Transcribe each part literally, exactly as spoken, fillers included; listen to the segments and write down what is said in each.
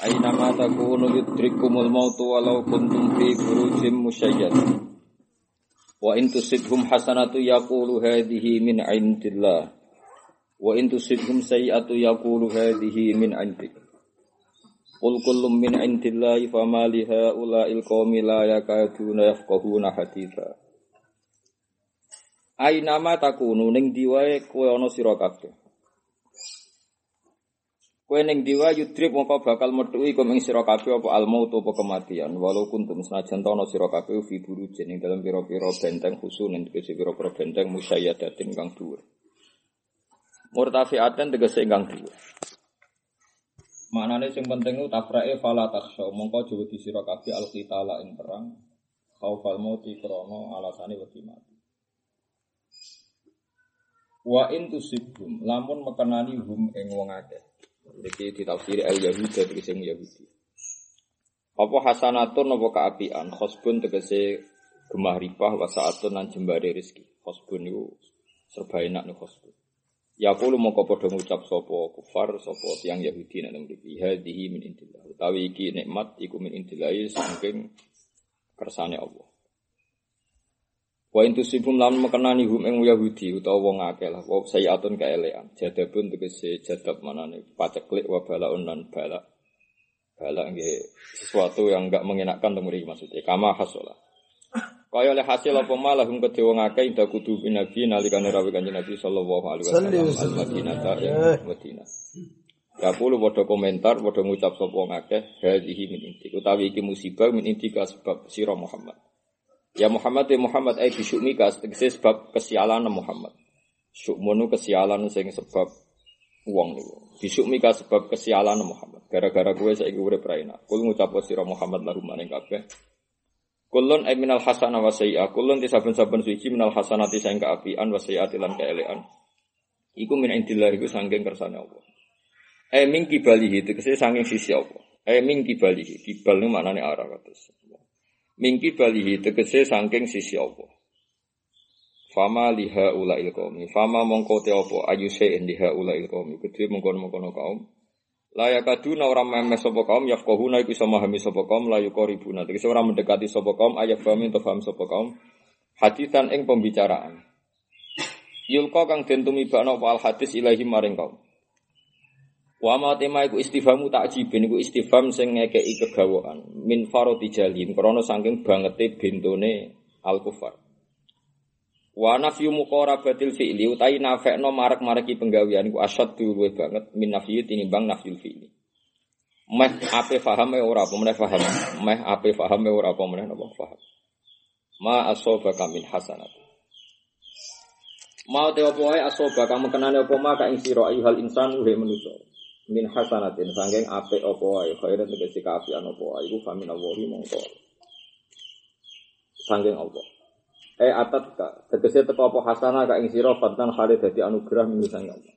Aynama takunu yudrikumul mautu walau kuntum fi burujim musyayyadin. Wa in tusibhum hasanatu yaqulu hadhihi min 'indillah. Wa in tusibhum sayyi'atu yaqulu hadhihi min 'indik. Qul kullum min 'indillahi fama li ha'ula'il qaumi la yakaduna yafqahuna haditha. Ainama takunu ning diwae kowe ana sira kabeh. Kowe ning diwa yudrib moko bakal metuhi kowe ing sira kabeh apa almaut apa kematian. Walau kuntum senajan ana sira kabeh fi burujin ing dalem pira-pira benteng khusus ning pira-pira benteng musyayadatin kang dhuwur. Murtafi'atan tegese ingkang dhuwur. Maknane sing penting ku tafrake fala taksya mongko aja wedi sira kabeh alqitala ing perang khaufal mauti krana alasane wedi mati. Wa in tusibhum lamun mekenani hum ing wong akeh. Iki ditafsiri al-Yahuda tegese Yahudi. Apa hasanatun apa kaapian khosbun tegese gemah ripah wa saatun lan jembare rezeki. Khosbun niku serba enak niku khosbun. Ya kulo moko padha ngucap sapa kufar sapa tiyang Yahudi nek ngriki hadhihi min indillah. Utawi iki nikmat iku min indillah saking kersane Allah. Wa intusibum lam mekenani hum ing Yahudi utawa wong akeh lah wa sayyatun kaelekan jadabun tegese jadab manane paceklik wa balaun lan balak balak nggih sesuatu yang enggak mengenakkan temuri maksudnya kama hasola kaya oleh hasil apa malah hum kedhe wong akeh inda kudu nabi nalikane rawuh kanjeng Nabi sallallahu alaihi wasallam al-Madinah ta ya Madinah ya kulo padha komentar padha ngucap sapa wong akeh hadhihi min inti utawi iki musibah min inti ka sebab sira Muhammad ya Muhammad ya Muhammad ay bisyukmika tegese sebab kesialan Muhammad. Syukmunu kesialan sing sebab wong niku. Bisyukmika sebab kesialan Muhammad. Gara-gara kowe saiki urip ra enak. Kul ngucap sira Muhammad lahum maning kabeh. Kullun ay minal hasanah wa sayyi'ah. Kullun tisaben-saben suci minal hasanati sing kaapian wa sayyi'ati lan kaelekan. Iku min indillah iku saking kersane Allah. Ay min kibalihi tegese saking sisi Allah. Ay min kibalihi kibal niku maknane arah kados. Mingki balihi tegese saking sisi apa. Fama liha ulail qaumi. Fama mongko te apa ayuse liha ulail qaumi. Kedhe mongkon-mongkon kaum. La yakaduna ora memes sapa kaum yafqahuna iku iso memahami sapa kaum la yuqaribuna. Tegese ora mendekati sapa kaum ayah fahami to faham sapa kaum. Hadisan ing pembicaraan. Yulqa kang den tumibakna wal hadis ilahi maring kaum. Wa ma tema iku istifhamu ta'jibin iku istifham sing ngekeki kegawahan min farati jalin krana saking bangete bentone al-kufar. Wa nafyu muqarabatil fi'li utai nafekno marek-mareki penggawean iku asyaddu luwih banget min nafyi tinimbang nafyul fi'li. Meh ape fahame ora apa meneh faham. Meh ape fahame ora apa meneh napa faham. Ma asabaka min hasanat. Ma te opo ae asabaka mekenane apa ma ka ing sira ayuhal insanu he manusa. Min hasanatin sangking apik apa wae khairan tegese kaapian apa wae iku famin Allahi mongko sangking apa eh atat ka tegese teko apa hasanah ka ing sira fatan khali dadi anugerah min sangking apa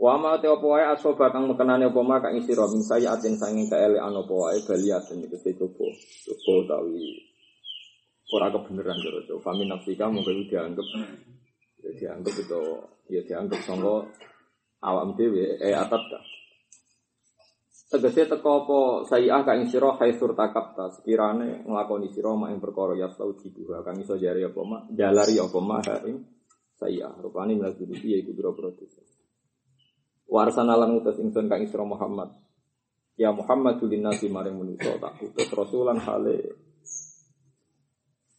wa ma te apa wae asoba kang mekenane apa ma ka ing sira min sayatin sangking kaelekan apa wae baliatin tegese coba coba utawi ora kebeneran jero famin nafsika mongko dianggep dianggep itu ya dianggep sangka awam dhewe eh atat ta. Tegese teko apa sayi'ah ka ing sira haisur takapta sekirane nglakoni sira mak ing perkara ya saudi duha kang iso jari apa mak jalari apa mak ing sayi'ah rupane mlaku iki iku boro-boro desa. Warsan lan utus ingsun kang sira Muhammad. Ya Muhammadul linnasi maring menika tak utus rasulan hale.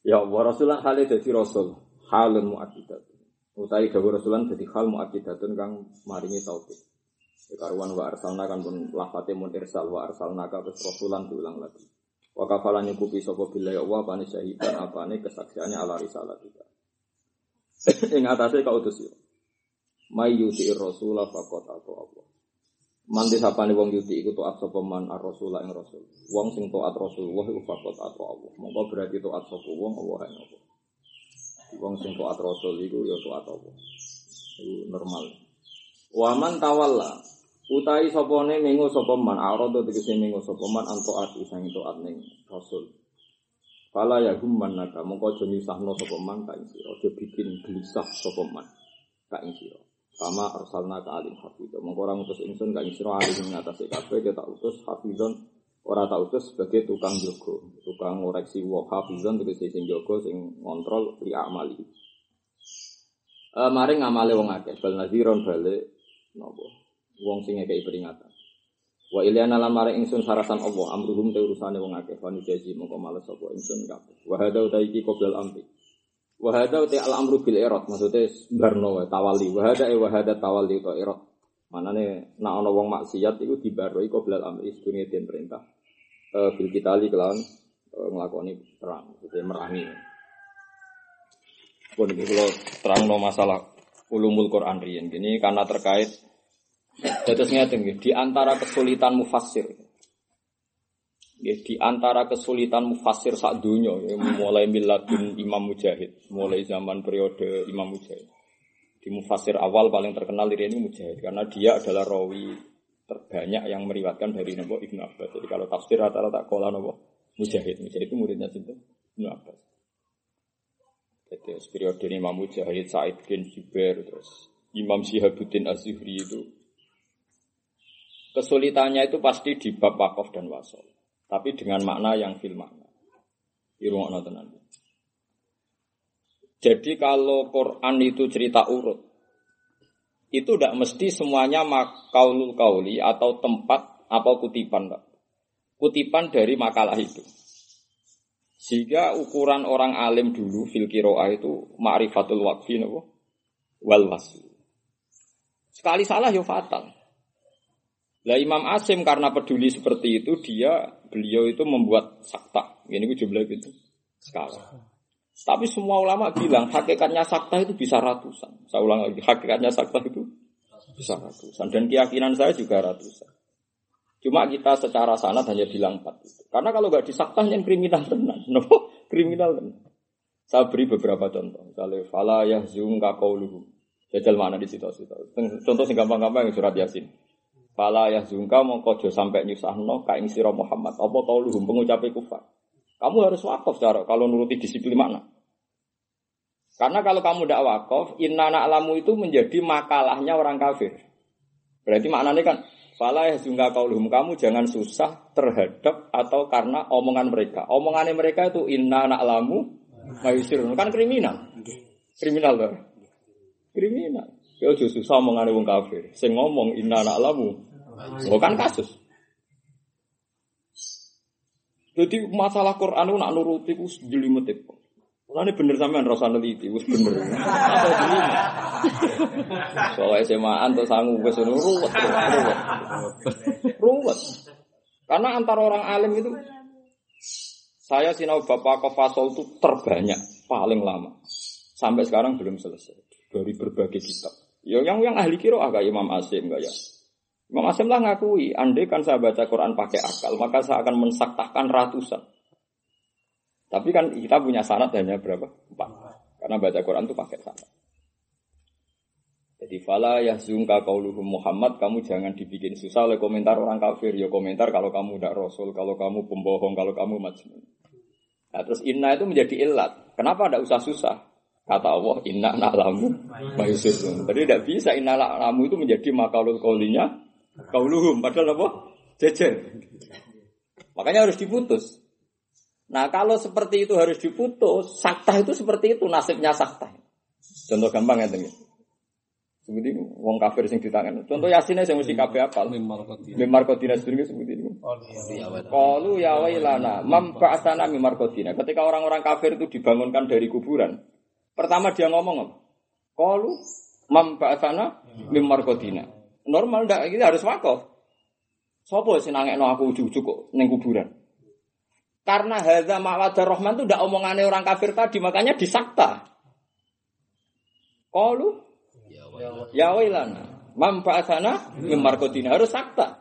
Ya wa rasulan hale dadi rasul halun mu'akidat. Utai dawuh Rasulullah dadi hal muakidatun kang maringi taufik. Karuan wa arsalna kan pun lafate mun irsal wa arsalna ka Rasulullah diulang lagi. Wa kafalan yukupi sapa billahi wa bani syahidan apane kesaksiane ala risalah kita. Ing atase ka utus yo. May yuti Rasulullah faqat apa apa. Mante sapane wong yuti iku taat sapa man ar-rasul ing rasul. Wong sing taat Rasulullah iku faqat taat Allah. Monggo berarti taat sapa wong Allah ing Allah. Wong sing taat rasul iku ya taat Allah. Iku normal. Wa man tawalla utai sopone minggu sopoman arado tegese minggu sopoman antoat isang toat ning rasul. Fala ya gumman naga mongko aja nyusahno sopoman ka ing sira, aja bikin gelisah sopoman ka ing sira. Sama arsalna ka alim hafidh. Mongko ora ngutus ingsun ka ing sira alim ing atase kabeh tak utus hafidhon ora tak utus sebagai tukang jaga, tukang ngoreksi wong hafidhon tegese sing jaga sing ngontrol pri amali. E maring amale wong akeh bal naziron bale napa wong sing ngekei peringatan. Wa ilayana lamare ingsun sarasan Allah amruhum te urusane wong akeh wani jaji mongko males sapa ingsun kabeh. Wa hadau ta iki qobil amri. Wa hadau ta al amru bil irad maksude barno tawali. Wa hadae wa hada tawali ta irad. Manane nek ana wong maksiat iku dibaroi qobil amri sedune den perintah. E bil kitali kelawan e, nglakoni perang, maksude merangi. Pun kula terangno masalah ulumul Quran riyen gini karena terkait Datusnya tinggi. Di antara kesulitan mufassir, di antara kesulitan mufassir saat dunia, mulai miladun Imam Mujahid, mulai zaman periode Imam Mujahid. Di mufassir awal paling terkenal diri ini Mujahid, karena dia adalah rawi terbanyak yang meriwayatkan dari Nabi Ibnu Abbas. Jadi kalau tafsir rata-rata kola Nabi Mujahid, Mujahid itu muridnya siapa? Ibnu Abbas. Jadi periode ini Imam Mujahid, Sa'id bin Jubair, terus Imam Syihabuddin Az-Zuhri itu. Kesulitannya itu pasti di bab wakaf dan wasol, tapi dengan makna yang fil makna. Irungokno tenan. Jadi kalau Quran itu cerita urut, itu tidak mesti semuanya makaulul kauli atau tempat atau kutipan, tak? Kutipan dari makalah itu. Sehingga ukuran orang alim dulu fil kiroah itu ma'rifatul waqfi wal wasl. Sekali salah ya fatal. Lah Imam Asim karena peduli seperti itu dia beliau itu membuat sakta. Ini ku jumlah gitu skala. Tapi semua ulama bilang hakikatnya sakta itu bisa ratusan. Saya ulang lagi, hakikatnya sakta itu bisa ratusan dan keyakinan saya juga ratusan. Cuma kita secara sanad hanya bilang empat itu. Karena kalau enggak disaktahnya kriminal tenan. Nopo? Kriminal tenan. Saya beri beberapa contoh. Misalnya fala yahzunka qauluhu. Jajal mana di situ-situ. Contoh sing gampang-gampang surat Yasin. Fala yahzunka mongko aja sampai nyusahno ka ing sira Muhammad apa kauluhum pengucape kufar. Kamu harus wakaf cara kalau nuruti disiplin makna. Karena kalau kamu tidak wakaf, inna na'lamu itu menjadi makalahnya orang kafir. Berarti maknanya kan fala yahzunka kauluhum, kamu jangan susah terhadap atau karena omongan mereka. Omongannya mereka itu inna na'lamu mayusirun, kan kriminal. Kriminal lho. Kriminal. Yo justru susah omongane wong kafir. Sing ngomong inna na'lamu. Oh kan kasus. Jadi masalah Quran ku nak nuruti ku jelimet e. Ora ne bener sampean rasa neliti wis bener. Soale S M A-an to sangu wis ruwet. Ruwet. Karena antara orang alim itu saya sinau Bapak Kofasol itu terbanyak, paling lama. Sampai sekarang belum selesai dari berbagai kitab. Ya, yang yang ahli qiraah kayak Imam Asim enggak ya. Imam Asim lah ngakui, andai kan saya baca Quran pakai akal, maka saya akan mensaktahkan ratusan. Tapi kan kita punya sanad hanya berapa? Empat. Karena baca Quran itu pakai sanad. Jadi fala yahzunka qauluhum Muhammad, kamu jangan dibikin susah oleh komentar orang kafir. Ya komentar kalau kamu ndak rasul, kalau kamu pembohong, kalau kamu majnun. Nah, terus inna itu menjadi illat. Kenapa ndak usah susah? Kata Allah, inna na'lamu mayusirun. Jadi tidak bisa inna na'lamu itu menjadi makaulul kaulinya kauluhum. Padahal apa? Jejer. Makanya harus diputus. Nah kalau seperti itu harus diputus, saktah itu seperti itu, nasibnya saktah. Contoh gampang ya tengok. Seperti wong kafir sing ditangan. Contoh Yasinnya saya mesti kabeh apal. Mimar Qadina seperti itu. Qalu ya wailana man ba'atsana mimar Qadina. Ketika orang-orang kafir itu dibangunkan dari kuburan. Pertama dia ngomong apa? Qalu mamba'atsana mim marqadina. Normal ndak ini harus wakaf. Sopo sing nangekno aku ujug-ujug kok ning kuburan. Karena hadza ma'wadur rahman itu ndak omongane orang kafir tadi, makanya disakta. Qalu ya wailana Manfaatana mimarkotina harus sakta.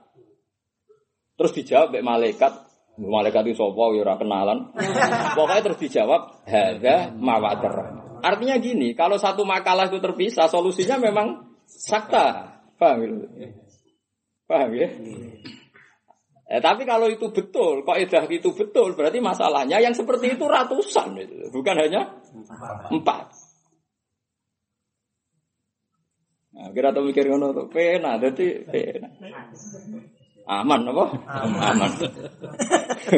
Terus dijawab oleh malaikat, malaikat itu sapa ya ora kenalan. Pokoknya terus dijawab hadza mawadar. Artinya gini, kalau satu makalah itu terpisah, solusinya memang sakta. Paham gitu? Paham ya? Eh, tapi kalau itu betul, kaidah itu betul, berarti masalahnya yang seperti itu ratusan, bukan hanya empat. Nah, kira tau mikir ngono to, pena, dadi pena. Aman apa? Aman.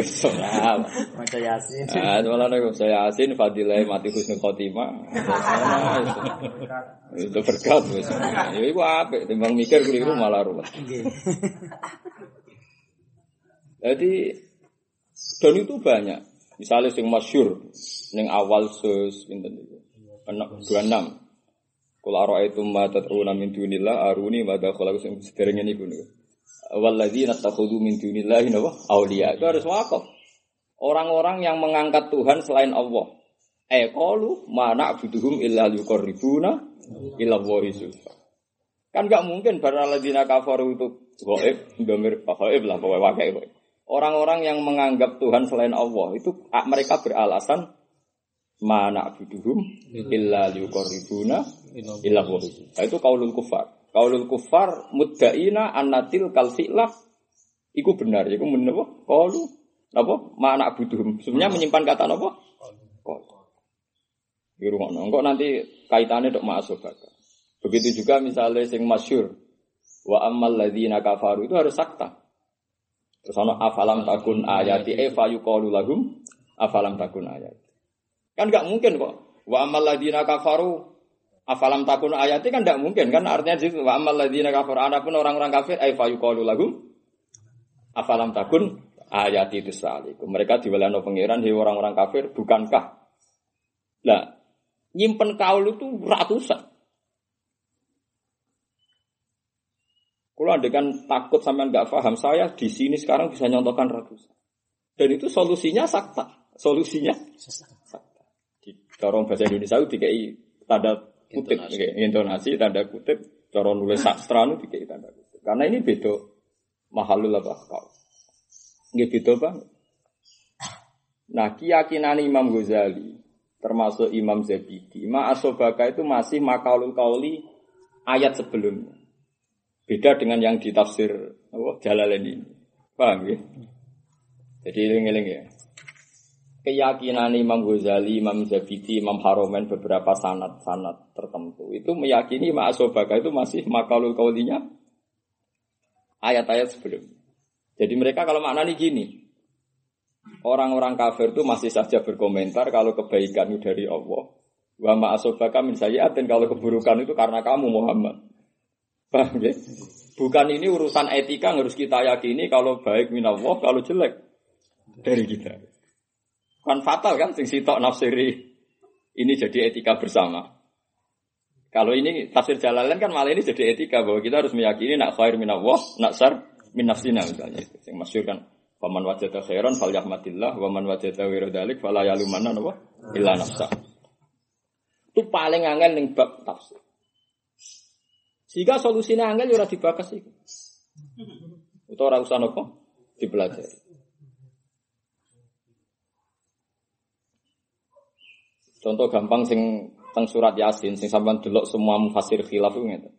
Salam. Maca Yasin. Ah, walaikum saya Yasin fadilah mati husnul khotimah. Itu berkat wis. Ya iku apik timbang mikir keliru malah ruwet. Nggih. Jadi dan itu banyak. Misalnya sing masyhur ning awal sus pinten niku. dua puluh enam. Kul ara'aitum ma tad'una min dunillah aruni ma dakhalaqus min sederenge niku. Walladzina takhudhu min dunillahi awliya. Itu harus wakaf. Orang-orang yang mengangkat Tuhan selain Allah. Eh qalu ma na'buduhum illa liqarribuna ila Allahi zulfa. Kan enggak mungkin para ladzina kafaru itu gaib, gamir gaib lah pokoknya wakai. Orang-orang yang menganggap Tuhan selain Allah itu mereka beralasan mana biduhum illa liqarribuna ila Allahi. Itu qaulul kufar. Qaulul kufar muddaina annatil kal fi'lah iku benar iku menapa qalu napa ma'na buduhum sebenarnya menyimpan kata napa qalu iku ngono kok nanti kaitane tok masuk kata begitu juga misalnya sing masyhur wa ammal ladzina kafaru itu harus sakta terus ana afalam takun ayati e fa yuqalu lahum afalam takun ayati kan enggak mungkin kok wa ammal ladzina kafaru afalam takun ayati kan tidak mungkin kan artinya di wa amal ladzina kafar adapun orang-orang kafir ay fa yuqalu lahum afalam takun ayati tusalikum mereka diwelano pangeran he orang-orang kafir bukankah lah nyimpen kaul itu ratusan kalau anda kan takut sampean enggak paham saya di sini sekarang bisa nyontohkan ratusan dan itu solusinya sakta solusinya sakta di dorong bahasa Indonesia itu dikai tanda kutip, intonasi, tanda kutip, cara nulis sastra itu dikei tanda kutip. Karena ini beda mahalul apa kau, nggih beda banget. Nah, keyakinan Imam Ghazali, termasuk Imam Zabidi, ma asobaka itu masih makalul kauli ayat sebelumnya. Beda dengan yang ditafsir oh, Jalalaini ini, paham ya? Jadi eling-eling ya. Keyakinan Imam Ghazali, Imam Zabidi, Imam Haromen beberapa sanad-sanad tertentu itu meyakini ma'asobaka itu masih makalul kaulinya ayat-ayat sebelumnya. Jadi mereka kalau maknanya gini, orang-orang kafir itu masih saja berkomentar kalau kebaikan itu dari Allah. Wa ma'asobaka min sayyi'atin kalau keburukan itu karena kamu Muhammad. Paham ya? Bukan ini urusan etika harus kita yakini kalau baik min Allah, kalau jelek dari kita. Kan fatal kan, sing sitok nafsiri ini jadi etika bersama. Kalau ini tafsir Jalalain kan malah ini jadi etika bahwa kita harus meyakini nak khair min Allah, nak syar min nafsina misalnya. Yang masyhur kan, "Faman wajada khairan falyahmadillah wa man wajada ghairu dzalik fala yalumanna illa nafsa." Itu paling angel ning bab tafsir. Sehingga solusinya angel ora dibakas iku. Utawa ora usah nopo dipelajari. Contoh gampang sing teng surat Yasin sing sampean delok semua mufasir khilaf ngene.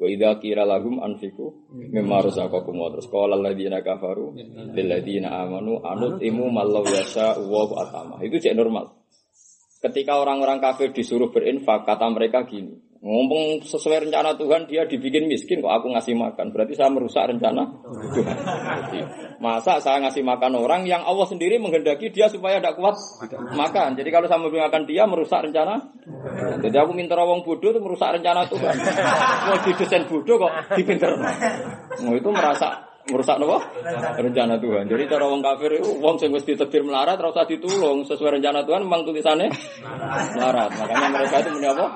Wa idza qira lahum anfiqu mimma razaqakum wa qala alladziina kafaru lil ladziina aamanu anutimu ma law yasha'u wa atama. Itu cek normal. Ketika orang-orang kafir disuruh berinfak, kata mereka gini, ngomong sesuai rencana Tuhan dia dibikin miskin kok aku ngasih makan. Berarti saya merusak rencana Tuhan. Masa saya ngasih makan orang yang Allah sendiri menghendaki dia supaya tidak kuat makan. Jadi kalau saya menggunakan dia merusak rencana. Jadi aku minta wong bodoh itu merusak rencana Tuhan. Mau didesain bodoh kok dipinter. Mau itu merasa merusak apa? Rencana Tuhan. Jadi cara wong kafir itu wong sing wis ditedir melarat ora usah ditulung sesuai rencana Tuhan memang tulisannya melarat. Makanya mereka itu muni apa?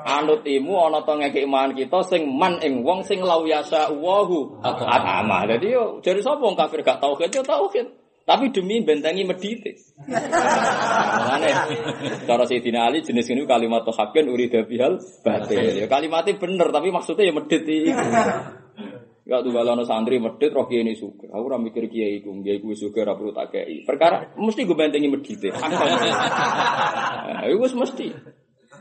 Anut imu ana to ngekeki iman kita sing man ing wong sing law yasa wahu atama. Dadi yo jare sapa wong kafir gak tauhid yo tauhid. Tapi demi bentangi meditis. Aneh. Cara Sayyidina Ali jenis ini kalimat haqqan urida bihal batil. Ya kalimatnya bener tapi maksudnya ya medit iki. Ya tuh kalau ana santri medit roh kiye ini sugih. Aku ora mikir kiye iku, kiye iku sugih ora perlu tak kei. Perkara mesti gue bentengi medite. Ya wis mesti.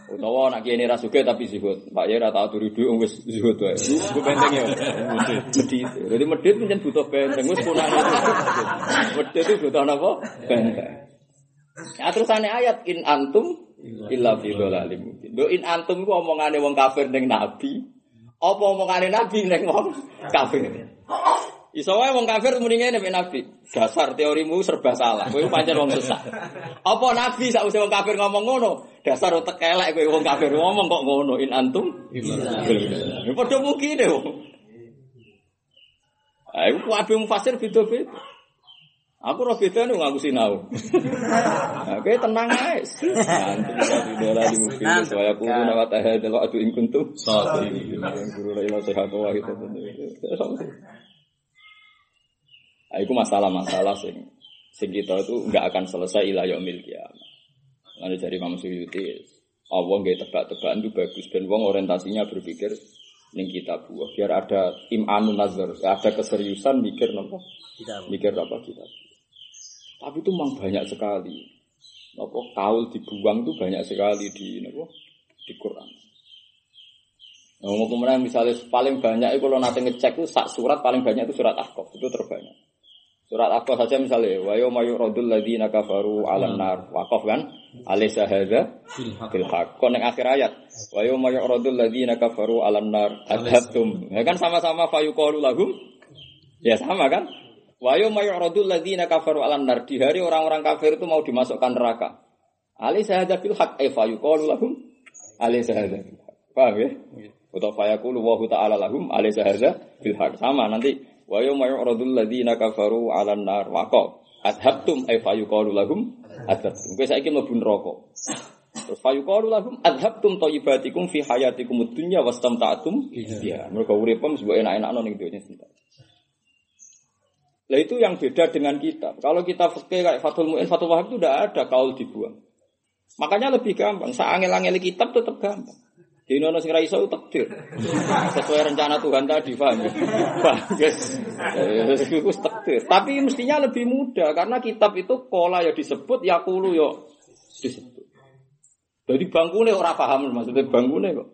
Utawa nak kiye ini ra sugih tapi zuhud. Pak ya ora tak aturi dhuwit wis zuhud wae. Gue bentengi medit. Jadi medit menjen butuh benteng wis punane. Medit itu butuh napa? Benteng. Ya terus ane ayat in antum illa fi dhalalim. Do in antum ku omongane wong kafir ning nabi, apa omongane nabi ning wong kafir? Iso wae wong kafir muni ngene mek nabi. Dasar teorimu serba salah. Kowe pancen wong sesat. Apa nabi sakwise wong kafir ngomong ngono? Dasar otak elek kowe wong kafir ngomong kok ngono in antum illa fi dhalalim. Padha mungkin wong. Ayo kuwi mufasir beda-beda. Aku roh beda nih ngaku sinau. Oke tenang guys. Alhamdulillah di mungkin saya guru nawat ahad kalau adu in kuntum. Sadri. Guru la ilaha illallah itu. Aiku masalah-masalah sing sing kita itu enggak akan selesai ila yaumil qiyamah. Lalu dari Imam Suyuti, Allah nggih tebak-tebakan itu bagus dan wong orientasinya berpikir ning kita buah biar ada imanun nazar, ada keseriusan mikir nopo? Mikir apa kita. Tapi itu memang banyak sekali. Apa kaul dibuang itu banyak sekali di nopo? Di Quran. Nah, ngomong-ngomong misalnya paling banyak itu kalau nanti ngecek itu surat paling banyak itu surat Ahqaf, itu terbanyak. Surat Ahqaf saja misalnya wa yauma yuradul ladzina kafaru 'alan nar waqaf kan alaysa hadza fil haqq. Ning akhir ayat wa yauma yuradul ladzina kafaru 'alan nar adhabtum. Ya kan sama-sama fayuqalu lahum. Ya sama kan? Wa yauma yuradul ladzina kafaru 'alan nar, di hari orang-orang kafir itu mau dimasukkan neraka. Ali sahada fil haq ay fayuqalu lahum ali sahada. Paham ya? Wa fayaqulu wa ta'ala lahum ali sahada fil haq. Sama nanti wa yauma yuradul ladzina kafaru 'alan nar waqaf adhabtum ay fayuqalu lahum adhabtum. Kowe saiki mlebu neraka. Terus fayuqalu lahum adhabtum thayyibatikum fi hayatikumud dunya wastamta'tum biha. Mergo urip mesti enak-enakno ning dunya sithik. Lah itu yang beda dengan kita. Kalau kita fikih kayak Fathul Mu'in, Fathul Wahab itu tidak ada kaul dibuang. Makanya lebih gampang. Saangel-angel kitab tetap gampang. Di nono sing ra iso takdir. Sesuai rencana Tuhan tadi, paham. Bagus. Itu takdir. Tapi mestinya lebih mudah karena kitab itu kola ya disebut, yaqulu ya disebut. Jadi bangkune ora paham maksudnya bangkune kok.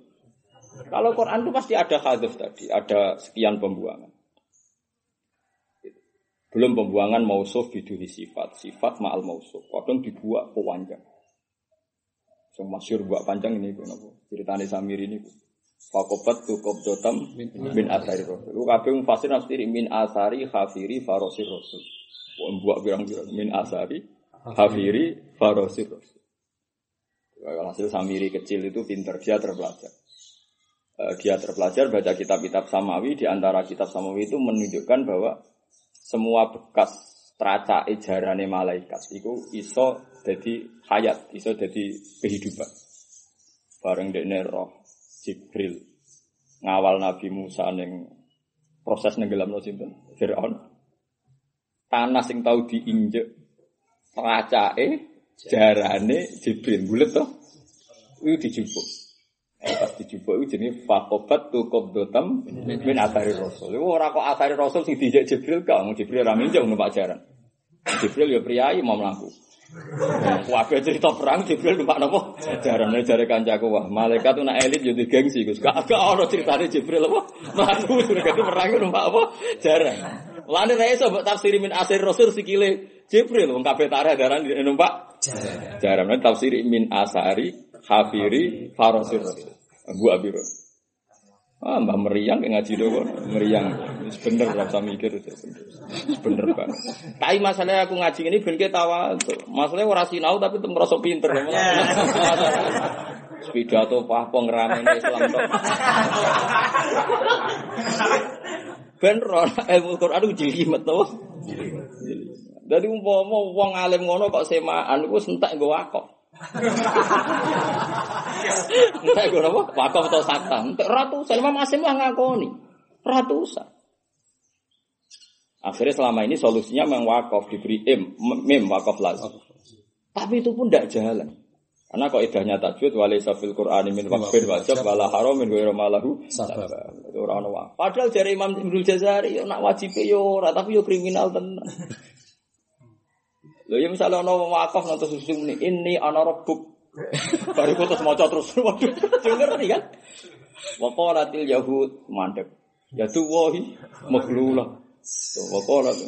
Kalau Quran itu pasti ada hadaf tadi, ada sekian pembuangan. Belum pembuangan mausuf biduni sifat, sifat ma'al mausuf. Kadang dibuat pewanjang. Yang masyur buat panjang ini, ceritanya Samir ini. Fakobat tukob dotam min asari rasul. Kabeh mufasir nafsiri min asari khafiri farosir rasul. Buat birang-birang min asari khafiri farosir rasul. Hasil Samiri kecil itu pinter, dia terpelajar. Dia terpelajar baca kitab-kitab Samawi. Di antara kitab Samawi itu menunjukkan bahwa semua bekas traca ejarane malaikat iku iso dadi hayat, iso dadi kehidupan. Bareng dekne roh Jibril ngawal Nabi Musa ning proses nenggelamno sinten? Firaun. Tanah sing tau diinjek tracae jarane Jibril bulet to. Iku dijupuk. Pas dijupuk jenenge faqobat tu qabdotam min athari rasul. Ora kok athari rasul sing dijek Jibril kok Jibril ra minjek numpak jaran. Jibril ya priayi mau mlaku. Kabeh cerita perang Jibril numpak napa? Jaran jare kancaku wah malaikat nak elit yo digengsi Gus. Gak ono critane Jibril apa? Mlaku surga perang numpak apa? Jaran. Lan nek iso mbok tafsir min asir rasul sikile Jibril wong kabeh tareh daran numpak jaran. Jaran nek tafsir min asari khafiri farasir rasul. Abu Abiro, ah mbak meriang kayak ngaji doang, meriang, bener lah saya mikir, bener kan. Tapi masalahnya aku ngaji ini bener tawa, masalahnya orang sinau tapi tem merasa pinter. Sepeda atau pah pengramen Islam tuh. Bener ilmu Quran itu jelimet tuh. Dari umpama wong alim ngono kok semaan, aku sentak gue wakaf. Entek ora apa? Wakaf atau sakta. Entek ratusan, Imam Asim lah ngakoni. Ratusan. Akhirnya selama ini solusinya memang wakaf, diberi im, mim, wakaf lazim. Tapi itu pun tidak jalan. Karena kaidahnya tajwid walaisa fil Qur'ani min waqfin wajib wala haramin wa ramalahu sabab. Itu ora ono wae. Padahal jare Imam Ibnul Jazari yo nak wajibe yo ora tapi yo kriminal tenan. Lho ya misale ono wakaf nang terus muni ini ana rebuk. Baru terus maca terus waduh ngerti kan. Wa qalatil yahud mandek. Ya tuwahi maghlulah. Wa qalat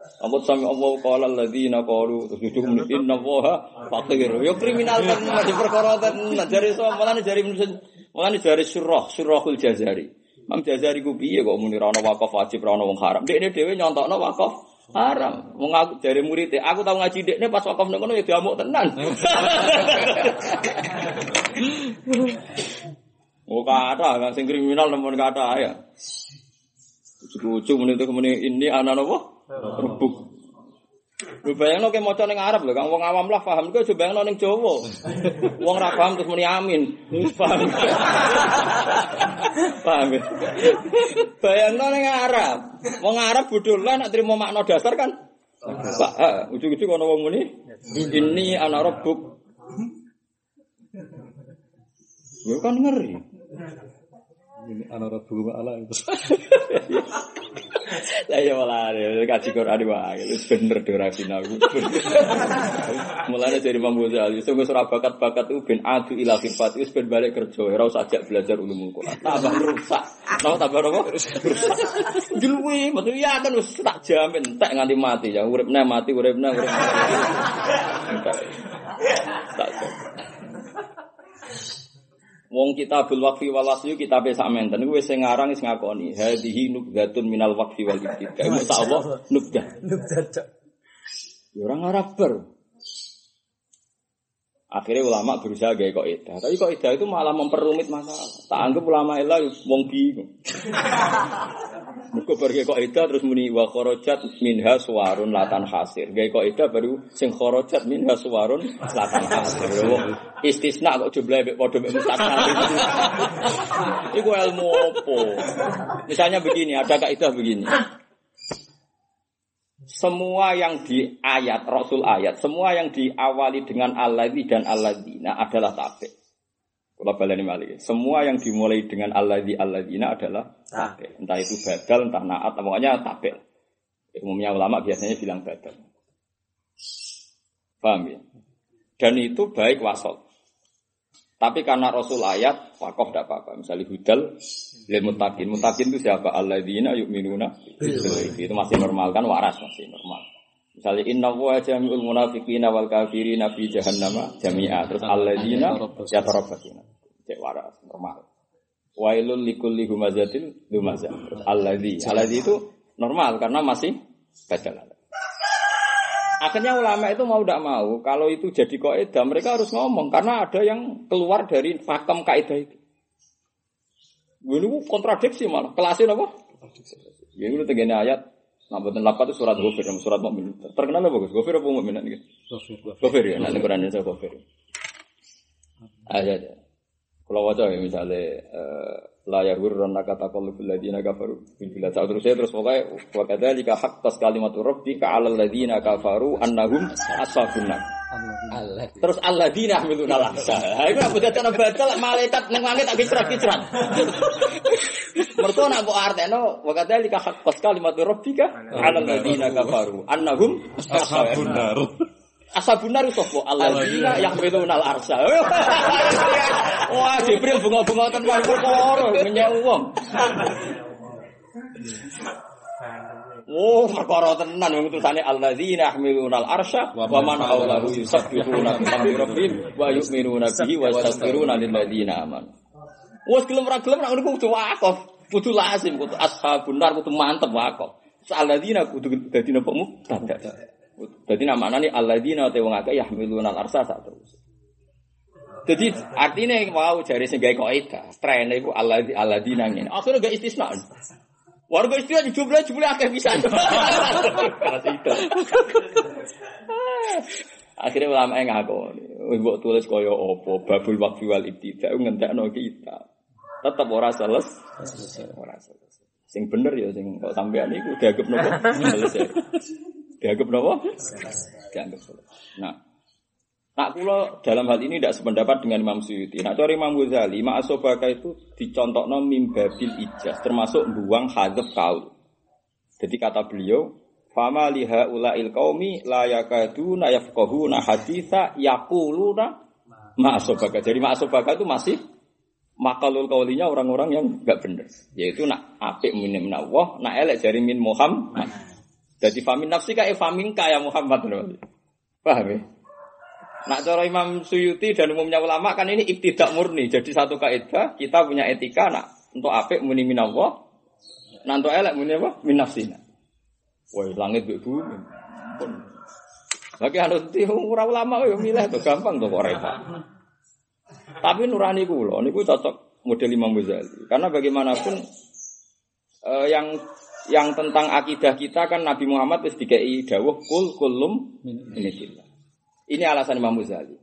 Amat sami Allah qala alladziina qalu tusyukum inna Allaha faqir. Yo kriminal kan mesti perkara tenan jare iso mulane jare mulane jare surah surahul Jazari. Mam Jazari ku piye kok muni ra ono wakaf wajib ra ono wong haram. Dekne dhewe nyontokno wakaf haram. Wong aku jare murid e aku tau ngaji dekne pas wakaf nang ngono ya diamuk tenan. Oh kathah sing kriminal nemen kathah ya. Cucu-cucu meneh kemene ini ana nopo? Rubuk. Lu bayangno ke maca ning Arab lho, kang wong awam lah paham kok aja bayangno ning Jawa. Wong ra paham terus muni amin. Paham. Paham. Bayangno ning Arab. Wong Arab bodho lah nek trimo makna dasar kan. Heeh, ujug-ujug ana wong muni ini ana rubuk. Yo kan ngeri. Ini anak-anak buku ala itu. Lah ya malah kaji Quran wae wis bener durasine aku. Mulane dari pambusa wis sungguh ora bakat-bakat u ben adu ila sifat wis ben balik kerja ora usah ajak belajar ulumul Quran. Tambah rusak. Tambah tambah apa? Juluwe metu ya kan wis tak jamin tek nganti mati ya uripne mati uripne urip. Tak. Wong kitabul waqfi wal wasli kitabe sakmenten kuwi sing ngarang wis ngakoni hadhihi nubdatun minal waqfi wal ibtidah insyaallah nubdah nubdah ya orang Arab ber akhirnya ulama berusaha gawe kaidah tapi kaidah itu malah memperumit masalah tak anggap ulama ila wong bingung mugo pergi kaidah terus muni wa kharajat minha suwarun latan hasir gawe kaidah baru sing kharajat minha suwarun latan hasir istisna kok jumlahe mek padha mek mustasna iku ilmu opo misalnya begini ada kaidah begini semua yang di ayat Rasul ayat semua yang diawali dengan alladzi dan alladzina adalah tabe kula baleni malih semua yang dimulai dengan alladzi alladzina adalah tabe entah itu badal entah naat pokoknya tabe umumnya ulama biasanya bilang badal paham ya dan itu baik wasol tapi karena Rasul ayat wakaf tidak apa-apa misalnya hudal lil muttaqin. Muttaqin itu siapa? Alladzina yu'minuna itu masih normal kan waras masih normal. Misalnya innallaha jami'ul munafiqina wal kafirina fi jahannam jami'a. Terus alladzina yatarabbasuna. Cek waras normal. Wailul likulli humazatil lumazah. Terus alladzi. Alladzi itu normal karena masih badal. Akhirnya ulama itu mau tidak mau kalau itu jadi kaidah mereka harus ngomong karena ada yang keluar dari pakem kaidah itu. Ini kontradiksi malah. Kelasnya apa? Ya itu tegene ayat. Nambahin lapat itu surat Ghafir dan surat Mu'min. Terkenal apa Gus? Ghafir apa Mu'min? Ghafir ya. Nanti Quran itu Ghafir. Ayat. Kalau waca ya misalnya la yaghrurunna kataqallubul ladzina kafaru billahi ta'ala terus terus pokoknya wa kadzalika haqqas kalimatu rabbika 'alal ladzina kafaru annahum ashabunnar. Allah. Terus alladzina hamiluna laksa. Ha iku aku dadi baca malaikat ning langit tak kicrat-kicrat. Mergo nek mbok artekno wa kadzalika haqqas kalimatu rabbika 'alal ladzina kafaru annahum ashabunnar. Ashabunnar sapa? Alladzina yahmiluna al-arsy. Wah, Jibril bunga-bunga ten warung perkara menyang wong. Oh, perkara tenan wong tulisane alladzina yahmiluna al-arsy wa man hawlahu yusabbihuna bihamdi rabbihim wa yu'minuna bihi wa yastaghfiruna lil ladzina amanu. Wes gelem ra gelem ra ngono kudu wakaf, kudu lazim kudu ashabunnar kudu mantep wakaf. Alladzina kudu dadi napa mu? Jadi nama nani alladzina te wong akeh yahmiluna al-arsa sak terus. Jadi artinya mau jare sing gawe kaidah, trene iku alladzi alladzina ngene. Akhire gak istisna. Warga istilah dijumlah-jumlah akeh pisan. Akhire ulama ngakoni, mbok tulis kaya apa babul waqfi wal ibtida' ngentekno kitab. Tetep ora selesai. Ora selesai. Sing bener ya sing kok sampean iku dianggap napa? Sales ya. Dianggap napa? Dianggap sales. Nah, tak kula dalam hal ini tidak sependapat dengan Imam Suyuti. Nah, cara Imam Ghazali, ma'asobaka itu dicontohno mimbabil ijaz, termasuk buang hadzaf kaul. Jadi kata beliau, fama liha ulail qaumi la yakaduna yafqahuna haditsa yaquluna ma'asobaka. Jadi ma'asobaka itu masih makalul kaulinya orang-orang yang enggak benar, yaitu nak apik min Allah, nak elek jari min Muhammad. Jadi famin nafsika e faminka ya Muhammad. Paham ya? Nak cara Imam Suyuti dan umumnya ulama kan ini ibtidak murni. Jadi satu kaidah kita punya etika nak untuk apik muni min Allah, nak untuk elek muni apa? Min nafsina. Woi langit mbek bumi. Pun. Lagi harus ora ulama yo milih to gampang to kok repot. Tapi nurani kula niku cocok model Imam Ghazali. Karena bagaimanapun eh, yang yang tentang akidah kita kan Nabi Muhammad wis dikai dawuh kul kulum minillah. Ini alasan Imam Ghazali.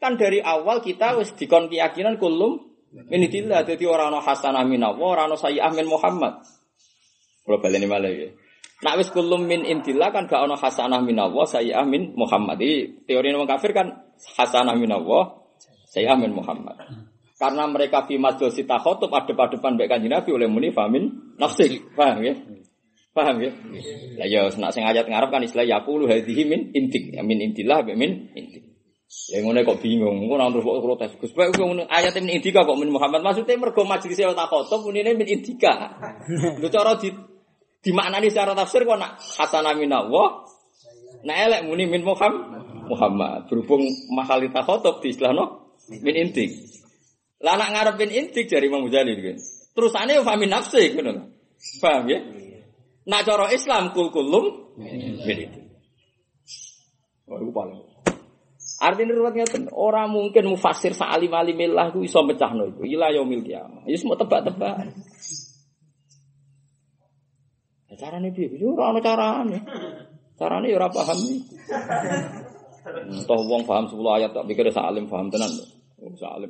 Kan dari awal kita wis dikon keyakinan kulum minillah, dadi ora ana hasanah minallah, ora ana sayyi'ah min Muhammad. Kula baleni malih iki. Nek wis kulum min indillah kan gak ana hasanah minallah, sayyi'ah min Muhammad. Iki teori wong kafir kan hasanah minallah saya amin Muhammad. Karena mereka fi majlis takhotub adep-adepan mbek Kanjeng Nabi oleh muni famin nafsi. Paham ya? Paham ya? Lah ya nek sing ayat ngarep kan istilah yaqulu hadhihi min intik, min intillah be min intik. Lah ngene kok bingung, ngono terus kok protes. Gus Pak ayat min indika kok min Muhammad maksudnya mergo majlis takhotub munine min indika. Lho cara di dimaknani secara tafsir kok nak hasanah minallah nek elek muni min Muhammad. Muhammad berhubung mahali takhotub di istilahno min intik. Lah nak ngarep min intik dari Imam Ghazali kan. Terusane yo famin nafsi ngono lho. Paham ya? Nak cara Islam kul kulum min intik. Ora paling. Artine ruwet ngeten, ora mungkin mufasir sa'alim-alimillah ku iso mecahno iku. Ila yaumil qiyamah. Ya semua tebak-tebakan. Ya carane piye? Yo ora ana carane. Carane yo ora paham iku. Entah wong paham sepuluh ayat tak pikir salim paham tenan lho. Oh, salim.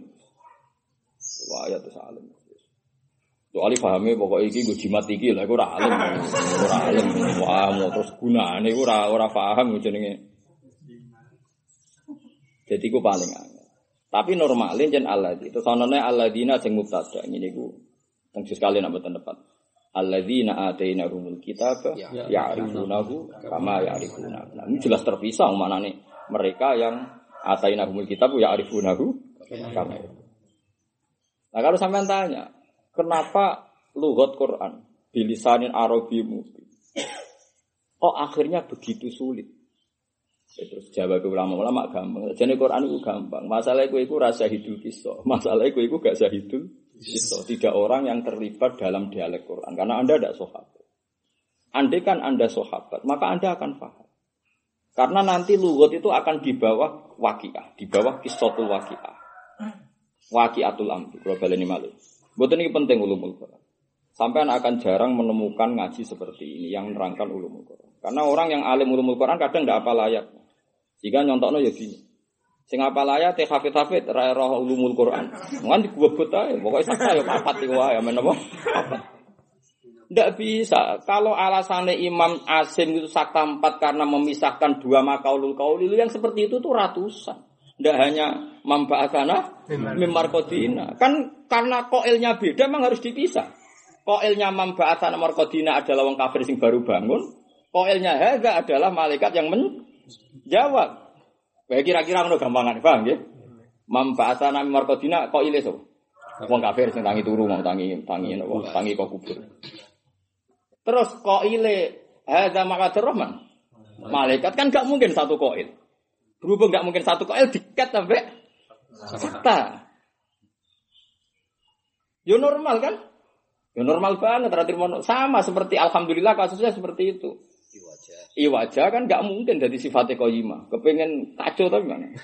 Wah, ayat itu salim. Soale pahame pokoke iki nggo jimat iki lha iku ora alim. Ora alim. Wah, terus gunane iku ora ora paham jenenge. Jadi iku paling angel. Tapi normale jen alladzi. Terus ana ne alladzina sing mubtada ngene iku. Teng sekali nek mboten tepat. Alladzina atainahumul kitaba ya'rifunahu kama ya'rifuna. Nah, ini jelas terpisah maknane. Mereka yang atainahumul kitab ya arifunahu kama. Nah kalau sampean tanya, kenapa lughat Quran bilisanin Arabi mubin? Kok akhirnya begitu sulit? Ya, terus jawab ulama-ulama gampang. Jadi Quran itu gampang. Masalah itu itu rasa hidul kisah. Masalah itu itu gak sahidul kisah. Tidak orang yang terlibat dalam dialek Quran karena Anda tidak sahabat. Andai kan Anda sahabat, maka Anda akan paham. Karena nanti lugot itu akan di bawah waqiah, di bawah kisatul waqiah. Waqiatul amri, kalau baleni malih. Mboten niki penting ulumul Quran. Sampeyan akan jarang menemukan ngaji seperti ini yang nerangkan ulumul Quran. Karena orang yang alim ulumul Quran kadang ndak hafal ayat. Jika nyontokno ya gini. Sing hafal ayat teh hafid-hafid ra roh ulumul Quran. Mungkin digobot ae, pokoke saksa ya papat iku wae men apa? Tidak bisa. Kalau alasannya Imam Asim itu sakta empat karena memisahkan dua makaulul kaulil yang seperti itu tuh ratusan. Tidak hanya mamba'asana mimarkodina. Kan karena koilnya beda memang harus dipisah. Koilnya mamba'asana mimarkodina adalah wong kafir sing baru bangun. Koilnya haga adalah malaikat yang menjawab. Baik kira-kira ngono gampangan, paham ya? Mamba'asana mimarkodina koil itu. Wong kafir sing tangi turu, wong tangi tangi wong tangi kok kubur. Terus koile hadza maqadir rahman. Malaikat kan enggak mungkin satu koil. Berhubung enggak mungkin satu koil diket sampai kata. Yo normal kan? Yo normal banget terakhir sama seperti alhamdulillah kasusnya seperti itu. Iwaja kan enggak mungkin dari sifatnya qayyimah. Kepengen kacau tapi kan.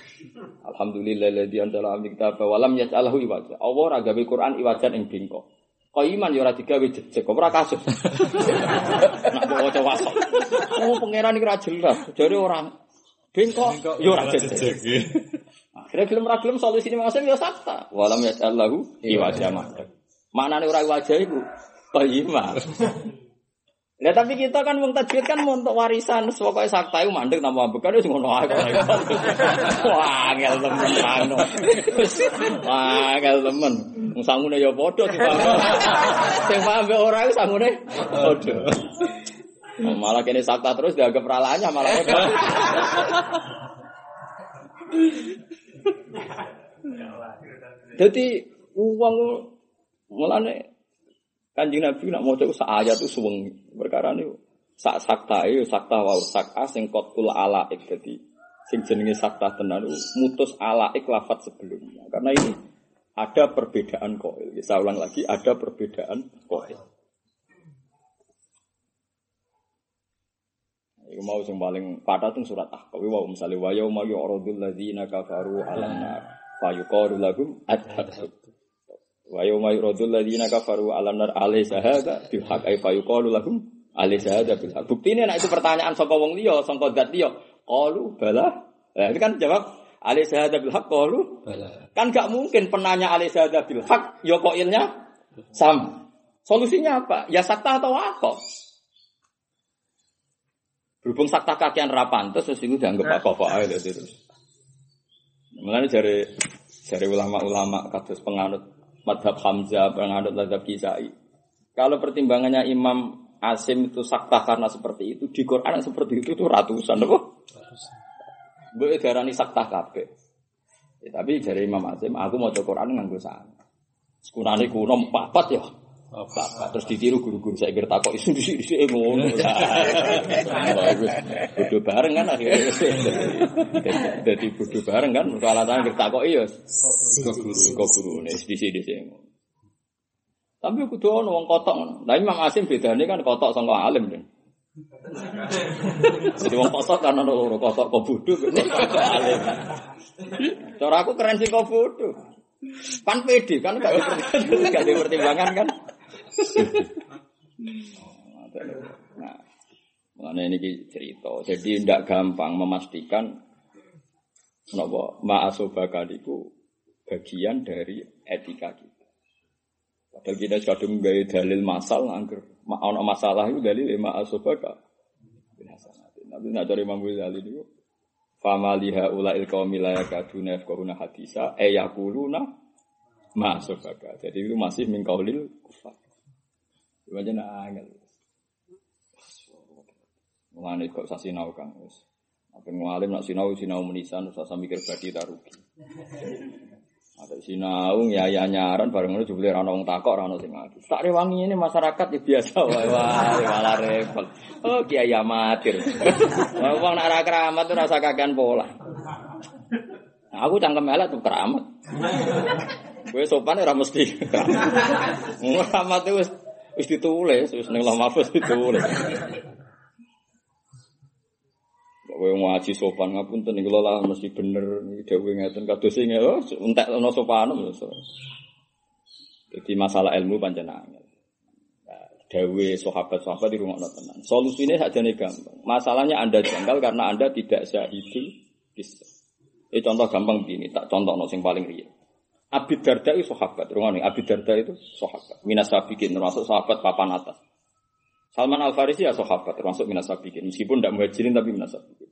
Alhamdulillahilladzi anzala alal kitaba wa lam yaj'alhu iwaja. Allah ora gawe Quran iwajan ing bengkok. Koiman yo ora digawe jejeg ora kasus. Nek waca wasok. Oh pangeran iki ora jelas. Jare ora bengkok yo ora jejeg. Akhire gelem ra gelem solusine maksud yo sakta. Walam yasallahu iwaja. Maknane ora iwaja iku Qayyimah. Nah tapi kita kan wong tajwid kan mau untuk warisan pokoke sakta iku mandeg tambah bekan wis ngono ae. Wah, angel temen ngono. Wah, angel temen. Wong sangune ya padha dipaham. Sing paham be ora iku sangune padha. Malah kene sakta terus dianggap ralanya malah. Dadi wong mulane Kanjeng Nabi nak maca sak ayat itu suwengi. Perkara niku sak sakta e sakta wa sakta sing qatul alaik dadi sing jenenge sakta tenan mutus alaik lafaz sebelumnya. Karena ini ada perbedaan qaul. Saya ulang lagi ada perbedaan qaul. Iku mau sing paling padha teng surat Ahqaf wa misale wa yauma yu'radul ladzina kafaru 'alan nar fa yuqalu lahum adhab. Wa yauma yuradul ladzina kafaru 'alan nar alaysa hadza bil haqqi fa yuqalu lahum alaysa hadza bil haqq. Buktine nek itu pertanyaan saka wong liya, saka zat liya, qalu bala. Lah itu kan jawab alaysa hadza bil haqq qalu bala. Kan gak mungkin penanya alaysa hadza bil haqq ya qailnya sam. Solusinya apa? Ya sakta atau waqaf. Berhubung sakta kakean rapan terus wis iku dianggap waqaf ae terus. Mulane jare jare ulama-ulama kados penganut Madhab Hamzah, penganut Madhab Kisai. Kalau pertimbangannya Imam Asim itu sakta karena seperti itu, di Quran seperti itu tuh ratusan, apa? Ratusan. Boleh darani sakta kabeh. Ya, tapi dari Imam Asim, aku mau coba Quran nganggo sana. Sekurang-kurangnya kuno papat ya. Papat. Terus ditiru guru-guru saya kira takok isu di sini eh ngono. Bodoh bareng kan akhirnya. Jadi bodoh bareng kan untuk alasan kira takok iya. Kok guru kok guru nek di sini sing. Tapi kudu ana wong kotok. Lah Imam Asim bedane kan kotok saka alim. Jadi wong kotok kan ana loro kotok kok bodoh kok alim. Cara aku keren sing kok bodoh. Pan P D kan gak ada pertimbangan kan. Nah, makanya ini cerita. Jadi tidak gampang memastikan nopo ma'asobakaliku bagian dari etika kita. Padahal kita kadang gawe dalil masal angker. Ono masalah itu dalil ma'asobakal. Tapi nak cari Imam Ghazali itu. Famaliha ulail qaumi la yakaduna yafqahuna hadisa ay yaquluna ma sabaka. Jadi itu masih mingkaulil kufar. Ibadah nangel. Mulane kok sasinau kang wis. Apen ngalim nak sinau sinau menisan usah mikir badi ta rugi. Ada sinau nyaya nyaran bareng ngono jebule ra ono wong takok ra ono sing ngati. Tak rewangi ini masyarakat ya biasa wae wae malah repot. Oh kiai amatir. Wong nak ra keramat ora usah kakean pola. Aku cangkem elek tuh keramat. Kowe sopan ora mesti. Keramat wis wis ditulis wis ning Lauh Mahfuz ditulis. Kowe ngaji sopan ngapunten niku lho mesti bener iki dhewe ngeten kados sing lho entek ana sopan. Dadi masalah ilmu panjenengan. Dhewe sahabat-sahabat dirungokno tenan. Solusine sakjane gampang. Masalahnya Anda janggal karena Anda tidak syahidul qisah. Eh contoh gampang begini, tak contohno sing paling riya. Abi Darda itu sahabat, rungokno Abi Darda itu sahabat. Minas sabiqin termasuk sahabat papan atas. Salman Al-Farisi ya sahabat, termasuk minas sabiqin. Meskipun tidak muhajirin tapi minas sabiqin.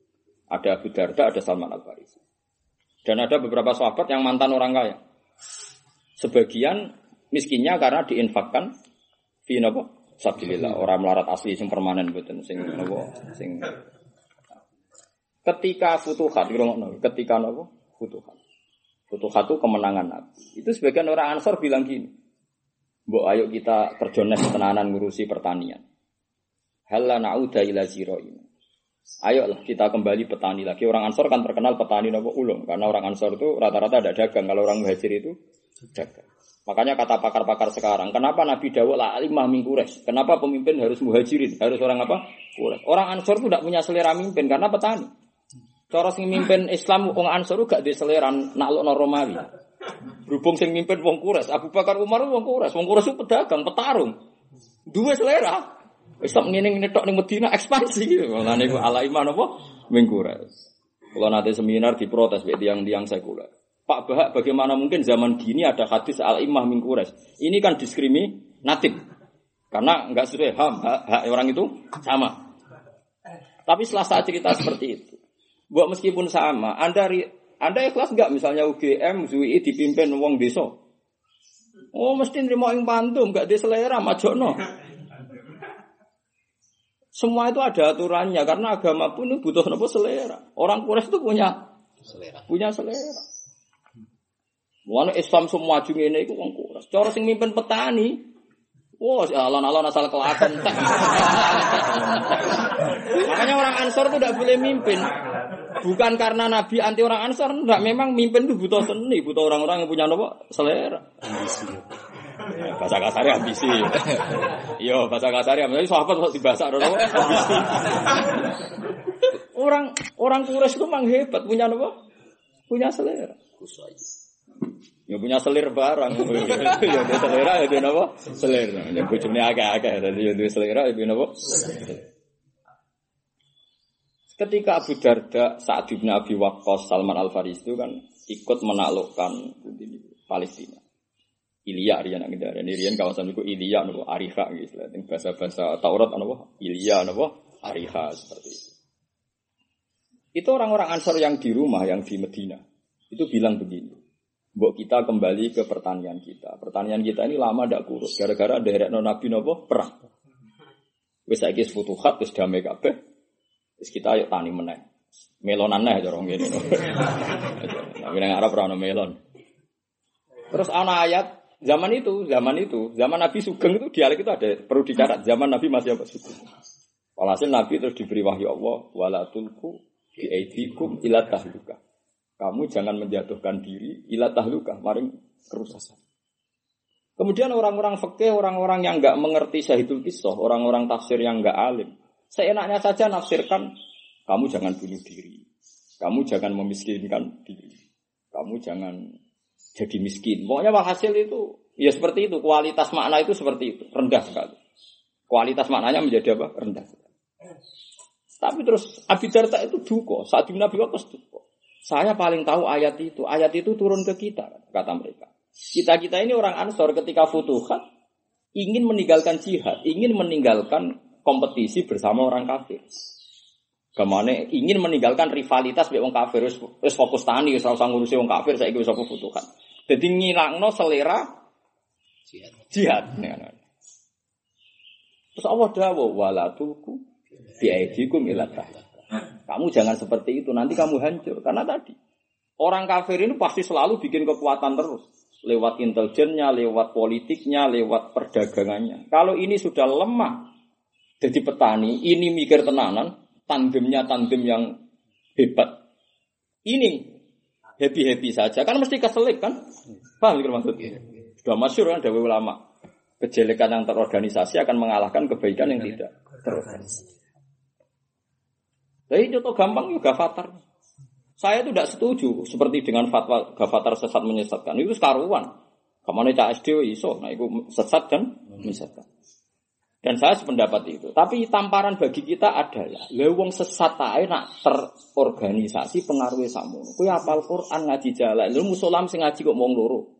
Ada Abu Darda, ada Salman Al-Farisi. Dan ada beberapa sahabat yang mantan orang kaya. Sebagian miskinnya karena diinfakkan fi napa? Sabilillah, orang melarat asli sing permanen mboten sing napa? Sing ketika futuhat, ketika napa? Futuhat. Futuhat itu kemenangan Nabi. Itu sebagian orang Ansor bilang gini. Mbok ayo kita kerjones tenanan ngurusi pertanian. Halla na'udha ila zira'ina. Ayolah kita kembali petani lagi. Orang Ansor kan terkenal petani nopo ulum. Karena orang Ansor itu rata-rata ada dagang. Kalau orang Muhajir itu dagang. Makanya kata pakar-pakar sekarang, kenapa Nabi Dawud la'alimah min Quraisy? Kenapa pemimpin harus Muhajirin? Harus orang apa? Quraisy. Orang Ansor itu tidak punya selera mimpin karena petani. Cara sing mimpin Islam wong Ansor itu gak di selera naklukno Romawi. Berhubung sing mimpin wong Quraisy, Abu Bakar Umar wong Quraisy. Wong Quraisy itu pedagang, petarung. Dua selera. Islam ngene-ngene tok ning Medina ekspansi. Lah niku ala iman apa? Mingkures. Kula nate seminar diprotes mek tiyang-tiyang sekuler. Pak Bahak, bagaimana mungkin zaman gini ada hadis al-imah mingkures? Ini kan diskriminatif. Karena enggak sesuai ham, hak, hak orang itu sama. Tapi setelah saya cerita seperti itu, buat meskipun sama, Anda Anda ikhlas enggak misalnya U G M, U I dipimpin wong desa? Oh, mesti nrimo ing pantum, enggak di selera majokno. Semua itu ada aturannya karena agama pun butuh nopo selera. Orang Quraisy itu punya selera. Punya selera. Wong Islam semua jungene iku wong Quraisy. Cara sing mimpin petani wah, wow, alon-alon asal Kelaten. Makanya orang Ansor itu tidak boleh mimpin. Bukan karena Nabi anti orang Ansor, enggak. Memang mimpin itu butuh seni, butuh orang-orang yang punya nopo selera. Ambisi. Ya, bahasa kasar ambisi. Yo, bahasa kasar ambisi. Sahabat harus dibahasa nopo ambisi. Orang orang Quraisy itu memang hebat, punya nopo, punya selera. Kusai. Ya punya selir barang. Ya punya selera ya punya apa? Selera. Ya bojone agak-agak tadi ya punya selera ya punya apa? Ketika Abu Darda, Sa'd bin Abi Waqqas, Salman Al-Farisi itu kan ikut menaklukkan Palestina. Ilya riyan nang daerah ini riyan kawasan iku Ilya napa Ariha gitu. Ning bahasa-bahasa Taurat napa Ilya napa Ariha seperti itu. Itu orang-orang Ansar yang di rumah yang di Medina. Itu bilang begini. Mbok kita kembali ke pertanian kita. Pertanian kita ini lama ndak kurus gara-gara nderekno Nabi napa perang. Wis saiki futuhat wis damai kabeh. Wis kita ayo tani meneh. Melonan neh cara ngene. Tapi nang Arab ora ono melon. Terus ana ayat zaman itu, zaman itu, zaman Nabi Sugeng itu dialek itu ada perlu dicatat. Zaman Nabi masih apa Sugeng. Walhasil Nabi terus diberi wahyu Allah, wala tulku bi aidikum ila tahluka. Kamu jangan menjatuhkan diri ila tahlukah, maring kerusakan. Kemudian orang-orang fikih, orang-orang yang enggak mengerti Sahihul Qisah, orang-orang tafsir yang enggak alim, seenaknya saja nafsirkan, kamu jangan bunuh diri. Kamu jangan memiskinkan diri. Kamu jangan jadi miskin. Pokoknya hasil itu ya seperti itu, kualitas makna itu seperti itu, rendah sekali. Kualitas maknanya menjadi apa? Rendah sekali. Tapi terus Abi Darda itu duka, Sa'd bin Abi Waqqas duka. Saya paling tahu ayat itu. Ayat itu turun ke kita, kata mereka. Kita-kita ini orang Ansor ketika futuhat, ingin meninggalkan jihad, ingin meninggalkan kompetisi bersama orang kafir. Kemana? Ingin meninggalkan rivalitas dengan orang kafir. Terus fokus tani, terus ngurusi orang kafir, saya ikut futuhat. Jadi ngilangno selera jihad. Jihad. Terus Allah dawuh, walatulku biaidikum ilatah. Kamu jangan seperti itu, nanti kamu hancur. Karena tadi, orang kafir ini pasti selalu bikin kekuatan terus. Lewat intelijennya, lewat politiknya, lewat perdagangannya. Kalau ini sudah lemah, jadi petani, ini mikir tenanan, tandemnya tandem yang hebat. Ini happy-happy saja, kan mesti keselip kan? Paham itu maksudnya? Sudah masyhur kan, dawuh ulama. Kejelekan yang terorganisasi akan mengalahkan kebaikan yang tidak terorganisasi. Jadi contoh gampang itu Gafatar. Saya itu tidak setuju seperti dengan fatwa Gafatar sesat menyesatkan. Itu sekaruan. Kemana cak S D W iso, nah itu sesat dan menyesatkan. Dan saya sependapat itu. Tapi tamparan bagi kita adalah lewong sesat ae nak terorganisasi pengaruhi sakmono. Kowe hafal Quran ngaji jalan, lu musolam sing ngaji kok mung loro.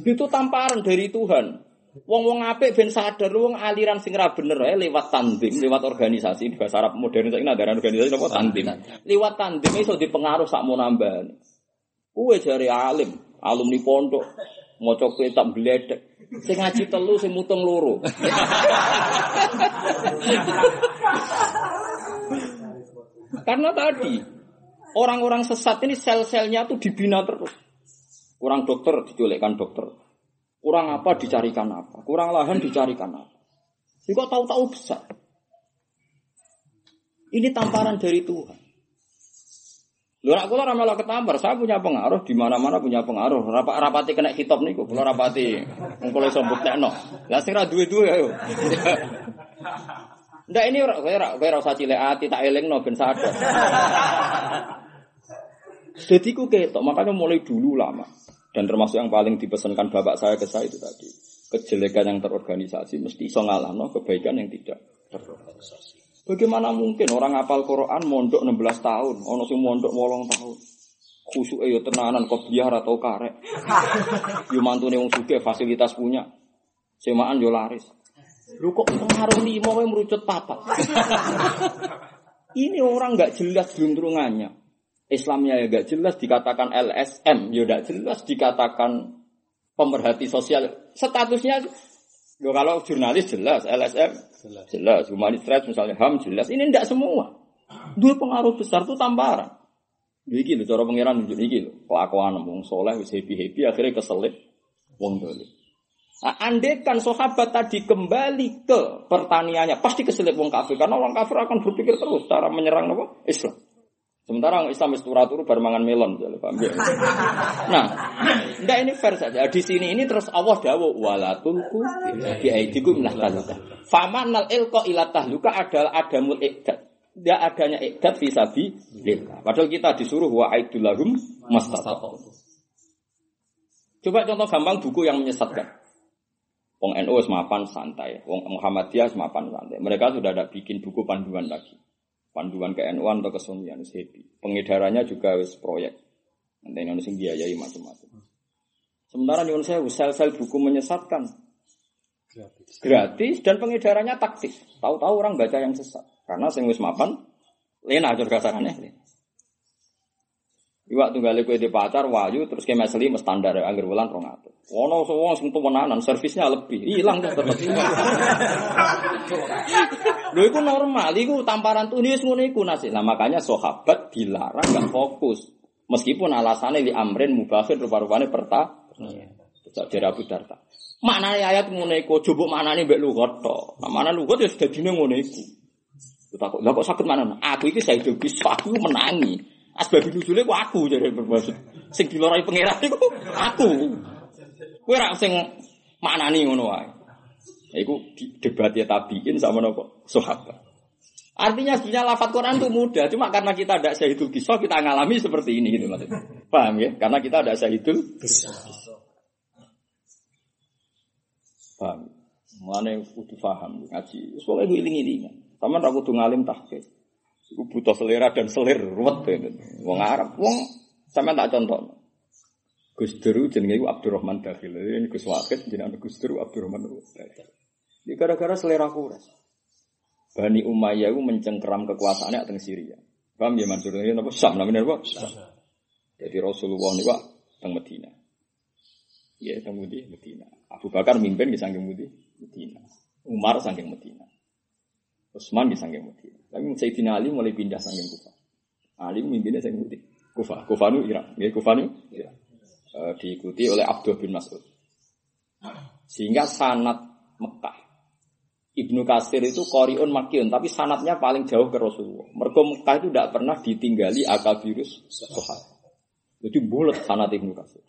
Itu tamparan dari Tuhan. Wong-wong apik ben sadar wong aliran sing ra bener ae lewat tandem, lewat organisasi di bahasa Arab modern saiki ndaran organisasi napa tandem. Lewat tandem iso dipengaruh sakmo nambah. Kuwe jare alim, alumni pondok, maca kitab gledek. Sing ngaji telu sing mutung loro. Karena tadi orang-orang sesat ini sel-selnya tuh dibina terus. Kurang dokter diculikkan dokter. Kurang apa dicarikan apa, kurang lahan dicarikan apa. Ini kok tahu-tahu besar. Ini tamparan dari Tuhan. Lho nek kula ora malah ketampar, saya punya pengaruh di mana-mana punya pengaruh. Rapat rapati kena hitop niku, kula rapati wong kula iso buktekno. Lah sing ra duwe-duwe ayo. Ndak ini ora ora ora usah cilik ati tak elingno ben sadar. Dadi ku ketok, makanya mulai dulu lama. Dan termasuk yang paling dipesankan bapak saya ke saya itu tadi. Kejelekan yang terorganisasi mesti iso ngalahno kebaikan yang tidak terorganisasi. Bagaimana mungkin orang hafal Quran mondok enam belas tahun, ono sing mondok delapan tahun. Khusuke yo tenanan kok biar atau karek. Yo mantune wong sugih fasilitas punya. Semaan yo laris. Lu kok pengaruh lima wae merucut papat. Ini orang enggak jelas gelundrungannya. Islamnya ya enggak jelas, dikatakan L S M ya enggak jelas, dikatakan pemerhati sosial. Statusnya yo kalau jurnalis jelas, L S M jelas, jelas. Human rights misalnya H A M jelas. Ini enggak semua. Dua pengaruh besar itu tamparan. Iki lho cara pangeran nunjuk iki lho. Kelakuan wong saleh wis happy-happy akhirnya keselip wong dolim. Nah, andekan sahabat tadi kembali ke pertaniannya, pasti keselip wong kafir. Karena orang kafir akan berpikir terus cara menyerang apa? Islam. Sementara orang Islam istirahat-turu bar mangan melon. Nah, ndak ini fair saja. Di sini ini terus Allah dawuh walatulku bi aidikum la tahluka. Famanal ilqa ila tahluka adalah adamul iqdad. Tidak adanya iqdad fisabi lillah. Padahal kita disuruh wa'aidul lahum mastata. Coba contoh gampang buku yang menyesatkan. Wong N U semapan santai, wong Muhammadiyah semapan santai. Mereka sudah ada bikin buku panduan lagi. Panduan ke N U-an atau kesunnian happy. Pengedarannya juga wis proyek. Nanti Indonesia biayai macam-macam. Sementara nyuwun sewu sel-sel buku menyesatkan. Gratis. Gratis dan pengedarannya taktis. Tahu-tahu orang baca yang sesat. Karena sing wis mapan lena atur kasarane. Iwak tunggale kowe di pacar wayu terus kemeseli mes standar anggar wulan dua ratus. Ono wong sing tumenanan servisnya lebih, hilang terus tetep. Lho iku normal, iku tamparan tuh wis ngene iku nasih. Lah makanya sahabat dilarang enggak fokus. Meskipun alasannya li amrin mubahir rupa-rupane perta. Cak dirabu darta. Maknane ayat ngene iku jupuk maknane mbek lugat tok. Maknane lugat ya sedadine ngene iku. Takut, lah kok sakit mana? Aku ini saya hidup bis, aku menangi. Asbab dudule ku aku jadi bermaksud. Sing dilorai pangeran iku aku. Kowe ra sing maknani ngono wae. Iku debatnya tabiin sama nopo sahabat. Artinya sebenarnya lafaz Quran itu mudah, cuma karena kita ndak saya hidup kisah kita ngalami seperti ini gitu maksudnya. Paham ya? Karena kita ndak saya hidup kisah. Paham. Mulane kudu paham ngaji. Soale ngiling-ngilingan. Taman aku tuh ngalim tahqiq. Iku butuh selera dan selir ruwet ngene. Wong Arab, wong sampean tak contohno. Gus Dur jenenge iku Abdurrahman Dakhil. Ini Gus Waqid jenenge Gus Dur Abdurrahman Dakhil. Iki gara-gara selera kuras. Bani Umayyah iku mencengkeram kekuasaannya teng Syria. Paham ya Mansur ini napa Syam namanya apa? Jadi Rasulullah niku teng Madinah. Ya teng Madinah. Abu Bakar mimpin di saking Madinah. Umar saking Madinah. Utsman di sanggeng Madinah. Tapi Sayyidina Ali mulai pindah sanggeng Kufah. Ali mimpinnya sanggeng Madinah. Kufah, Kufah nu Irak. Nggih Kufah nu Irak. E, diikuti oleh Abdullah bin Mas'ud. Sehingga sanad Mekah. Ibnu Katsir itu qari'un makkiyun, tapi sanadnya paling jauh ke Rasulullah. Mergo Mekah itu tidak pernah ditinggali akabirus sahabat. Jadi bulat sanad Ibnu Katsir.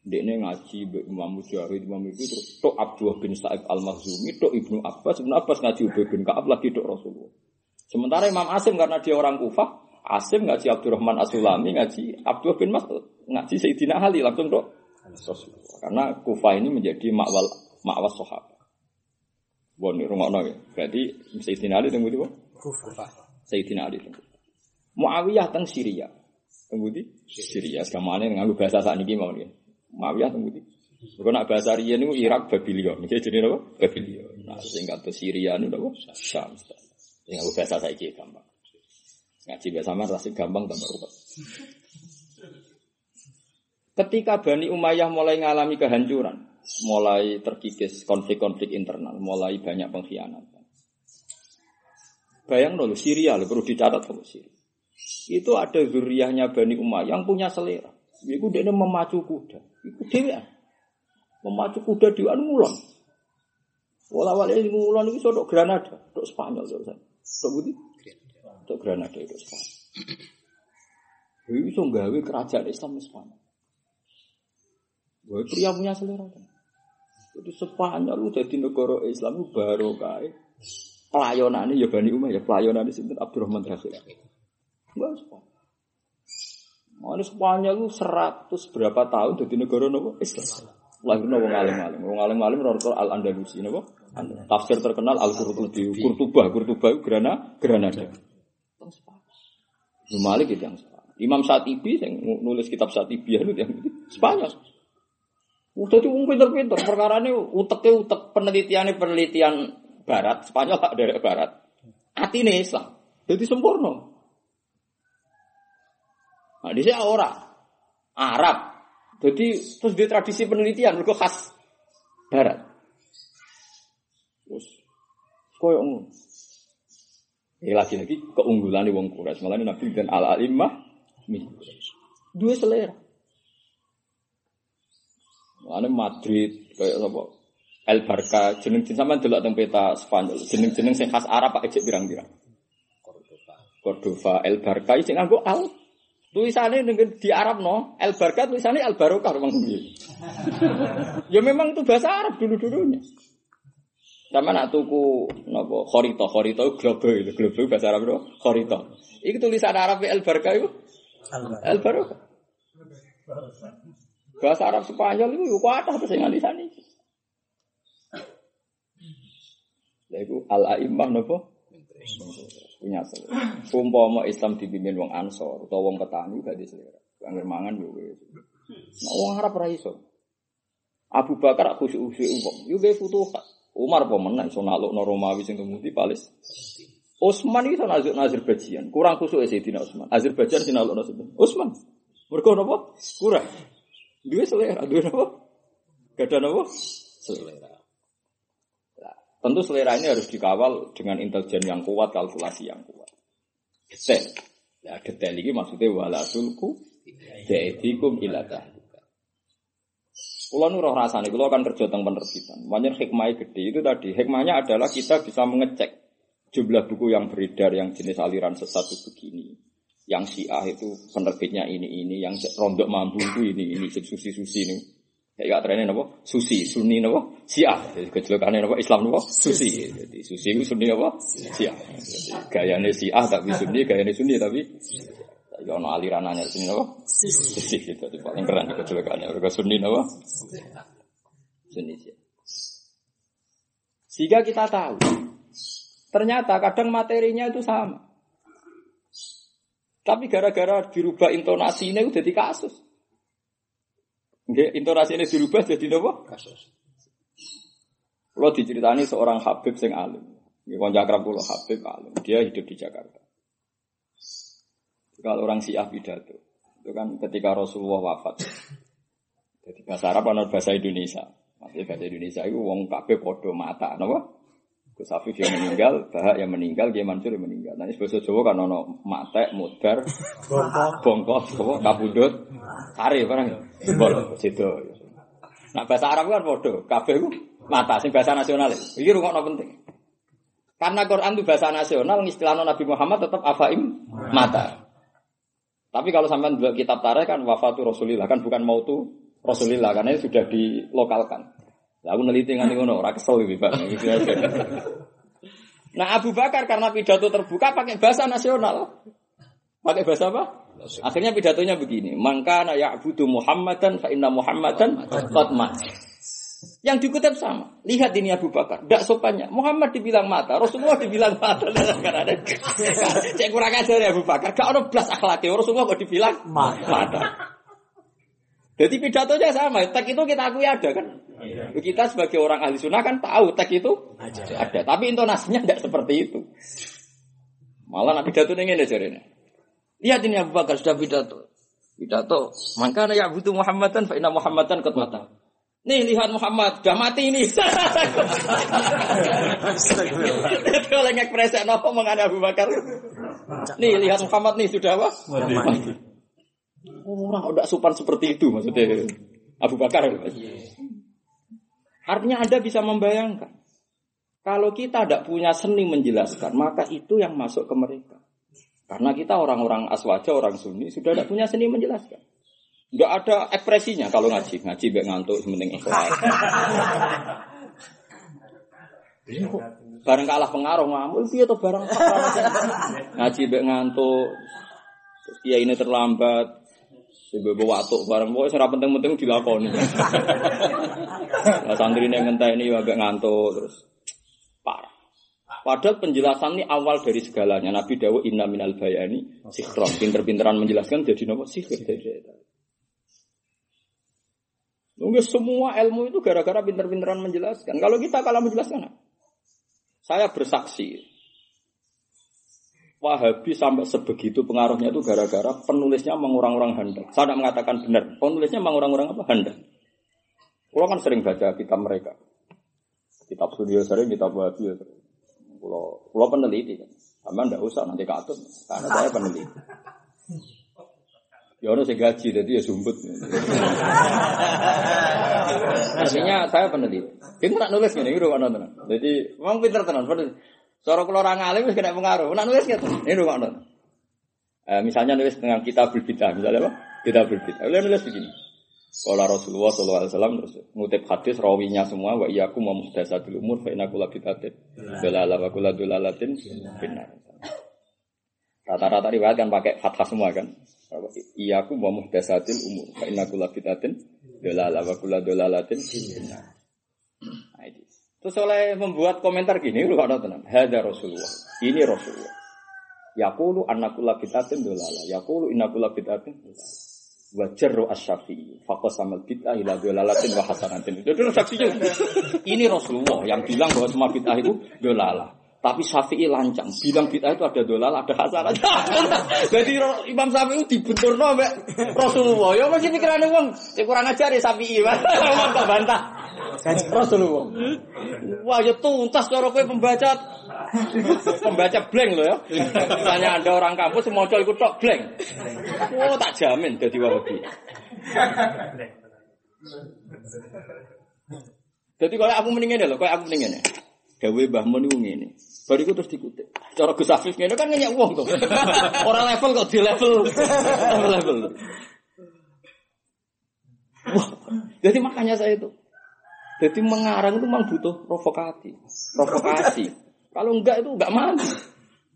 Dekne ngaji mbek Imam Mujahid, Imam itu terus tok Abdullah bin Sa'ib Al-Makhzumi, tok Ibnu Abbas, Ibnu Abbas ngaji Ubay bin Ka'ab lagi tok Rasulullah. Sementara Imam Asim karena dia orang Kufah, Asim ngaji Abdurrahman As-Sulami, ngaji Abdullah bin Mas'ud, ngaji Sayyidina Ali langsung tok Rasulullah. Karena Kufah ini menjadi makwal makwas sahabat. Wong rungokno ya. Berarti Sayyidina Ali teng pundi, Pak? Kufah. Sayyidina Ali teng. Muawiyah teng Syria. Teng pundi? Syria. Sakamane nganggo bahasa sakniki mawon nggih. Muawiyah temudi. Kalau nak bahasa Syria ni, Irak Babylon. Jadi jenis apa? Babylon. Nah, singkat tu Syria ni, apa? Syam. Yang aku bahasa saya kira gampang. Ngaji bersama rasanya gampang tambah ruwet. Ketika Bani Umayyah mulai mengalami kehancuran, mulai terkikis konflik-konflik internal, mulai banyak pengkhianatan. Bayang dulu Syria, perlu dicatat kalau Syria. Itu ada zuriyahnya Bani Umayyah yang punya selera. Iku dene memacu kuda. Iku dhewean. Memacu kuda dhewean mulon. Wala-wale mulon iki sok Granada, sok Spanyol terus. Sok budi? Sok Granada itu Spanyol. Iki iso gawe kerajaan Islam Spanyol. Wae pria punya selera. Itu Spanyol udah di negara Islam baru kae. Pelayonane ya Bani Umayyah, pelayonane sinten Abdurrahman Dakhil. Wah Spanyol. Mane Spanyol lu seratus berapa tahun dadi negara napa Islam. Lahirna wong alim-alim, wong alim-alim roro Al-Andalusi napa? Tafsir terkenal Al-Qurtubi, Qurtubah, Qurtubah Granada, Granada. Wong Spanyol. Imam Malik itu yang Spanyol. Imam Satibi yang nulis kitab Satibiyah itu yang Spanyol. Jadi wong pinter-pinter perkarane uteke utek penelitiane penelitian barat, Spanyol tak dari barat. Atine Islam. Jadi sempurna. Nah, di sini ora Arab. Jadi terus di tradisi penelitian mergo khas barat. Terus koyo ngono. Ya lagi-lagi keunggulan di wong Quraisy malah Nabi dan al-alimah dua selera. Ane Madrid kayak apa? El Barca jeneng-jeneng sampean delok teng peta Spanyol, jeneng-jeneng sing khas Arab Pak ejek pirang-pirang. Cordova. Cordova El Barca sing nganggo al. Tulisane di Arabno, El Barca tulisane Al Barokah wong iki. Ya memang itu bahasa Arab dulu-dulunya. Sama nak tuku napa khorito, khorito globe itu globe bahasa Arab lho, khorito. Iki tulisan Arab El Barca iku Al Barokah. Bahasa Arab Spanyol itu kuatah pesengan di sana. Lagu al-aimah nopo punya selera. Umpama Islam dipimpin wong Ansor atau wong petani gak diselera. Angger mangan yo wis. Nek wong Arab ra iso. Abu Bakar khusyuk-khusyuk wong. Yo ge futuhat. Umar apa menang iso nalukno Romawi sing temudi Palestina. Utsman iso nazuk Azerbaijan. Kurang khusyuk Sayyidina Utsman. Azerbaijan sinalukno Utsman. Mergo nopo? Kurang. Dua selera, dua apa? Gak ada apa? Selera. Nah, tentu selera ini harus dikawal dengan intelijen yang kuat, kalkulasi yang kuat. Detail. Nah, detail ini maksudnya walasulku jaidikum ilatah. Kalau nurah rasanya, kalau akan kerja tentang penerbitan. Banyak hikmahnya gede itu tadi. Hikmahnya adalah kita bisa mengecek jumlah buku yang beredar, yang jenis aliran sesat itu begini. Yang Syiah itu penerbitnya ini ini, yang rondok mambu itu ini ini, susi susi ini. Kayak katanya apa? Susi, Sunni apa? Syiah. Jadi kejelakannya apa? Islam apa? Susi. Jadi Susi itu Sunni apa? Syiah. Gayanya Syiah tapi Sunni, gayanya Sunni tapi. Tapi ono aliranannya Sunni apa? Susi. Jadi paling keren kejelakannya. Orang Sunni apa? Sunni Syiah. Sehingga kita tahu, ternyata kadang materinya itu sama. Tapi gara-gara dirubah intonasi ini udah di kasus. Nggih, intonasi ini dirubah jadi apa? Kasus. Kalau diceritani seorang Habib sing alim. Nggih, kanca akrab kula Habib alim. Dia hidup di Jakarta. Kalau orang Syiah pidato, itu kan ketika Rasulullah wafat. Jadi bahasa Arab ana bahasa Indonesia. Maksudnya bahasa Indonesia itu wong kabeh padha mata, napa? Gus Afif yang meninggal, Bahak yang meninggal, Kiai Mansur yang meninggal. Nah, bahasa Jawa kan ono matek, modar, bongkos, kabudut, kare barang ya. Bolo situ. Nah, bahasa Arab kan padha, kabeh ku mata sing bahasa nasional. Iki rungokno penting. Karena Quran itu bahasa nasional, ngistilahno Nabi Muhammad tetap afaim mata. Tapi kalau sampean delok kitab tarikh kan wafatu Rasulillah kan bukan mautu Rasulillah karena itu sudah dilokalkan. Lah aku neliti nganti ngono ora kesel iki, Pak. Nah, Abu Bakar karena pidato terbuka pakai bahasa nasional. Pakai bahasa apa? Akhirnya pidatonya begini, "Mangkana ya'budu Muhammadan fa inna Muhammadan qad mat." Yang dikutip sama. Lihat ini Abu Bakar, ndak sopannya. Muhammad dibilang mata, Rasulullah dibilang mata. Cek kurang ajar ya Abu Bakar. Gak ono blas akhlake, Rasulullah kok dibilang mata. Jadi pidatonya sama, tek itu kita akui ada kan? Kita sebagai orang ahli sunnah kan tahu tek itu aja, ada, tapi intonasinya tidak seperti itu. Malah Nabi pidato ini ngene. Lihat ini Abu Bakar sudah pidato. Pidato, maka ya butuh Muhammadan fa inna Muhammadan qad mata. Nih lihat Muhammad sudah mati ini. Itu oleh ngepresek nopo mengandung Abu Bakar. Nih lihat Muhammad nih sudah apa? Mati. Orang udah sopan seperti itu maksudnya Abu Bakar. Artinya Anda bisa membayangkan, kalau kita tidak punya seni menjelaskan, maka itu yang masuk ke mereka. Karena kita orang-orang aswaja, orang sunni, sudah tidak punya seni menjelaskan. Tidak ada ekspresinya kalau ngaji. Ngaji baik ngantuk, sementing ikhlas. Barang kalah pengaruh, ngamuk, itu atau barang ngaji baik ngantuk, ya ini terlambat. Sebab watuk barang pokoknya serap penting-penting dilakoni. Nah, santri ini ngentah ini agak ngantuk terus parah. Padahal penjelasan ini awal dari segalanya. Nabi Dawud inna minal bayani sikhron. Pinter-pinteran menjelaskan jadi nopo sihir. Nunggu semua ilmu itu gara-gara pinter-pinteran menjelaskan. Kalau kita kalah menjelaskan, saya bersaksi. Wahabi sampai sebegitu pengaruhnya itu gara-gara penulisnya mengurang-urang handal. Saya tidak mengatakan benar. Penulisnya mengurang-urang apa? Handal. Kalau kan sering baca kitab mereka. Kitab studio sering, kitab Wahabi. Kalau, kalau peneliti. Sama tidak usah, nanti ke atas. Karena saya peneliti. Ya orang saya gaji, jadi ya sumput. Artinya saya peneliti. Kita tidak nulis. Ini udah nonton. Jadi memang pintar tenan. Seorang keluarga ngalim itu kena pengaruh. Nah nulis gitu. Ini dong kan. Eh, misalnya nulis dengan kitabul bidah, misalnya apa? Kitabul bidah. Boleh nulis begini. Qala Rasulullah sallallahu alaihi wasallam terus ngutip hadis rawinya semua wa iyyakum wa muhdatsatil umur fa inna kulla bid'atin dalalah wa kullu dalalatin finnar. Rata-rata riwayat kan pakai fathah semua kan. Iyyakum wa muhdatsatil umur fa inna kulla bid'atin dalalah wa kullu dalalatin finnar. Terus oleh membuat komentar gini, lu kada tenang. Hadza Rasulullah. Ini Rasulullah. Yaqulu annakula bid'atun dalalah. Yaqulu innakula bid'atun dalalah. Wa jarru asy-Syafi'i. Faqasamal bid'ah ila dalalatin wa hasanatin. Itu saksinya. Ini Rasulullah yang bilang bahwa semua bid'ah itu dalalah. Tapi Syafi'i lancang. Bilang bid'ah itu ada dalalah, ada hasanah. Jadi Imam Syafi'i dibenturno mbek Rasulullah. Ya mesti pikirane wong sing kurang ajar ya Syafi'i. Wong tak bantah. Rasulullah. Wah, ya tuntas cara kowe pembaca. Pembaca blank lho ya. Misalnya ada orang kampus maca iku tok blank. Oh, tak jamin dadi Wahabi. Jadi kalau aku mendingin lho, koyo aku mendingin. Gawe Mbah Mun iku ngene. Bar iku terus dikutip. Cara Gus Afif ngene kan ngeyak wong to. Ora level kok di level. Level. Wah, jadi makanya saya itu jadi mengarang itu memang butuh provokasi, provokasi. Kalau enggak itu enggak mandi.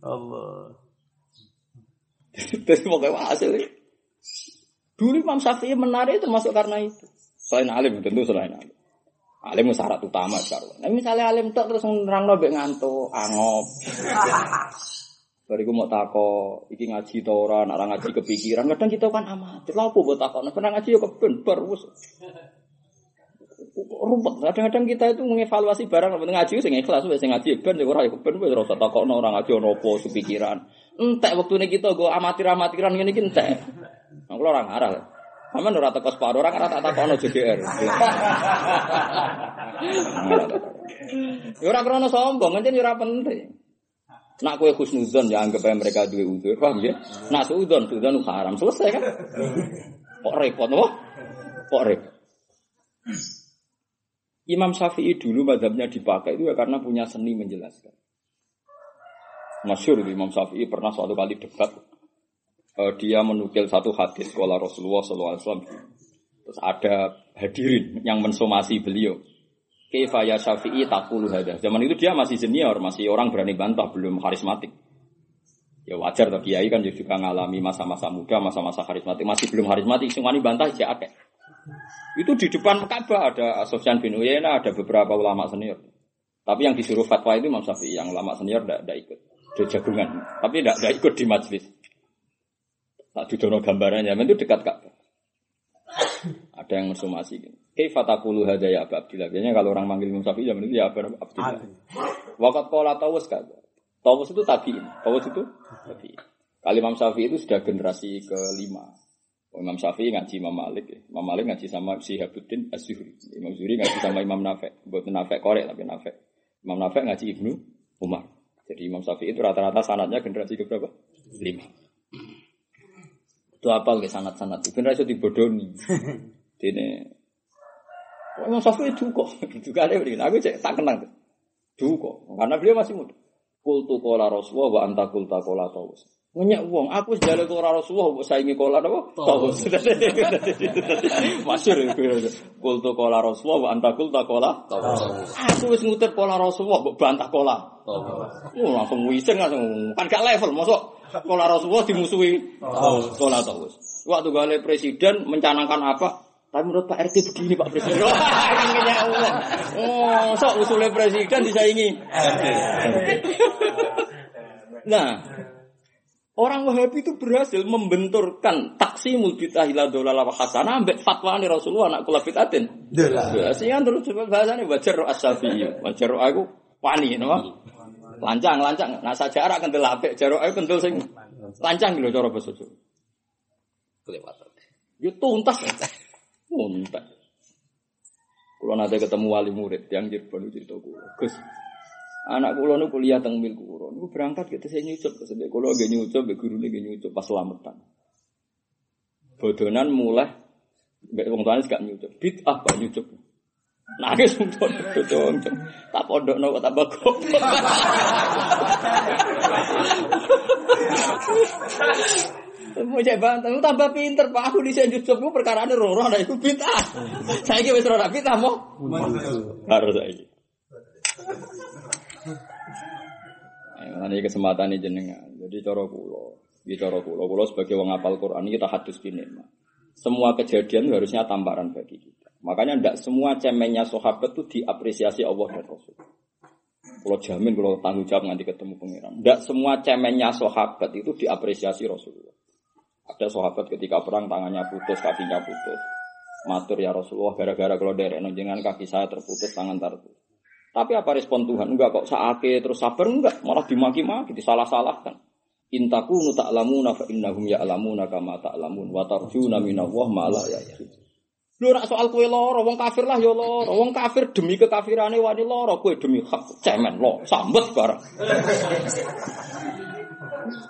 Allah. Terus pokoknya hasilnya. Dulu Imam Syafi'i menarik termasuk karena itu. Selain alim tentu selain alim. Alim syarat utama sekarang. Nah, misalnya alim tak terus nerangno mbek ngantuk, angop. Bariku mau takok, iki ngaji ta ora, nek ora ngaji kepikiran. Kadang kita kan amat. Lha opo mbok takokno? Nek ngaji yo keben bar wis. Rumpet. Kadang-kadang kita itu mengevaluasi barang penting ngaji sing ikhlas wis sing ngaji ben sing ora ya keben wis ora takokno orang ngaji ono apa kepikiran. Entek wektune kita go amatir-amatiran ngene iki entek. Nang kula ora ngarah. Sama nurata kos paru orang kata tak kono J D R. Orang krono sombong, nanti orang penting. Nak kue khusnuzon, jangan kepada mereka dua udur, paham ya? Nak suudon, suudon haram selesai kan? Kok repot, wah? Kok repot? Imam Syafi'i dulu mazhabnya dipakai itu ya karena punya seni menjelaskan. Masyhur Imam Syafi'i pernah suatu kali debat. Dia menukil satu hadis qala Rasulullah sallallahu alaihi wasallam. Terus ada hadirin yang mensomasi beliau. Kaifa ya Syafi'i taqulu hadza. Zaman itu dia masih senior, masih orang berani bantah, belum karismatik. Ya wajar toh kiai kan juga ngalami masa-masa muda, masa-masa karismatik, masih belum karismatik sing wani bantah iki akeh. Itu di depan Ka'bah ada Sufyan bin Uyainah, ada beberapa ulama senior. Tapi yang disuruh fatwa itu Imam Syafi'i, yang ulama senior ndak ndak ikut. Dia jagungan, tapi ndak ndak ikut di majelis. Tak didono gambarannya, itu dekat Ka'bah. Ada yang mensumasi gini. Kaifa taqulu hadza ya Abu Abdillah. Biasanya kalau orang manggil Imam Syafi'i zaman itu ya Abu Abdillah. Waqat qala Tawus kata. Tawus itu tabi'in. Tawus itu tabi'in. Kalau Imam Syafi'i itu sudah generasi kelima. Imam Syafi'i ngaji Imam Malik. Imam Malik ngaji sama Syihabuddin Az-Zuhri. Imam Zuhri ngaji sama Imam Nafi'. Bukan Nafi' korek tapi Nafi'. Imam Nafi' ngaji Ibnu Umar. Jadi Imam Syafi'i itu rata-rata sanadnya generasi ke berapa? lima. Itu apa ke sanat-sanat itu kan rasa dibodoni. Dene Imam Syafi'i duka, duka dia begini. Aku cek tak kenang duka, karena beliau masih muda. Kultu kola Rasulullah wa anta kulta kola Tawus. Ngenyak uang, aku sejalan kola Rasulullah, saingi kola apa? Tawus. Masyur. Kultu kola Rasulullah wa anta kulta kola Tawus. Aku wis ngutip kola Rasulullah, bantah kola Tawus. Langsung wiseng, langsung kan gak level, masuk. Sekolah Rasulullah dimusuhi sekolah Tawus. Waktu gale presiden mencanangkan apa? Tapi menurut Pak R T begini Pak Presiden. Oh, sok usulnya presiden disaingi. Nah, Orang Wahabi itu berhasil membenturkan taksimu bid'ah dolala wa hasanah ambek fatwane Rasulullah anak kula bid'atin. Dolala. Sehingga terus bahasane wajar as-safi. Wajar aku wani napa? Lancang-lancang. Nah sajarah kendel apik jarok ae kendel sing lancang lho cara basa Jawa. Kelewatan. Yo tuntas. Tuntas. Kula nate ketemu wali murid yang Cirebon cerita kula. Gus anak kula nu kuliah teng mil kula niku berangkat gitu saya nyucup sebab kula nggih nyucup mbek gurune nggih nyucup pas slametan. Bodonan mulai mbek wong tuane gak nyucup. Bid'ah kok nyucup. Nangis untu dong. Tak pondokno kok tambah goblok. Mau jaban tambah pinter Pak aku dise nyucupku perkarane roh-roh ana iku bid'ah. Saiki wis ora bid'ah mo. Harus saiki. Ini kesempatan ini jenengan. Jadi cara kula, iki cara kula, kula sebagai wong hafal Quran kita hadus kene. Semua kejadian harusnya tamparan bagi kita. Makanya ndak semua cemennya sahabat itu diapresiasi Allah dan Rasul. Kula jamin kula tanggung jawab nganti ketemu pangeran. Ndak semua cemennya sahabat itu diapresiasi Rasulullah. Ada sahabat ketika perang tangannya putus, kakinya putus. Matur ya Rasulullah gara-gara kula derekno jenengan kaki saya terputus, tangan terputus. Tapi apa respon Tuhan? Enggak kok saake terus sabar enggak, malah dimaki-maki, disalah-salahkan. In takunu ta'lamuna fa innahum ya'lamuna kama ta'lamun wa tarjuna minallahi ma la ya'lam. Lho ora soal kowe lara, wong kafir lah ya lara. Wong kafir demi kekafirane wani lara, kowe demi hak cemen lo, sambet bareng.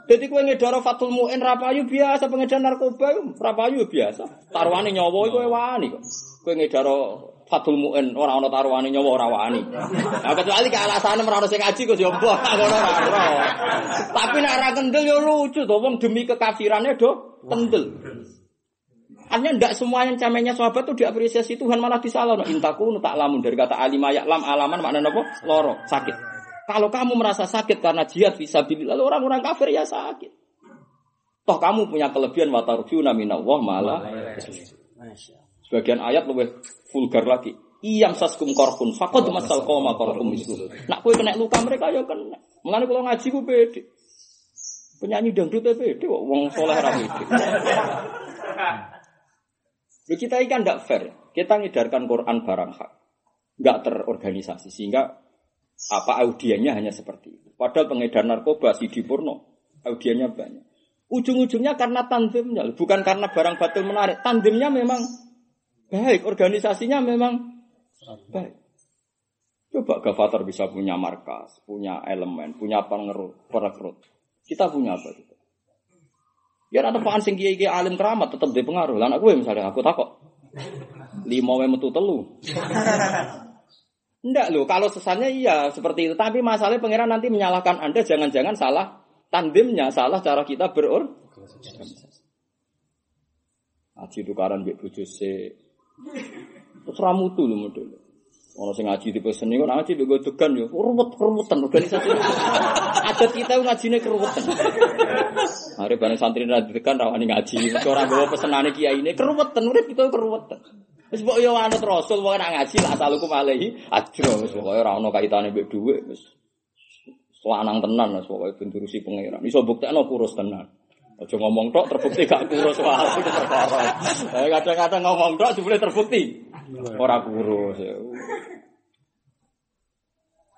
Dadi kowe ngedoro Fathul Mu'in rapayu biasa, pengedar narkoba rapayu biasa. Taruhane nyawa kowe wani kok. Kowe ngedoro Fathul Mu'in ora ana taruhane nyawa ora wani. Nah kecuali ke alasane ora ono sing ngaji kok yo mbah ngono ora ora. Tapi nek ora kendel yo lucu to wong demi kekafirane do kendel. Artinya ndak semua yang camennya sahabat itu diapresiasi Tuhan malah disalahno. Intaku tak lamun dari kata alima yaklam alaman maknane apa? Loro, sakit. Kalau kamu merasa sakit karena jihad fisabilillah orang-orang kafir ya sakit. Toh kamu punya kelebihan wa tarjuna minallah malah. Sebagian ayat lebih vulgar lagi. Iyam saskum korpun faqad masal qoma korpun mislu. Nak kowe kena luka mereka ya kena. Mulane kula ngaji ku pede. Penyanyi dangdut pede kok wong saleh ra pede. Lha kita iki kan ndak fair. Kita ngedarkan Quran barang hak. Enggak terorganisasi sehingga apa audiennya hanya seperti itu. Padahal pengedar narkoba Sidi Purno audiennya banyak. Ujung-ujungnya karena tandemnya, bukan karena barang batil menarik. Tandemnya memang baik, organisasinya memang baik. Coba Gavatar bisa punya markas, punya elemen, punya pengerut, perekrut. Kita punya apa gitu? Ya ada apaan sing kiai-kiai alim keramat tetap di pengaruh. Lah anak gue misalnya aku takok. Limo we metu telu. Ndak loh, kalau sesannya iya seperti itu. Tapi masalahnya pangeran nanti menyalahkan Anda jangan-jangan salah tandemnya, salah cara kita berorganisasi. Aji tukaran mbek bojo sik. Terus ra mutu lho model. Ono sing ngaji dipeseni kok ngaji mbek godegan yo ruwet-ruwetan organisasi. Adat kita ngajine keruwetan. Are bareng santri ra ditekan ra wani ngaji, wis ora nggawa pesenane kiyaine keruwetan, urip kita keruwetan. Wis mbok yo anut Rasul wong nek ngaji la salukum alaihi ajra wis pokoke ra ono kaitane mbek dhuwit wis. Lanang tenan wis pokoke ben turusi pangeran. Iso buktekno kurus tenan. Aja ngomong tok terbukti gak kurus wae iku perkara. Eh kadang-kadang ngomong tok jebule terbukti ora kurus.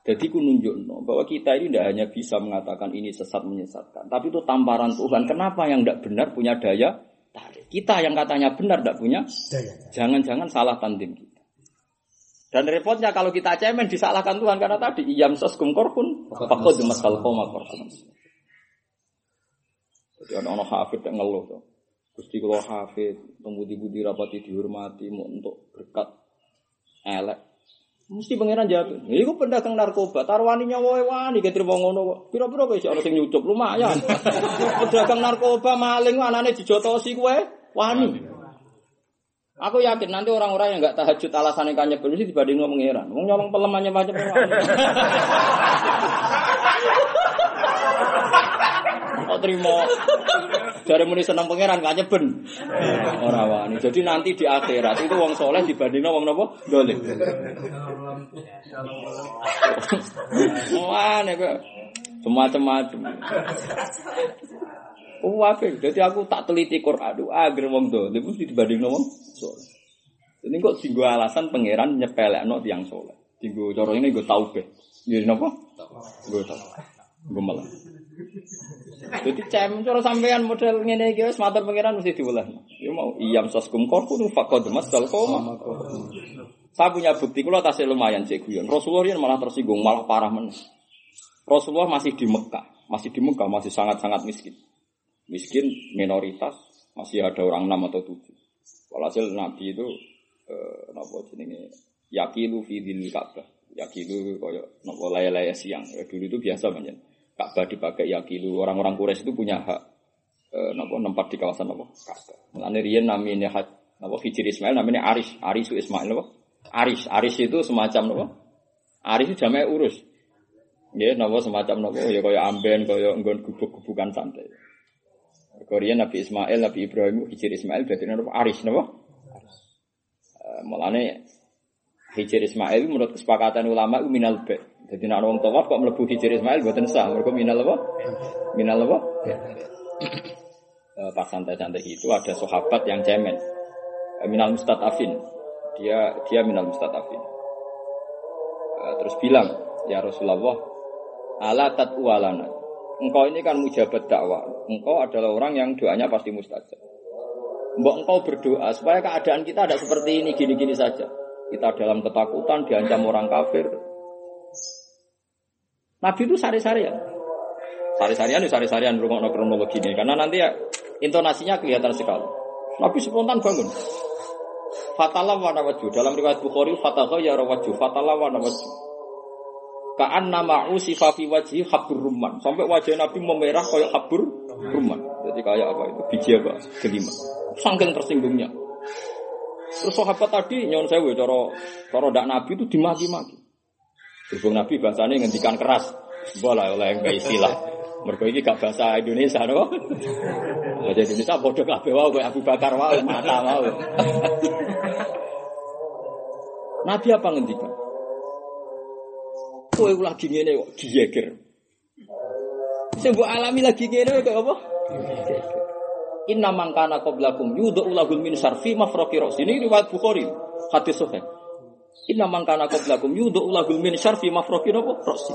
Jadi ku nunjukno bahwa kita ini tidak hanya bisa mengatakan ini sesat menyesatkan, tapi itu tamparan Tuhan. Kenapa yang tidak benar punya daya tarik? Kita yang katanya benar tidak punya daya. Jangan-jangan salah tanding kita. Dan repotnya kalau kita cemen disalahkan Tuhan karena tadi iyam saskum korpun faqad masal qoma korpun. Jadi anak-anak hafid yang ngeluh tuh. Gusti kalau hafid, pembudi-budi rapati dihormati, mau untuk berkat elek. Mesti pangeran jawab. Iku pedagang narkoba, taruhane nyawa-wani ketrimo ngono. Piro-piro kowe iso ana sing nyucup lumayan. Pedagang narkoba maling anane dijotosi kowe wani. Aku yakin nanti orang-orang yang enggak tahajud alasannya kanya berusi dibanding ngomong pangeran. Wong nyolong pelemannya macam wani. Kok terima dari muni senang pangeran gak nyeben ora wani. Jadi nanti di akhirat itu wong soleh dibandingno wong napa dolim. Wah nek semacam-macam. Oh wae, dadi aku tak teliti Quran doa agar wong dolim mesti dibandingno wong saleh. Ini kok singgo alasan pangeran nyepelekno tiyang saleh. Singgo cara ini nggo taubeh. Ya napa? Nggo taubeh. Nggo malah. Dadi cem cara sampean model ngene iki wis matur pangeran mesti diwelah. Ya mau iyam saskum korku faqad masal qoma. Saya punya bukti kula tasih lumayan sik guyon. Rasulullah yen malah tersinggung, malah parah men. Rasulullah masih di Mekah, masih di Mekah, masih sangat-sangat miskin. Miskin minoritas, masih ada orang enam atau tujuh. Walhasil Nabi itu eh napa jenenge yaqilu fi dzil Ka'bah. Yaqilu koyo napa lae-lae siang. Ya, dulu itu biasa banget. Ka'bah dipakai yaqilu. Orang-orang Quraisy itu punya hak eh napa nempat di kawasan napa Ka'bah. Mulane riyen namine napa Hijir Ismail namine Aris, Arisu Ismail napa? Aris, Aris itu semacam nopo? Aris itu jamae urus. Nggih, nopo semacam nopo ya kaya amben, kaya nggon gubuk-gubukan santai. Korea Nabi Ismail, Nabi Ibrahim, Hijir Ismail berarti nopo Aris nopo? Eh mulane Hijir Ismail menurut kesepakatan ulama itu minal ba'. Dadi nek wong tawaf kok mlebu Hijir Ismail mboten sah, mergo minal apa? Minal apa? Eh pas santai-santai itu ada sahabat yang cemen. Minal mustadafin. Dia dia minal mustatafin. Uh, terus bilang, ya Rasulullah, ala tatwalana. Engkau ini kan mujabat dakwah. Engkau adalah orang yang doanya pasti mustajab. Mbok engkau berdoa supaya keadaan kita tidak seperti ini, gini-gini saja. Kita dalam ketakutan, diancam orang kafir. Nabi itu sari-sarian. Sari-sarian itu sari-sarian rungokno kronologi ini. Karena nanti ya, intonasinya kelihatan sekali. Nabi spontan bangun. Fatalah wa nawaju dalam riwayat Bukhari fataha ya rawaju fatalah wa nawaju ka'an nama usifa fi wajhi habur rumman sampai wajah Nabi memerah kayak habur rumman jadi kayak apa itu biji apa kelima saking tersinggungnya terus sahabat tadi nyon sewu cara cara ndak Nabi itu dimaki-maki berhubung Nabi bahasane ngendikan keras bola oleh enggak istilah mergo iki gak bahasa Indonesia no bahasa Indonesia bodoh kabeh wae koyo Abu Bakar wae mata wae Nabi apa ngendikan? Kowe lagi ngene kok dijeger. Sing mbok alami lagi ngene kok apa? Inna man kana qablakum yud'u lahum min syarfi mafraqi ras. Ini riwayat Bukhari, hadis sahih. Inna man kana qablakum yud'u lahum min syarfi mafraqi ras.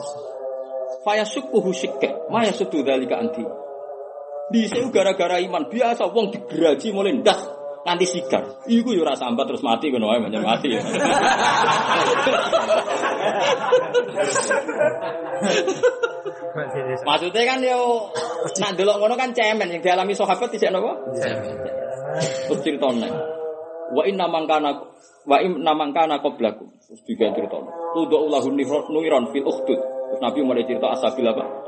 Fa yasukkuhu syikka, ma yasudu dzalika anti. Di sing gara-gara iman biasa wong digeraji mulai ndas. Nanti sigar, iku yo ora sambat terus mati ngono wae menyang mati. Maksudnya kan yo nak delok ngono kan cemen yang dialami sahabat isih napa? Cemen. Terus critane. Wa inna mangkana wa inna mangkana qablakum. Terus diga critane. Tudu'ullahu nuiron fil ukhdud. Terus Nabi mulai cerita asabil apa?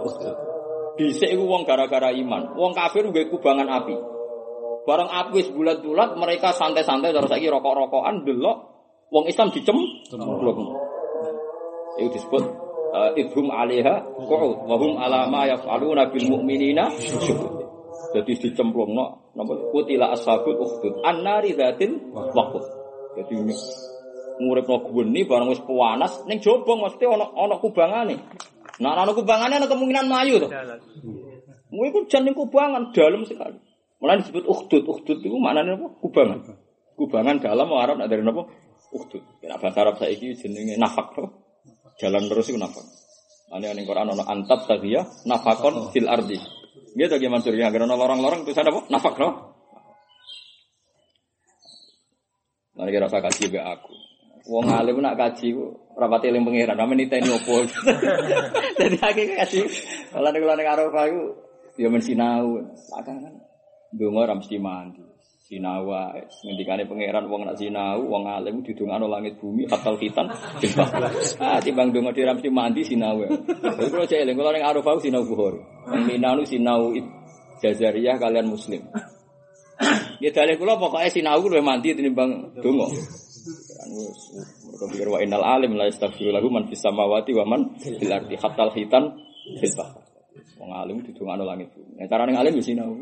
Dhisik iku wong gara-gara iman. Wong kafir nggawe kubangan api. Barang aku wis bulat-bulat mereka santai-santai terus saiki rokok-rokokan delok wong Islam dicem blok. Iku disebut idhum 'alaiha qu'ud wa hum 'ala ma yaf'aluna bil mu'minina syuhud. Dadi dicemplungno napa kutila ashabul ukhdud annari dzatil waqud. Dadi nguripno guweni barang wis panas ning jobong mesti ana ana kubangane. Nek ana kubangane ana kemungkinan mlayu to. Kuwi ku jan ning kubangan dalem sekali. Mulane disebut ukhdud, ukhdud itu maknane apa? Kubangan. Kubangan dalam wong Arab nak dari napa? Ukhdud. Nek bahasa Arab saiki jenenge nafak. Jalan terus iku nafak. Ane ning Quran ana antab taghiya nafakon fil ardi. Nggih to gimana maksudnya agar ana lorong-lorong tulisan apa? Nafak no. Mari kita rasa kaji be aku. Wong alim nak kaji ku rapati eling pangeran, ame niteni opo. Dadi akeh kaji. Lan kula ning Arafah iku ya men sinau. Kan donga ra mesti mandi. Sinau wae. Ngendikane pangeran wong nek sinau, wong alim didongano langit bumi katal kitan. Ah, timbang donga dhewe ra mesti mandi sinau wae. Lha kula cek eling, kula ning Arafah sinau Bukhari. Minanu sinau Jazariyah kalian muslim. Ya dalih kula pokoke sinau luwih mandi tinimbang donga. Mergo pikir wa innal alim la yastaghfiru lahu man fis samawati wa man fil ardi katal kitan fil bahr. Wong alim didongano langit bumi. Nek carane alim yo sinau.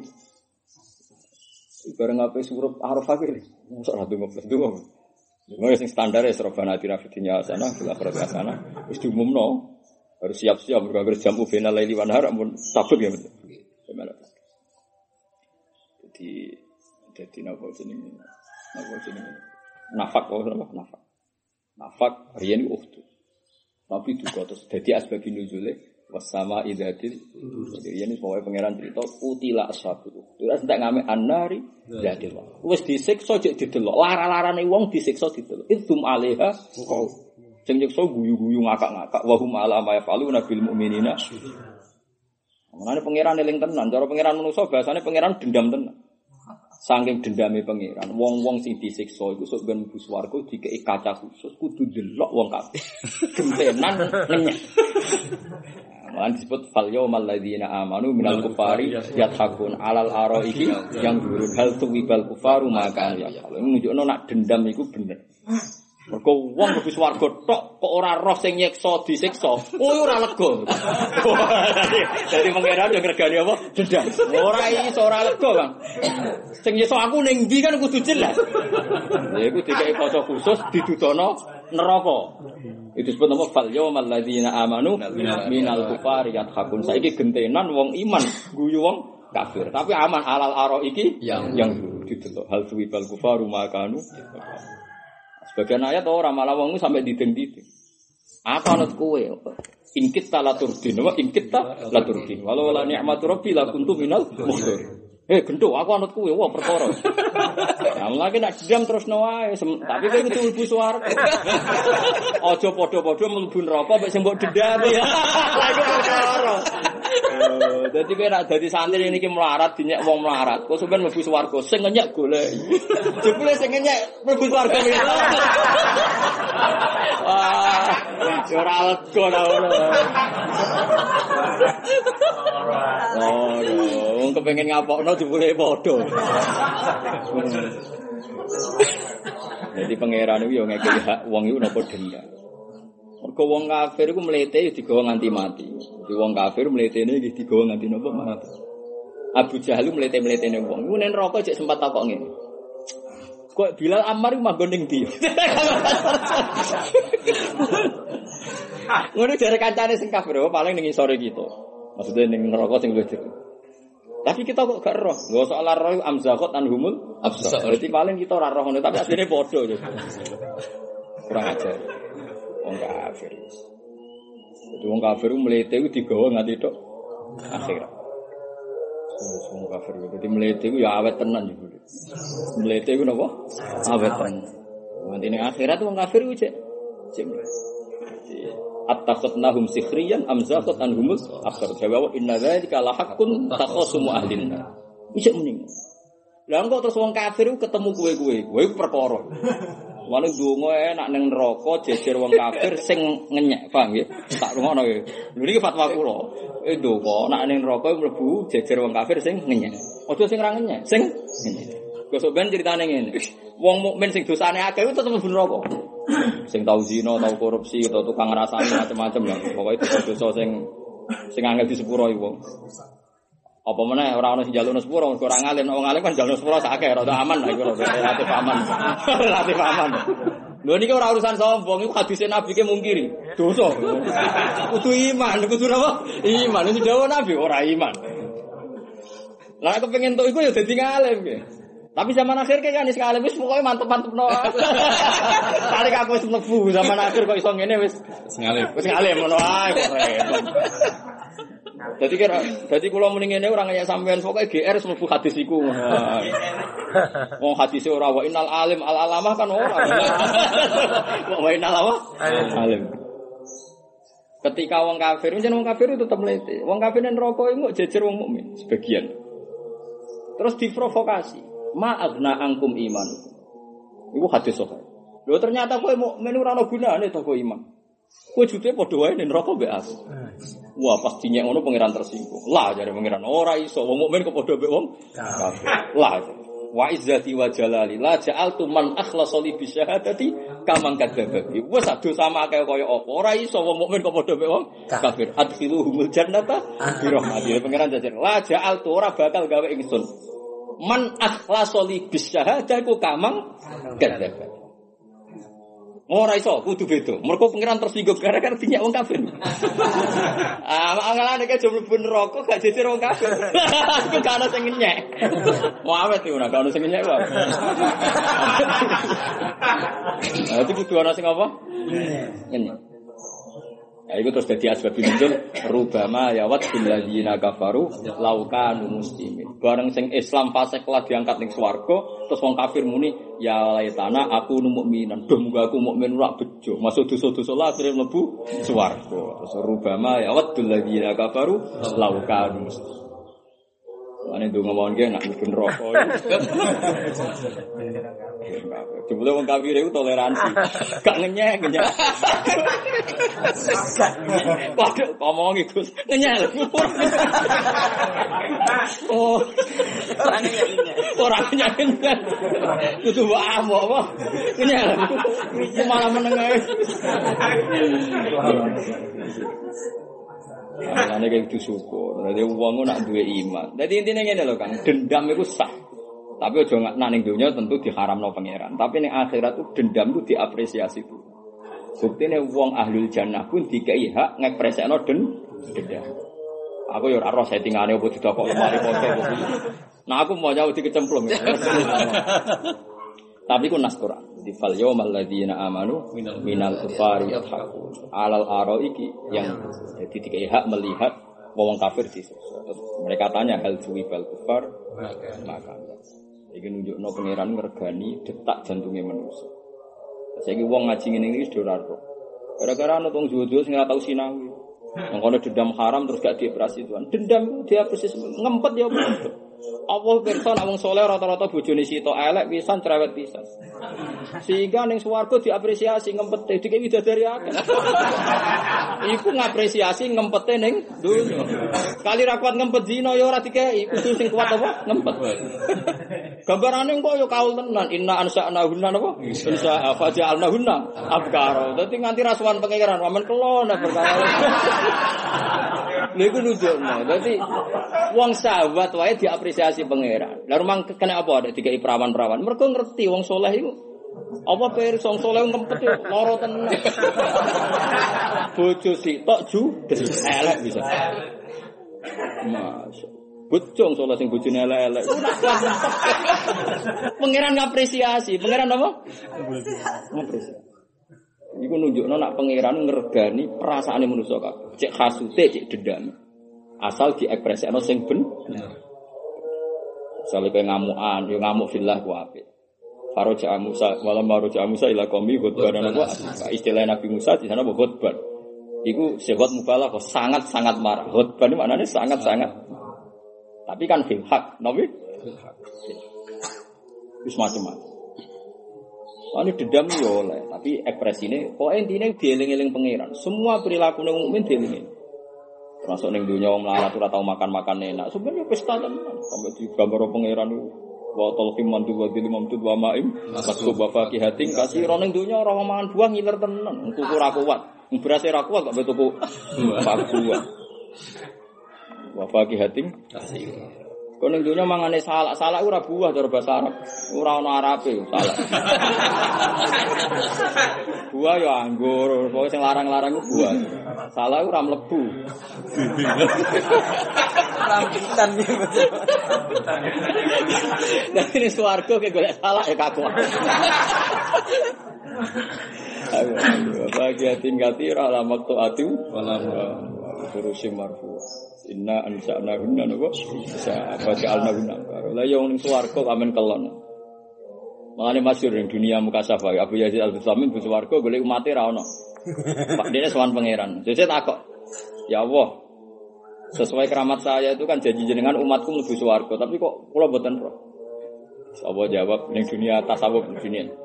Barang apa surup Arafah iki? Mosok ra dungo plus dungo. Dungo sing standar ya serobana tirafitinya sana, bila kerja sana. Wis diumumno. Harus siap-siap bergerak jam final laili wan haram mun sabut ya. Gimana? jadi jadi nafak jenenge nafak jenenge nafak ora nafak nafak nafak riyen uhtu tapi juga terus dadi asbab nuzule wasama idatil jadi yen pokoke pangeran crito utila ashabul uhtu terus ndak ngame annari jadi wis disiksa jek didelok lara-larane wong disiksa didelok idum alaiha jenjekso guyu-guyu ngakak-ngakak wahum ala ma yafaluna bil mu'minina mengenai pangeran eling tenan, cara pangeran manusia bahasane pangeran dendam tenan. Saking dendame pangeran, wong-wong sing disiksa iku sok ben mlebu swarga dikeki kaca khusus kudu delok wong kabeh. Gentenan nenyek. Lan disebut fal yaumal ladzina amanu minal kufari yathakun alal araiki yang durun hal tuwibal kufaru maka ya. Nunjukno nak dendam iku bener. Mergo wong mlebu swarga tok kok ora roh sing nyiksa disiksa. Kuwi ora lega. Dadi pangeran yo ngregani apa? Dendam. Ora iso ora lega, Bang. Sing nyiksa aku ning ndi kan kudu jelas. Ya iku dikeki kaca khusus didudono neraka. Itu disebut apa? Fal yaumal ladzina amanu minal kufari yathakun. Saiki gentenan wong iman guyu wong kafir. Tapi aman alal aro iki yang yang didelok hal suwibal kufaru makanu. Sebagian ayat orang malah wong sampai dideng-dideng. Apa anut kowe? Ingkit talaturdin, wa ingkit talaturdin. Walau la ni'matu rabbi la kuntu minal muhsir. Eh gendho aku anut kowe, wah perkara. Ya lagi nak diam terus wae, tapi kowe kudu mlebu swarga. Aja padha-padha mlebu neraka mek sing mbok dendami. Lah iku perkara. Eh dadi kowe nak dadi santri niki melarat dinyek wong melarat. Kok sampean mlebu swarga sing nyek golek. Jebule sing nyek mlebu swarga. Wah, ora lega ora ono. Oh, wong kepengin ngapokno jebule padha. Jadi pangeran iku yo ngekeki hak wong iku napa denda. Mergo wong kafir iku mlete yo digawa nganti mati. Dadi wong kafir mletene nggih digawa nganti napa mati. Abu Jahal mlete-mletene wong iku nen neraka jek sempat takok ngene. Kok Bilal Ammar iku manggon ning ndi? Ngono jare kancane sing kafir paling ning isore kita. Maksudnya ning neraka sing luwih dhewe. Tapi kita kok gak roh. Lho soal roh amzaqat anhumul absar. Berarti paling kita ora roh ngono tapi asline padha. Kurang ajar. Wong kafir. Dadi wong kafir mlete iku digawa nganti tok akhirat. Wis wong kafir. Dadi mlete iku ya awet tenan iki. Mlete iku napa? Awet tenan. Nganti ning akhirat wong kafir iku cek. Cek. At-taqatnahum sikhriyan amzaqat anhumus akhir jawab inna dzalika la haqqun taqasum ahlin nar. Iso mening. Lah engko terus wong kafir ketemu kowe-kowe, kowe perkara. Wong ndonga enak ning neraka jejer wong kafir sing ngenyek, paham nggih? Tak rungokno kowe. Lho niki fatwa kula. Eh ndonga enak ning neraka mlebu jejer wong kafir sing ngenyek. Aja sing ra ngenyek, sing ngenyek. Gosok ben critane ngene. Wong mukmin sing dosane akeh tetep mlebu neraka. Sing tau zina, tau korupsi, tau tukang ngrasani macam-macam ya. Pokoke dosa-dosa sing sing angel disepuro iki wong. Apa meneh ora ono sing njalukno sepuro, ora ngalim, wong ngalim kan njalukno sepuro sak akeh rada aman lah iku relatif aman. Relatif aman. Lho niki ora urusan sombong, iku hadise nabi ki mungkiri. Dosa. Kudu iman, kudu apa? Iman, kudu dawuh nabi ora iman. Lah aku pengen tok iku ya dadi ngalim ki. Tapi zaman akhir kan wis kalem wis pokoke mantep-mantepno. Tarik aku wis mlebu zaman akhir kok iso ngene wis ngalem. Wis ngalem ngono ae kok repot. Dadi kira dadi kula muni ngene ora ngeyak sampean pokoke G R wis mlebu hadis iku. Wong hadise ora wa innal alim al alamah kan ora. Kok wa innal apa? Alim. Ketika wong kafir, jan wong kafir tetep mlete. Wong kafir nen neraka iku jejer wong mukmin sebagian. Terus diprovokasi. Ma'agna angkum iman. Iku hadis sok. Lho ternyata kowe mukmin ora ana gunane to kowe iman. Kowe jute padha wae ning neraka mbek as. Wah, pasti nyek ngono pangeran tersinggung. Lah jare pangeran ora iso wong mukmin kok padha mbek wong kafir. Lah wa izzati wa jalali la ja'altu man akhlasa li bi syahadati kamang kadzabi. Wes ado sama kaya kaya apa. Ora iso wong mukmin kok padha mbek wong kafir. Adkhiluhumul jannata bi rahmatillah. Pangeran jajar la ja'altu ora bakal gawe ingsun. Man akhlasa li bisyahadati kamang kadzabi. Ora iso kudu beda. Mergo pengiran tersinggung gara kan dinyak wong kafir. Ah, angelane ke jebul neraka gak jejer wong kafir. Iku gak ana sing nyek. Wah, wis ora gak ana sing nyek wae. Ah, iki kudu ana sing apa? Nyek. Ya iku terus dadi asbab muncul rubama yawat billadziina kafaru laukanu muslimin. Bareng sing Islam fasik lah diangkat ning swarga, terus wong kafir muni ya laitana aku mukminan. Duh muga aku mukmin ora bejo. Masuk dosa-dosa lah sire mlebu swarga. Terus rubama yawat billadziina kafaru laukanu muslimin. Ane ndonga mawon ge nak mlebu neraka. Jebule wong kafir iku toleransi. Gak ngenyek, ngenyek. Waduh, omongi Gus. Ngenyek. Oh. Ora ngenyek. Ora ngenyek. Kudu wae apa? Ngenyek. Malah meneng ae. Ana nek iki syukur. Nek wong nak duwe iman. Dadi intine ngene lho Kang, dendam iku sah. Tapi aja nak ning dunya tentu diharamno pangeran. Tapi ning akhirat itu dendam itu diapresiasi itu. Buktine wong ahlul jannah pun dikai hak ngepresekno dendam. Aku yo ora roh settingane opo didokok lemari foto opo. Nah aku mau nyawu dikecemplung. Tapi ku nas Quran. Fal yawmal ladzina amanu minal kufari yadhakun alal araiki yang jadi dikai hak melihat wong kafir disiksa. Mereka tanya hal suwibal kufar maka iki nunjukno pangeran ngregani detak jantunge manusa. Saiki wong ngaji ngene iki wis ora ora. Gara-gara ana wong juwo-juwo sing ora tau sinau. Wong kono dendam haram terus gak dioperasi Tuhan. Dendam ku dia persis ngempet ya opo. Apa pirsa nek wong saleh rata-rata bojone sitok elek pisan cerewet pisan. Sehingga ning swarga diapresiasi ngempete dikek widadari akeh. Iku ngapresiasi ngempete ning donya. Kali ra kuat ngempet zina ya ora dikeki, kudu sing kuat apa ngempet. Gambarane engko ya kaul tenan inna ansa'na hunna apa? Insa fa'alna hunna abkaro. Dadi nganti rasuan pengiran wamen kelon berkala. Lha iku nunjukno. Dadi wong sahabat wae diapresiasi pangeran. Lah rumang kena apa ada dikai perawan-perawan. Mergo ngerti wong saleh iku apa pirsa wong saleh ngempet loro tenan. Bojo sitok judes elek bisa. Masyaallah. Bocong soalnya sing bojone elek-elek. Pangeran ngapresiasi, pangeran apa? Ngapresiasi. Iku nunjukno nak pangeran ngregani perasaane manusa kabeh. Cek hasute, cek dendam. Asal diekspresikno sing bener. Misale kowe ngamukan, yo ngamuk fillah ku apik. Faroja Musa, wala maroja Musa ila qaumi khutbatan wa istilah Nabi Musa di sana khutbah. Iku sifat mubalaghah sangat-sangat marah. Khutbah maknane sangat-sangat. Tapi kan fil hak, nabi. Terus macam-macam. Wah ini dendam ya oleh, tapi ekspresi ini, kok intinya dieling-eling pangeran. Semua perilaku yang mukmin dieling-eling. Termasuk yang dunia orang melarat sudah tahu makan-makan enak. Sebenarnya pesta teman. Sampai di gambar pangeran itu, wa tolkim mandu wa dilimam tu wa ma'im, masuk bapak kihating kasih. Orang yang dunia orang makan buah ngiler tenan. Kuku rakuat, berasnya rakuat tak betul buah. Wafaki hating. Kau nengjunya mangane salak salak ura buah dari bahasa Arab. Ura ono Arabe salak. Buah yo anggur. Kau yang larang-larang itu buah. Salak ura mlebu. Rambutan ni betul. Dan ini suarco ke golek salak ya kaku. Wafaki hating katira alamak tu atu. Kurusim marfuah. Inna ansa'na hunna napa? Sahabat ja'alna hunna. Lah yo ning swarga amen kelon. Mangane masyhur ning dunia mukasabah Abu Yazid Al-Bustami bu swarga golek umate ra ono. Pak dene sowan pangeran. Jese takok. Ya Allah. Sesuai keramat saya itu kan janji jenengan umatku mlebu swarga, tapi kok kula mboten roh. Sapa jawab ning dunia tasawuf dunia.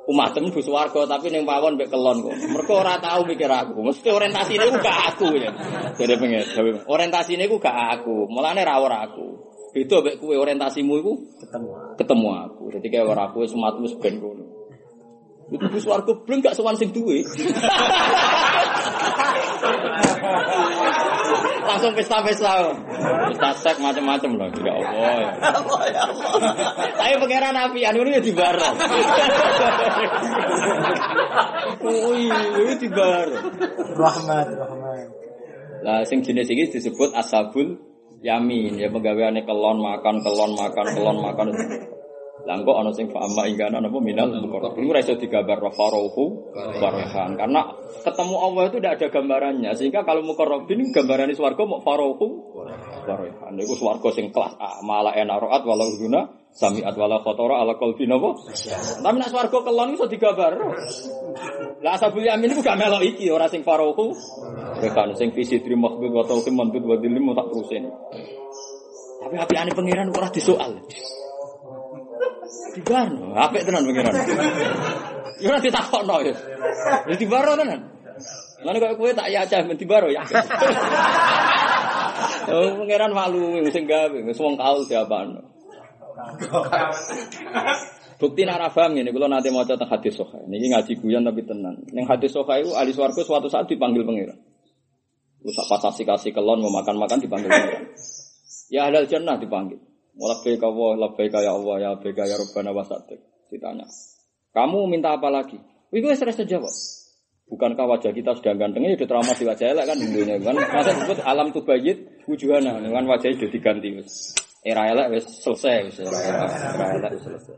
Umatmu mlebu swarga tapi ning pawon mek kelon kok. Mergo ora tau mikir aku. Mesti orientasine ku gak aku ya. Dene pengen gawe. Orientasine ku gak aku. Mulane ra ora aku. Beda mek kowe orientasimu iku ketemu ketemu aku. Dadi kaya ora aku wis umatmu wis ben ngono. Mlebu swarga bleng gak sowan sing duwe. langsung pesta-pesta. Pesta sek macam-macam loh. Ya Allah. Ya Allah. Saya pengeran api anu ini di barang. Oh iya di barang. Rahmat, rahmat. Lah sing jenis iki disebut ashabul yamin, ya penggaweane kelon makan kelon makan kelon makan. Lah engko ana sing fa'amma ingkana napa minal qur'an. Kuwi ora iso digambar rafaruhu barhan karena ketemu Allah itu tidak ada gambarannya. Sehingga kalau muqarrabin gambarane swarga mok faruhu barhan. Niku swarga sing kelas A, mala enarat wala guna sami'at wala khatara ala qalbi napa. Tapi nek swarga kelon iso digambar. Lah ashabul yamin iku gak melok iki ora sing faruhu barhan sing visi tri mahbub wa tawqim mandud wa dilim tak terusin. Tapi apiane pangeran ora disoal. Dibarno, apik tenan pengiran. Ya ora ditakokno ya. Ya dibaro tenan. Lan kok kowe tak ya cah men dibaro ya. Oh pengiran malu sing gawe, wis wong kaul diapakno. Bukti nek ora paham ngene kula nate maca teng hadis sahih. Niki ngaji guyon tapi tenan. Ning hadis sahih iku ahli swarga suatu saat dipanggil pengiran. Wis pasasi-kasi kelon mau makan-makan dipanggil pengiran. Ya ahlal jannah dipanggil. Labbaik Allah, labbaik ya Allah, ya labbaik ya Rabbana wa sa'dik. Ditanya, kamu minta apa lagi? Wih, gue stres terjawab. Bukankah wajah kita sudah gantengnya, sudah trauma di wajah elek kan? Dunia, kan? Masa disebut alam tubayit, wujuhana. Kan wajahnya sudah diganti. Era elek selesai. Era elek selesai.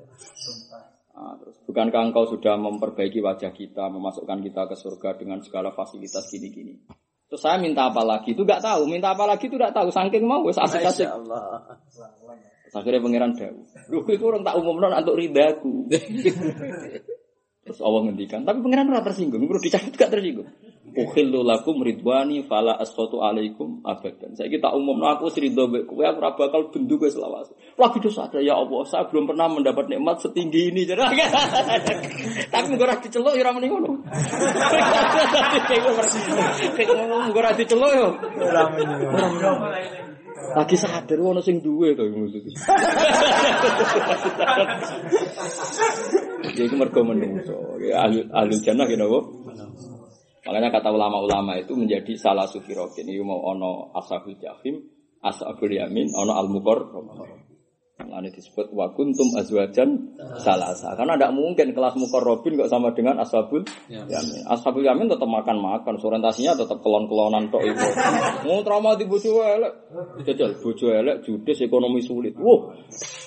Nah, terus, bukankah engkau sudah memperbaiki wajah kita, memasukkan kita ke surga dengan segala fasilitas gini-gini? Terus saya minta apa lagi itu gak tahu, minta apa lagi itu gak tahu, saking mau wis asik-asik. Masyaallah. Akhirnya pangeran dawuh. Lho iku urung tak umumno antuk ridaku. Terus Allah ngendikan, tapi pangeran ora tersinggung, perlu dicatat gak tersinggung. Ukhillu lakum ridwani fala asqatu alaikum abadan. Saiki tak umumno aku ridho mbek kowe aku ora bakal bendu kowe selawas. Lagi dosa ada ya Allah, saya belum pernah mendapat nikmat setinggi ini. Tapi ora diceluk ora muni ngono. Kok ora diceluk yo. Ora muni. Lagi sadar ono sing duwe to maksud e. Jadi mergo menungso. Ahli ahli jannah kenapa? Makanya kata ulama-ulama itu menjadi salah sufirokin. Ini mau ono ashabul jahim, ashabul yamin, ono al-mukor. Ini disebut wakuntum azwajan salasa. Karena tidak mungkin kelas mukorrobin kok sama dengan ashabul yamin. Ashabul yamin tetap makan-makan, orientasinya tetap kelon-kelonan tok itu. Mau trauma di bojo elek, jajal bojo elek, judes ekonomi sulit. Wah,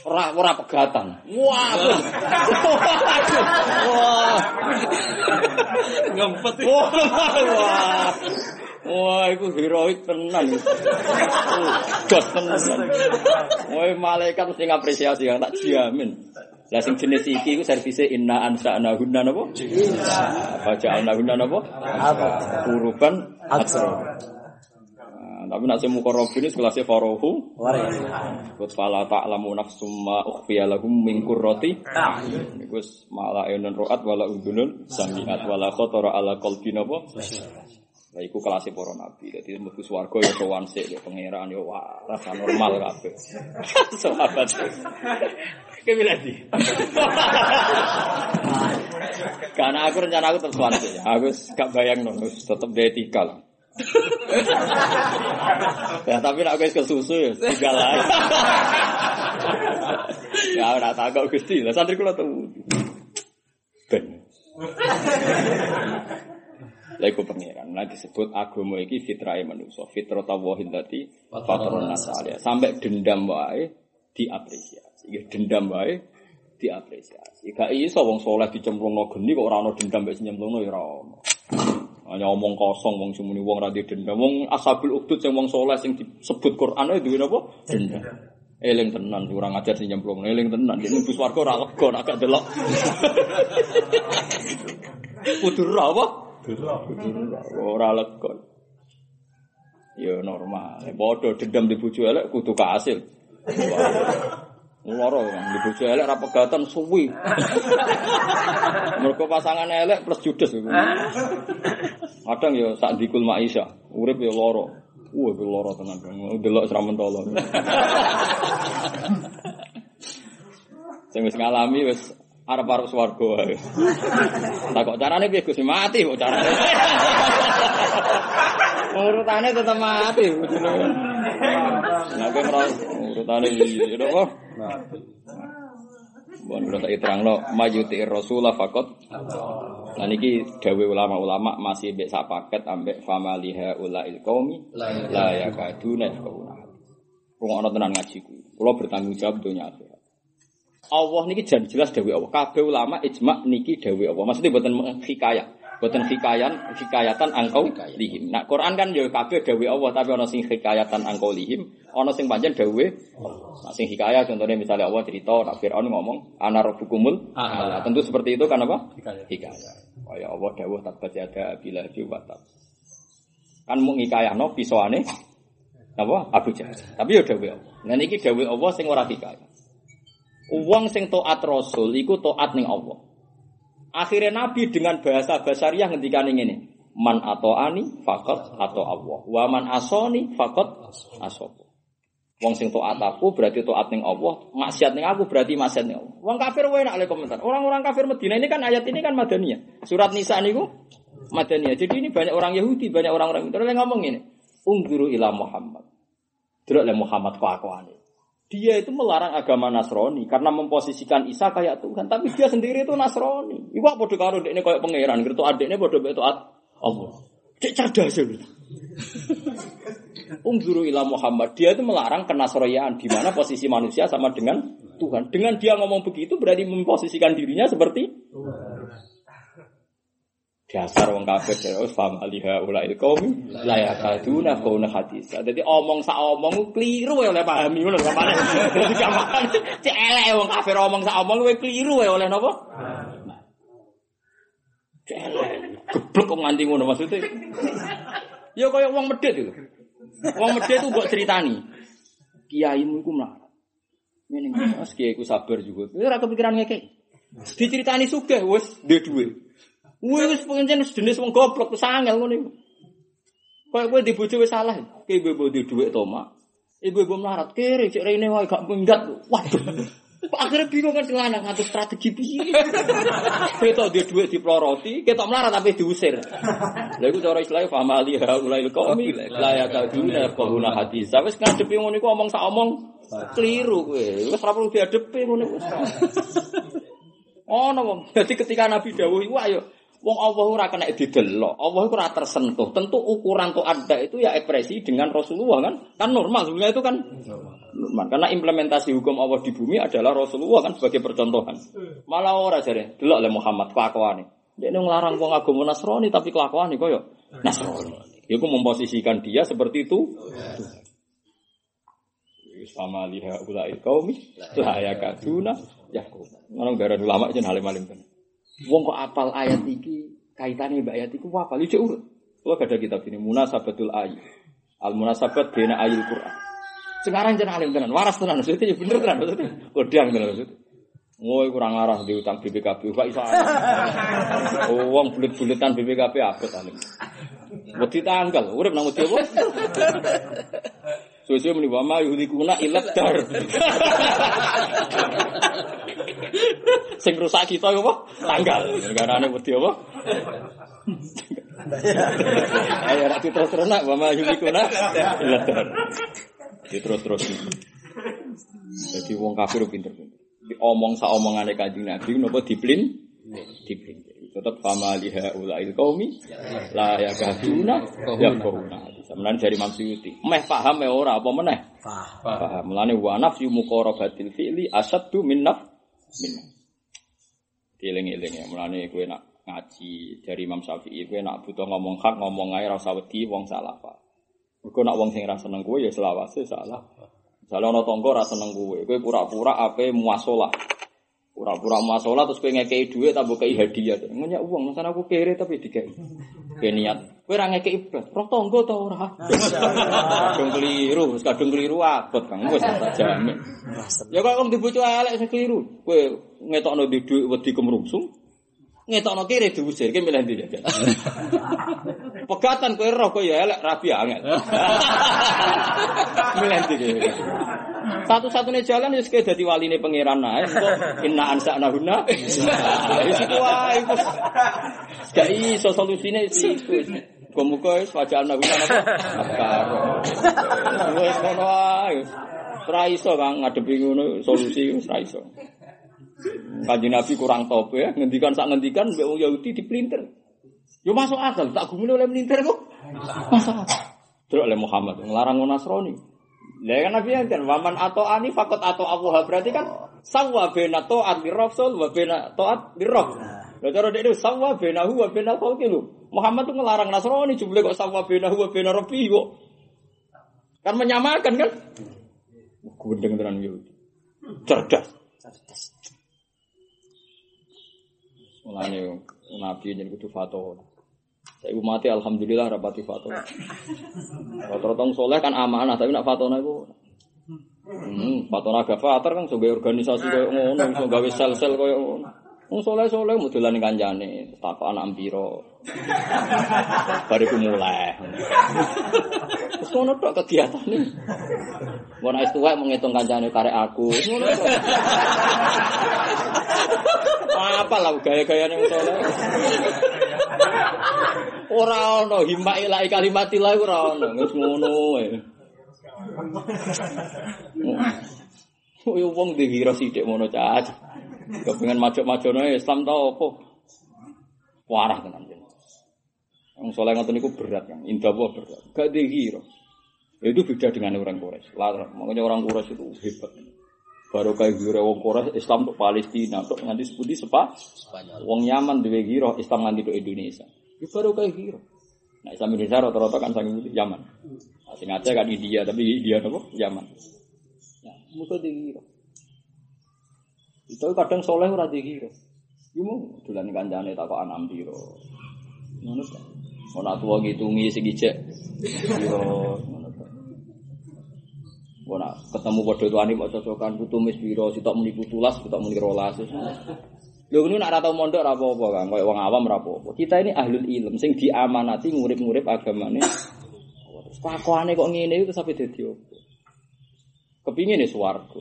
ora ora pegatan. Wah, wah. Ngempet. Wah, wah. Wah, itu heroik tenan. Gas tenan. Wah, malaikat mesti ngapresiasi, tak jamin. Lah sing jenis iki iku servise inna ansa'na hunna napa? Bacaan hunna napa? Uruban atsra. Tapi nak semu korobin sekelas farohu. Buat fala ta'lamu nafsum ma ukhfiya lahum min qurrati a'yun. Iku mala ayunun ru'at wala udunun sami'at wala khatara ala qalbi napa? Lah iku kelase para nabi. Dadi mlebu swarga ya sowan sik ya pangeran ya waras normal kabeh. Sahabat. Kemile iki. Karena aku rencana aku terus swarga ya. Aku gak bayangno tetep detikal. Ya tapi nek aku kesusu ya tinggal ae. Ya ora tak kok Gusti. Lah santri kula temu. Ben. Laiku pangeran, lagi disebut agama iki fitrahe manusia, fitratallahi allati fatarun nas alaiha. Sampai dendam wae diapresiasi. Iki dendam wae diapresiasi. Gak iso wong saleh dicemplungno geni kok ora ana dendam mek nyemplungno ya ora ono. Hanya omong kosong wong semune wong ra dendam. Wong ashabul ukhdud sing wong saleh sing disebut Qur'an duwe napa? Dendam. Eling tenan ora ngajar sing nyemplungno, eling tenan nek mlebu swarga ora lega nek gak delok. Kudu ra apa? Ora lekon. Ya normal. Padha dendam di bojo elek kudu kasil. Loro di bojo elek ra pegatan suwi. Mergo pasangan elek plus judes. Kadang ya sak dikul maisha, urip ya loro. Wah, loro tenan. Delok sramentolo. Sing wis ngalami wis Arep-arep swarga. Tak kok carane piye Gus mati kok carane. Urutane tetep mati. Lah kok urutane iki lho kok. Bon kula tak terangno mayuti Rasulullah faqat. Lah niki dawuh ulama-ulama masih mbek sak paket ambek famaliha ulail qaumi la yakaduna kauna. Rungokno tenan ngaji ku. Kula bertanggung jawab dunya akhirat. Allah niki jan jelas dawuh Allah. Kabeh ulama ijma niki dawuh Allah. Maksudnya mboten hikayah, mboten hikayan, hikayatan angkau lihim. Nah, Quran kan ya kabeh dawuh Allah, tapi ana sing hikayatan angkau lihim, ana sing pancen dawuh Allah. Nah, sing hikayah contohnya misalnya Allah cerita nak Firaun ngomong ana rabbukumul a'la. Tentu seperti itu kan apa? Hikayah. Kaya Allah dawuh tabat yada bila diwatab. Kan mung hikayahno pisoane apa Abu Jahal. Tapi ya dawuh Allah. Nah niki dawuh Allah sing ora dikaya. Wong sing taat Rasul iku taat ning Allah. Akhire Nabi dengan bahasa basariah ngendikane ngene, man atoani faqat ato Allah. Wa man asoni faqat asaba. Wong sing taat aku berarti taat ning Allah, maksiat ning aku berarti maksiat ning Allah. Wong kafir wae nek komentar. Orang-orang kafir Madinah ini kan ayat ini kan Madaniyah. Surat Nisa niku Madaniyah. Jadi ini banyak orang Yahudi, banyak orang-orang terus ngomong ngene. Ungguru ila Muhammad. Delok le Muhammad kelakuane. Dia itu melarang agama Nasrani karena memposisikan Isa kayak Tuhan, tapi dia sendiri itu Nasrani. Iku padha karo ndekne koyo pangeran, ngertu adekne padha mbek taat Allah. Cek cerdas lho. Ungguru ila Muhammad. Dia itu melarang kenasroyaan di mana posisi manusia sama dengan Tuhan. Dengan dia ngomong begitu berarti memposisikan dirinya seperti Tuhan. Dasar wong kafir terus paham aliha ulail qaumi la yakaduna kauna hadis. Dadi omong sak omong kliru ya oleh pahami ngono sampeyan. Dadi gampang cek elek wong kafir omong sak omong kuwi kliru ya oleh napa? Cek elek geblek kok nganti ngono maksudnya. Ya koyo wong medhit lho. Wong medhit ku mbok critani. Kiaimu iku mlarat. Ngene Mas kiaiku sabar juga. Ora kepikiran ngekek. Diceritani sugih wis ndek dhuwit. Woi, wis pengen jenis wong goblok sangel ngono iku. Kayak kowe dibojo wis salah, ki ibu-ibu di dhuwit to, Mak. Ibu-ibu melarat kere cek rene wae gak minggat. Waduh. Akhire bingung kan sing lanang ngatur strategi piye. Ketok di dhuwit diploroti, ketok melarat tapi diusir. Lha iku cara Islam paham ali haulail qaumi la yaqaduna qawla hadis. Wis ngadepi ngono iku omong sak omong keliru kowe. Wis ora perlu diadepi ngono wis. Ono wong. Dadi ketika Nabi dawuh iku ayo wong Allah ora kena didelok, Allah iku ora tersentuh. Tentu ukuran taat itu ya ekspresi dengan Rasulullah kan. Kan normal sebenarnya itu kan. Normal. Karena implementasi hukum Allah di bumi adalah Rasulullah kan sebagai percontohan. Malah ora jare, delok le Muhammad kelakuane. Dekne nglarang wong agama Nasrani tapi kelakuane koyo Nasrani. Iku memposisikan dia seperti itu. Sama liha ulai kaumi la yakaduna yaqul. Ngono gara ulama jan alim-alim kan. Wong kok apal ayat iki kaitane mbak ayat iku apal yo urut. Kula gadah kitab ini Munasabatul Ayat. Al Munasabat baina ayil Quran. Sekarang jeneng alim tenan, waras tenan maksud e bener tenan maksud e. Godang tenan maksud e. Ngoe kurang arah diutang B P K B kok iso. Wong bulet-buletan B P K B abot alim. Wedi tanggal urip nang wedi apa? Suwe-suwe muni wa ma yuhlikuna illa dar. Sing rusak kita apa? Tanggal. Garane wedi apa? Ayo ra terus-terus nak wa ma yuhlikuna illa dar. Terus-terus. Dadi wong kafir pinter-pinter. Diomong sak omongane Kanjeng Nabi napa diplin? Diplin. Tetep pamaliha ulail qaumi la yakaduna yaquruna. Sampeyan dari Maksudi. Meh paham meh ora apa meneh? Paham. Paham. Mulane wa nafsu muqarabatil fi'li asaddu min naf min. Eling-eling ya mulane kowe nak ngaji dari Imam Syafi'i kowe nak butuh ngomong hak ngomong ae ra usah wedi wong salah. Mergo nak wong sing ra seneng kowe ya selawase salah. Misalnya ada tonggo rasa seneng kowe, kowe pura-pura apa muasola, pura-pura muasola terus kowe ngekei duit tapi kei hadiah, nggak uang, misalnya aku kere tapi dikei, kowe niat, kowe orang ngekei plus, rok tonggo tau orang, kadung keliru, kadung keliru abot kang, kowe tak jamin, ya kalau dibujuk elek sing keliru, kowe ngetokno di duit wedi kemrungsung, ngetokno kere diusir, kowe milih ndi ya. Pegatan kowe roh kowe ya elek rabi angel. Melenti kowe. Satu-satunya jalan wis kowe dadi waline pangeran ae kok inna ansana huna. Wis iku wae. Gak iso solusine iki. Muga-muga wis wajalna huna apa? Karo. Wis ngono ae. Ora iso Kang ngadepi ngono solusi ora iso. Kanjeng Nabi kurang tobe ngendikan sak ngendikan mbek wong Yahudi diplinter. Yo masuk asal, tak gumule oleh melintir kok. Masalah. Terus oleh Muhammad ngelarang Nasrani. Lah kan Nabi kan waman atau ani faqat atau Allah berarti kan sawwa baina ta'at lirrasul wa baina ta'at lirrab. Lah cara dek sawwa bainahu wa baina faqil. Muhammad tuh ngelarang Nasrani jebule kok sawwa bainahu wa baina rabbi kok. Kan menyamakan kan? Gundeng tenan yo. Cerdas. Cerdas. Mulane Nabi yen kudu fatwa. Saya mati alhamdulillah rapati fatona. Rototong soleh kan amanah, tapi nak fatona itu, hmm, fatona agak fatar kan sebagai organisasi koyo ngono, sebagai sel-sel koyo ngono. Wong soleh-soleh mudulan kanjane, takok anak ampiro. Bari ku mulai. Wis ngono tok kegiatane. Wong wis tuwek menghitung kancane karek aku. Ngono tok. Apa lah gaya-gayane wong soleh. Ora ono himae lae kalimatillah ora ono wis ngono wae. Yo wong dikira sithik ngono cac. Kepengen macok-macone Islam ta opo? Warah tenan jeneng. Wong saleh ngoten niku berat kan, indah wae berat. Gak dikira. Itu beda dengan orang Quraisy. Makanya orang Quraisy itu hebat. Baru kayak gure wong Quraisy Islam tok Palestina tok nganti sepundi sepa Spanyol. Wong Yaman duwe giro Islam nganti tok Indonesia. Iku baru kayak giro. Nah Islam Indonesia rata-rata kan saking itu Yaman. Nah, sing aja kan India tapi India nopo Yaman. Ya, musuh di giro. Itu kadang soleh ora di giro. Yo mung dolan kancane takok anam piro. Ngono ta. Ora tuwa ngitungi sing ijek. Yo Bona ketemu padha tuane kok cocokan putumis piro sitok muni tulas sitok muni rolas. Lho ngono nek ora tau mondok ora apa-apa Kang, koyo wong awam ora apa-apa. Kita ini ahlul ilm sing diamanati ngurip-ngurip agamane. Terus pakokane kok ngene iki terus ape dadi opo? Kepingin ya swarga.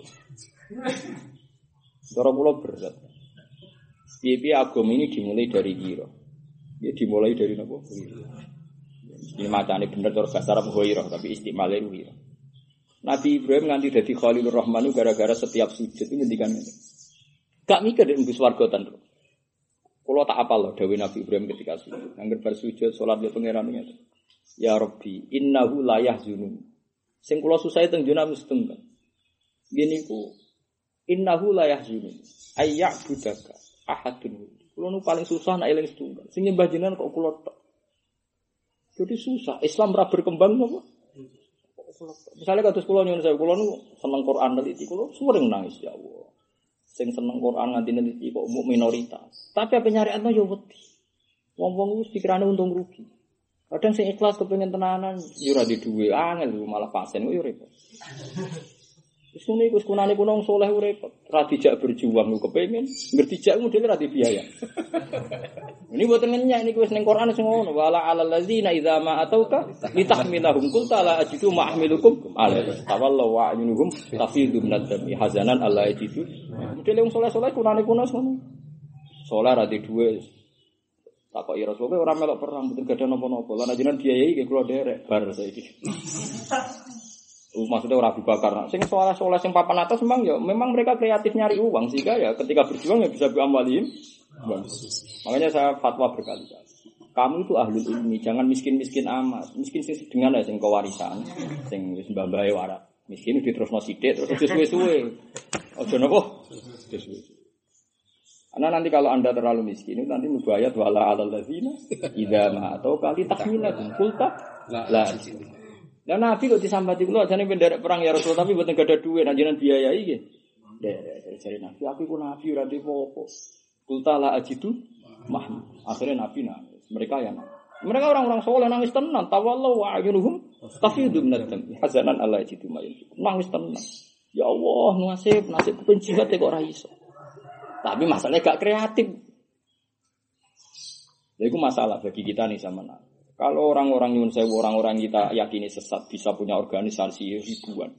Cara kula berat. Piye-piye agama ini dimulai dari kira. Ya dimulai dari napa? Kira. Ini macane bener cara bahasa Arab ghairah tapi istimale kira. Nabi Ibrahim nganti dadi Khalilur Rahman gara-gara setiap sujud itu ngendikan ngene. Gak mikir nek mbus warga ten. Kula tak apal lho dawuh Nabi Ibrahim ketika sujud. Nang bar sujud salat ya pangeran ngene. Ya Rabbi, innahu la yahzunun. Sing kula susahe teng jona musteng. Ngene iku innahu la yahzunun. Ayya'budaka ahadun. Kula nu paling susah nek eling setunggal. Sing nyembah jenengan kok kula tok. Jadi susah. Islam ra berkembang napa? Misalnya kados kula nyuwun sewu, kula nu seneng Quran teliti, kula sering nangis ya Allah. Sing seneng Quran nganti teliti kok umum minoritas. Tapi apa nyariatno ya wedi. Wong-wong wis pikirane untung rugi. Kadang sing ikhlas kepengin tenanan, ya ora di duwe angel malah pasen kok ya repot. Wis ngene iku kunane kuno wong saleh urip, ra dijak berjuang ku kepengin, ngertijak model ra di biaya. Ini buat ngenyak ini wis ning Quran sing ngono wala alal ladzina idza ma atauka litahmilahum qulta la ajidu ma ahmilukum alaihi tawallaw wa anuhum tafidu minad dami hazanan alla ajidu modele wong saleh-saleh kunane kuno ngono saleh ra di duwe takoki Rasulullah ora melok perang mboten gadah napa-napa lan ajenengan biayai nggih kula derek bar saiki maksudnya ora dibakar sing saleh-saleh sing papan atas memang ya memang mereka kreatif nyari uang sehingga ya ketika berjuang ya bisa diamwalin. Makanya saya fatwa berkali-kali. Kamu itu ahlul ilmi, jangan miskin-miskin amat. Miskin sing sedengan sing kewarisan, sing wis mbah-mbahe waras. Miskin diterusno sithik terus wis suwe-suwe. Aja napa? Ana nanti kalau Anda terlalu miskin itu nanti mubahaya wala alal ladzina idza ma atau kali tahmila kulta la. Lah Nabi kok disambati kula jane penderek perang ya Rasul tapi mboten gadah duit anjenan biayai nggih. Derek jare Nabi aku ku nabi ora dipopo. Kultala ajidu mahmud. Akhirnya Nabi nangis. Mereka yang nangis. Mereka orang-orang soleh nangis tenang. Tawallahu wa'ayunuhum tafidu minadam. Hazanan ala ajidu ma'yunuhum. Nangis tenang. Ya Allah, nasib. Nasib penjihat ya kok raiso. Tapi masalahnya gak kreatif. Jadi itu masalah bagi kita nih sama Nabi. Kalau orang-orang nyun sewu, orang-orang kita yakini sesat bisa punya organisasi ribuan.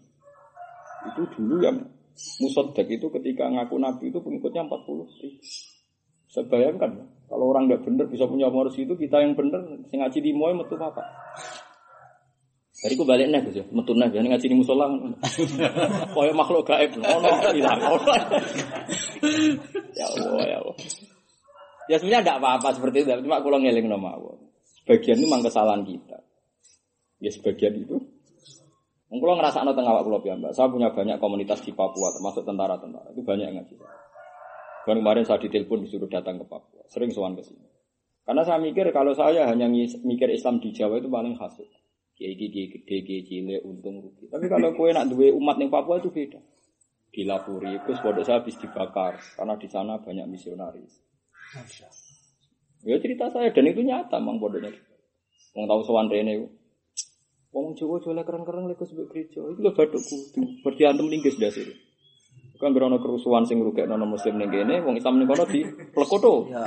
Itu dulu ya Musaddaq itu ketika ngaku Nabi itu pengikutnya empat puluh ribu. Saya bayangkan kalau orang tidak benar bisa punya poros itu, kita yang benar sing ngaji di moe metu apa? Bariku balik neh Gus ya, metu neh jane ngaji di musala. Koyo makhluk gaib ono ilang. Ya Allah ya Allah. Ya sebenarnya tidak apa-apa seperti itu, cuma kula ngelingno mawon. Sebagian itu memang kesalahan kita. Ya sebagian itu Mengkulo ngrasakno teng awak kula piambak. Saya punya banyak komunitas di Papua, termasuk tentara-tentara. Itu banyak yang ngaji. Dan kemarin saya ditelepon disuruh datang ke Papua. Sering sowan ke sini. Karena saya mikir kalau saya hanya mikir Islam di Jawa itu paling hasut. Kiai-kiai gede, kiai cilik, untung rugi. Tapi kalau kowe nak duwe umat ning Papua itu beda. Dilapuri, terus pondok saya habis dibakar karena di sana banyak misionaris. Ya cerita saya dan itu nyata mang pondoknya. Wong tau sowan rene iku. Wong Jawa jole keren-keren lek sebut gereja. Iku lho bathuk kudu. Berarti antem linggis ndase. Kan berono kerusuhan sing ngrugekno muslim ning kene, wong Islam ning kono diplekot to. Ya.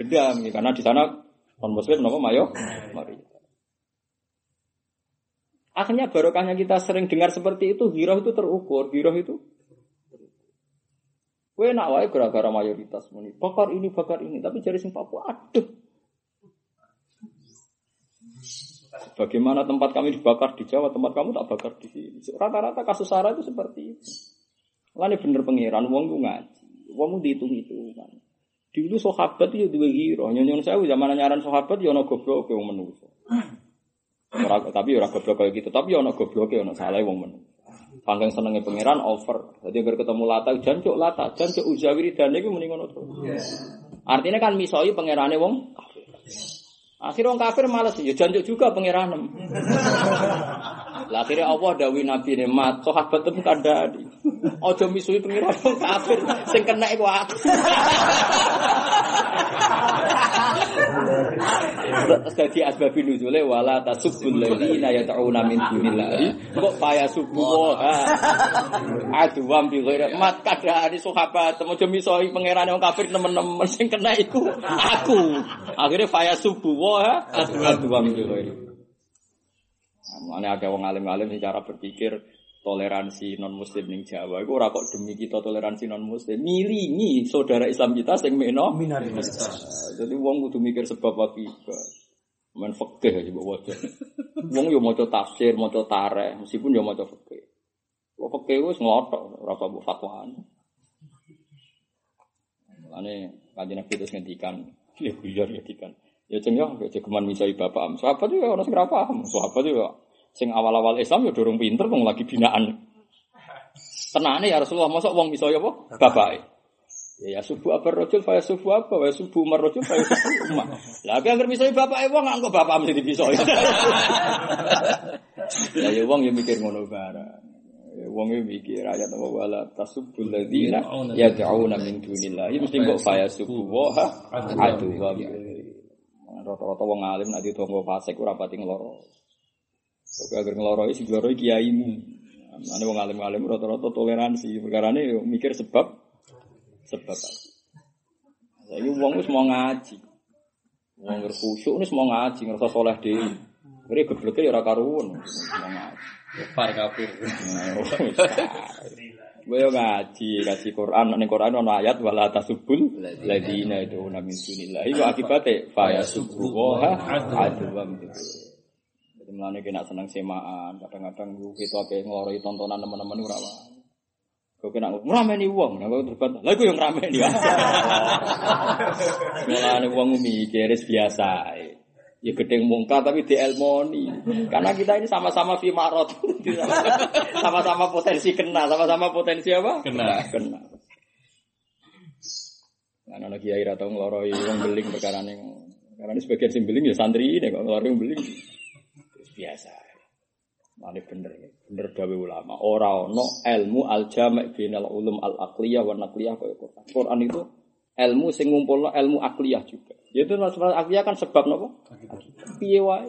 Gedam iki karena di sana non muslim napa mayo. Mari. Akhirnya barokahnya kita sering dengar seperti itu, ghirah itu terukur, ghirah itu. Kowe nak wae gara-gara mayoritas muni. Bakar ini, bakar ini, tapi jare sing Papua aduh. Bagaimana tempat kami dibakar di Jawa, tempat kamu tak bakar di sini. Rata-rata kasus SARA itu seperti itu. Makanya bener pengiran, wong itu ngaji. Wong itu dihitung-hitungan. Dulu sahabat itu dua giro. Nyonya saya zaman nyaran sahabat, ya ada goblok ke wong manusia. Tapi ada goblok kayak gitu. Tapi ada goblok ke wong salah wong manusia. Panggang senangnya pengiran, over. Jadi biar ketemu lata, jancuk lata, jancuk uzawiri dan itu mendingan itu. Artinya kan misalnya pengirannya wong kafir. Akhirnya orang kafir malas, ya janjuk juga pengiranem. Akhirnya Allah dawi Nabi ini mat, sahabat itu kandani. Ojo misui pengiran orang kafir, sing kena iku aku. Jadi asbabi nuzule wala tasubbul ladina yad'una min dunillahi kok paya subuh. Aduh ambi ghairi mat kandani sahabat, ojo misui pengirane wong kafir temen-temen sing kena iku aku. Akhirnya paya subuh. Wah, aturan itu loh. Makanya ada orang alim-alim secara berpikir toleransi non muslim ning Jawa. Iku ora kok demi kita toleransi non muslim, milingi saudara Islam kita sing meno minoritas. Jadi wong kudu mikir sebab akibat. Men fikih mbok waca. Wong yo maca tafsir, maca tarikh, meskipun yo maca fikih. Kok fikih wis nglothok ora kok fatwaan. Makane Kanjeng Nabi terus ngendikan, ya buyar ya dikan. Ya cengok, cekeman misai bapak. Sahabat itu orang segera paham. Sahabat itu sing awal-awal Islam ya dorong pinter, wong lagi binaan. Tenane ya Rasulullah, mosok wong misai apa? Bapak. Ya, ya subuh apa rojul, faya subuh apa, faya subuh umar rojul, faya subuh umar. Lah aku anggar misai bapak, wong anggo bapak mesti dibisai. Ya ya wong ya mikir ngono barang. Wong iki mikir ayat apa wala tasubbul ladina yad'una min dunillahi mesti kok faya subuh wa aduh. Rata-rata wong alim nek ditonggo fasik ora pati ngloro. Kok agar ngloro iki sing loro iki kiaimu. Ana wong alim-alim rata-rata toleransi perkarane mikir sebab sebab. Saiki wong wis mau ngaji. Wong khusyuk wis mau ngaji, ngerasa saleh dhewe. Ngeri gebleke ya ora karuan. Mau ngaji. Par kafir. Boyo ngaji, ngaji Quran, ning Quran ana ayat wala tasubul ladina itu min sunillah. Iku akibate fa yasubbu wa aduwam. Dadi mlane kena seneng semaan, kadang-kadang kita akeh ngloroi tontonan teman-teman ora wae. Kok kena ngrameni wong, nek terbat. Lah iku yo ngrameni. Mlane wong mikir biasa. Ya gedeng mungkar tapi di elmoni. Karena kita ini sama-sama fimarot. Sama-sama potensi kena. Sama-sama potensi apa? Kena. Kena. Karena lagi akhirnya tau ngeloroi orang beling perkara ini. Karena ini sebagian yang beling ya santri ini. Kalau ngeloroi orang beling. Biasa. Ini bener. Bener dawe ulama. Orang no ilmu al-jama' binal ulum al-aqliyah wa naqliyah. Quran itu ilmu sing ngumpulna ilmu aqliyah juga. Yaitu masalah akhirnya kan sebab apa? Piye wae.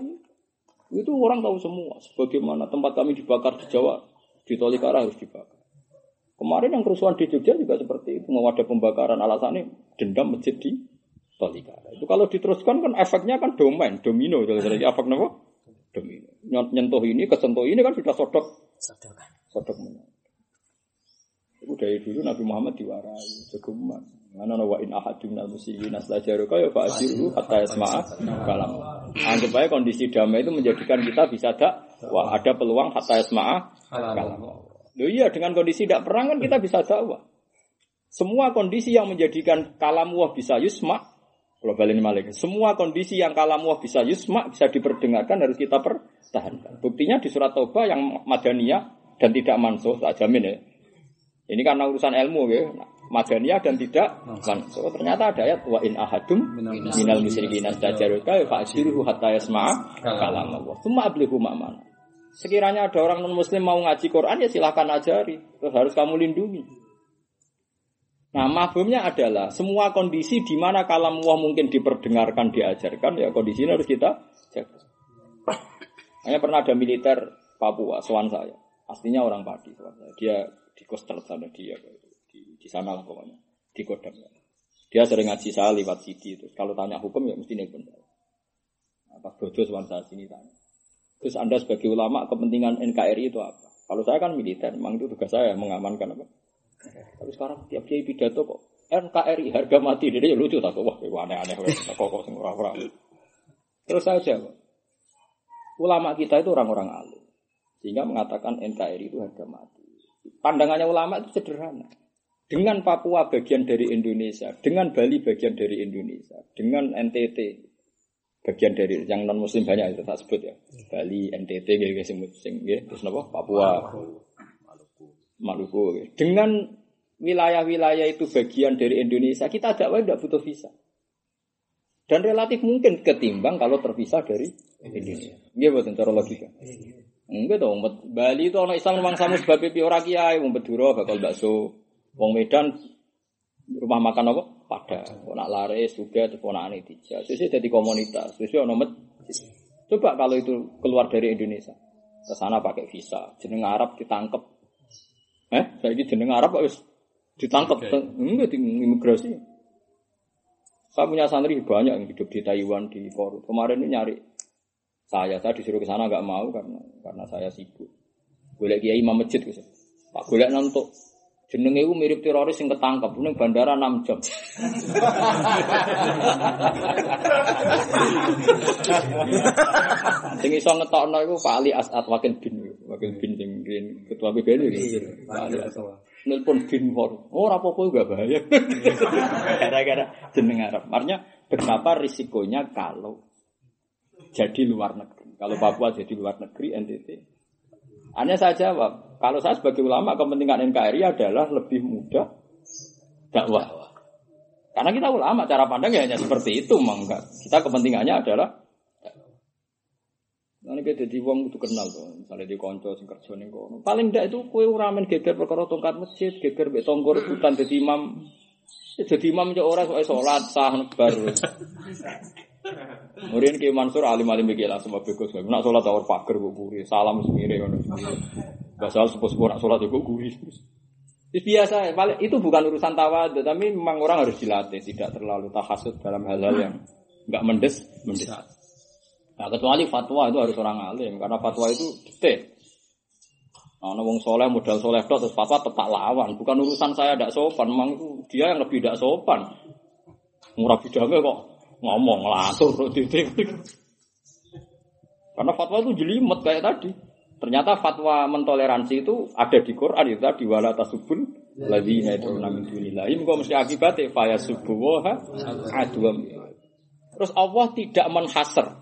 Itu orang tahu semua. Sebagaimana tempat kami dibakar di Jawa, di Tolikara harus dibakar. Kemarin yang kerusuhan di Jogja juga seperti itu. Mau ada pembakaran alasannya dendam masjid di tolikala. Itu kalau diteruskan kan efeknya kan domain, domino. Jadi efek apa? Domino. Nyentuh ini, kesentuh ini kan sudah sodok. Sodok. Sodok. Itu dari dulu Nabi Muhammad diwarai, jaguman. Mana nawa in ahadun al muslimin aslajaru kaya fa'ajiru hatta yasma'a kalam. Anggap aja kondisi damai itu menjadikan kita bisa dak. Wah, ada peluang hatta yasma'a kalam. Loh iya, dengan kondisi tidak perang kan kita bisa dakwah. Semua kondisi yang menjadikan kalamullah bisa yusma, kalau balik malik. Semua kondisi yang kalamullah bisa yusma, bisa diperdengarkan, harus kita pertahankan. Buktinya di surat Taubah yang madaniyah dan tidak mansuh, tak jamin ya. Ini karena urusan ilmu ya. Madaniyah dan tidak mansuh. Ternyata ada ayat wa in ahadum minal musyrikin astajaruka fa'ajiruhu hatta yasma'a kalamullah. Tsumma ablighu ma'mana. Sekiranya ada orang non muslim mau ngaji Quran ya silakan ajari, terus harus kamu lindungi. Nah, mafhumnya adalah semua kondisi di mana kalamullah mungkin diperdengarkan, diajarkan, ya kondisinya harus kita jaga. Hanya pernah ada militer Papua, sowan saya. Aslinya orang Padi, sowan saya. Dia di Koster sana, dia di, di sana lah pokoknya, di Kodam. Dia sering ngaji saya lewat sidi itu. Kalau tanya hukum ya mesti nelpon saya. Nah, Pak Dojo sowan saya sini tanya. Terus Anda sebagai ulama kepentingan N K R I itu apa? Kalau saya kan militer, memang itu tugas saya mengamankan apa? Tapi sekarang tiap kiai pidato kok N K R I harga mati, dia lucu tak kok, wah aneh-aneh tak kok sing ora-ora. Terus saja ulama kita itu orang-orang alim sehingga mengatakan N K R I itu harga mati. Pandangannya ulama itu sederhana. Dengan Papua bagian dari Indonesia, dengan Bali bagian dari Indonesia, dengan N T T bagian dari yang non muslim banyak itu tak sebut ya. Bali, N T T nggih sing sing nggih, terus napa Papua. Maluku. Dengan wilayah-wilayah itu bagian dari Indonesia, kita dakwah tidak butuh visa. Dan relatif mungkin ketimbang kalau terpisah dari Indonesia. Nggih boten cara logika. Nggih to, Bali itu ana Islam wong samus babe pi ora kiai, wong Madura bakal bakso, wong Medan rumah makan apa? Padang. Nak laris juga teponane dijajah. Sesuk dadi komunitas, sesuk ana masjid. Coba kalau itu keluar dari Indonesia, ke sana pakai visa, jeneng Arab ditangkep. Eh, saya ini jeneng Arab kok wis ditangkep enggak di imigrasi. Saya punya santri banyak yang hidup di Taiwan, di Korut. Kemarin itu nyari saya, saya disuruh ke sana enggak mau karena karena saya sibuk. Golek kiai imam masjid wis. Pak golek nantuk. Jenenge ku mirip teroris yang ketangkep ning bandara enam jam. Sing iso ngetokno iku Pak Ali Asad Wakil Bin, Wakil Bin sing ketua B P N iki. Nelpon Bin War. Ora apa-apa enggak bahaya. Gara-gara jeneng Arab. Artinya betapa risikonya kalau jadi luar negeri. Kalau Papua jadi luar negeri N T T. Hanya saya jawab. Kalau saya sebagai ulama, kepentingan N K R I adalah lebih mudah dakwah. Karena kita ulama, cara pandangnya hanya seperti itu. Mangga. Kita kepentingannya adalah dakwah. Ini kita jadi orang itu kenal. Tuh. Misalnya di konco, singkerjone. Paling tidak itu kue uramen geger perkara tongkat masjid, geger betonggor, hutan, jadi imam. Jadi imam itu orang soal sholat, sah, baru. Kemudian Ki Mansur alim-alim iki langsung bagus. Nek salat awar pager kok guri, salam semire ngono. Basal sepo-sepo nek salat kok guri. Itu biasa, itu bukan urusan tawadhu, tapi memang orang harus dilatih tidak terlalu takhasud dalam hal-hal yang enggak mendes, mendes. Nah, kecuali fatwa itu harus orang alim karena fatwa itu detik. Ana wong saleh modal saleh tok terus fatwa tetap lawan, bukan urusan saya ndak sopan, memang itu dia yang lebih ndak sopan. Murah bidangnya kok ngomong langsung titik. Karena fatwa itu jelimet kayak tadi. Ternyata fatwa mentoleransi itu ada di Quran itu tadi wala tasubul ladzina yad'una min dunillahi maka mesti akibate fa yasubbuha adwam. Terus Allah tidak menhasar,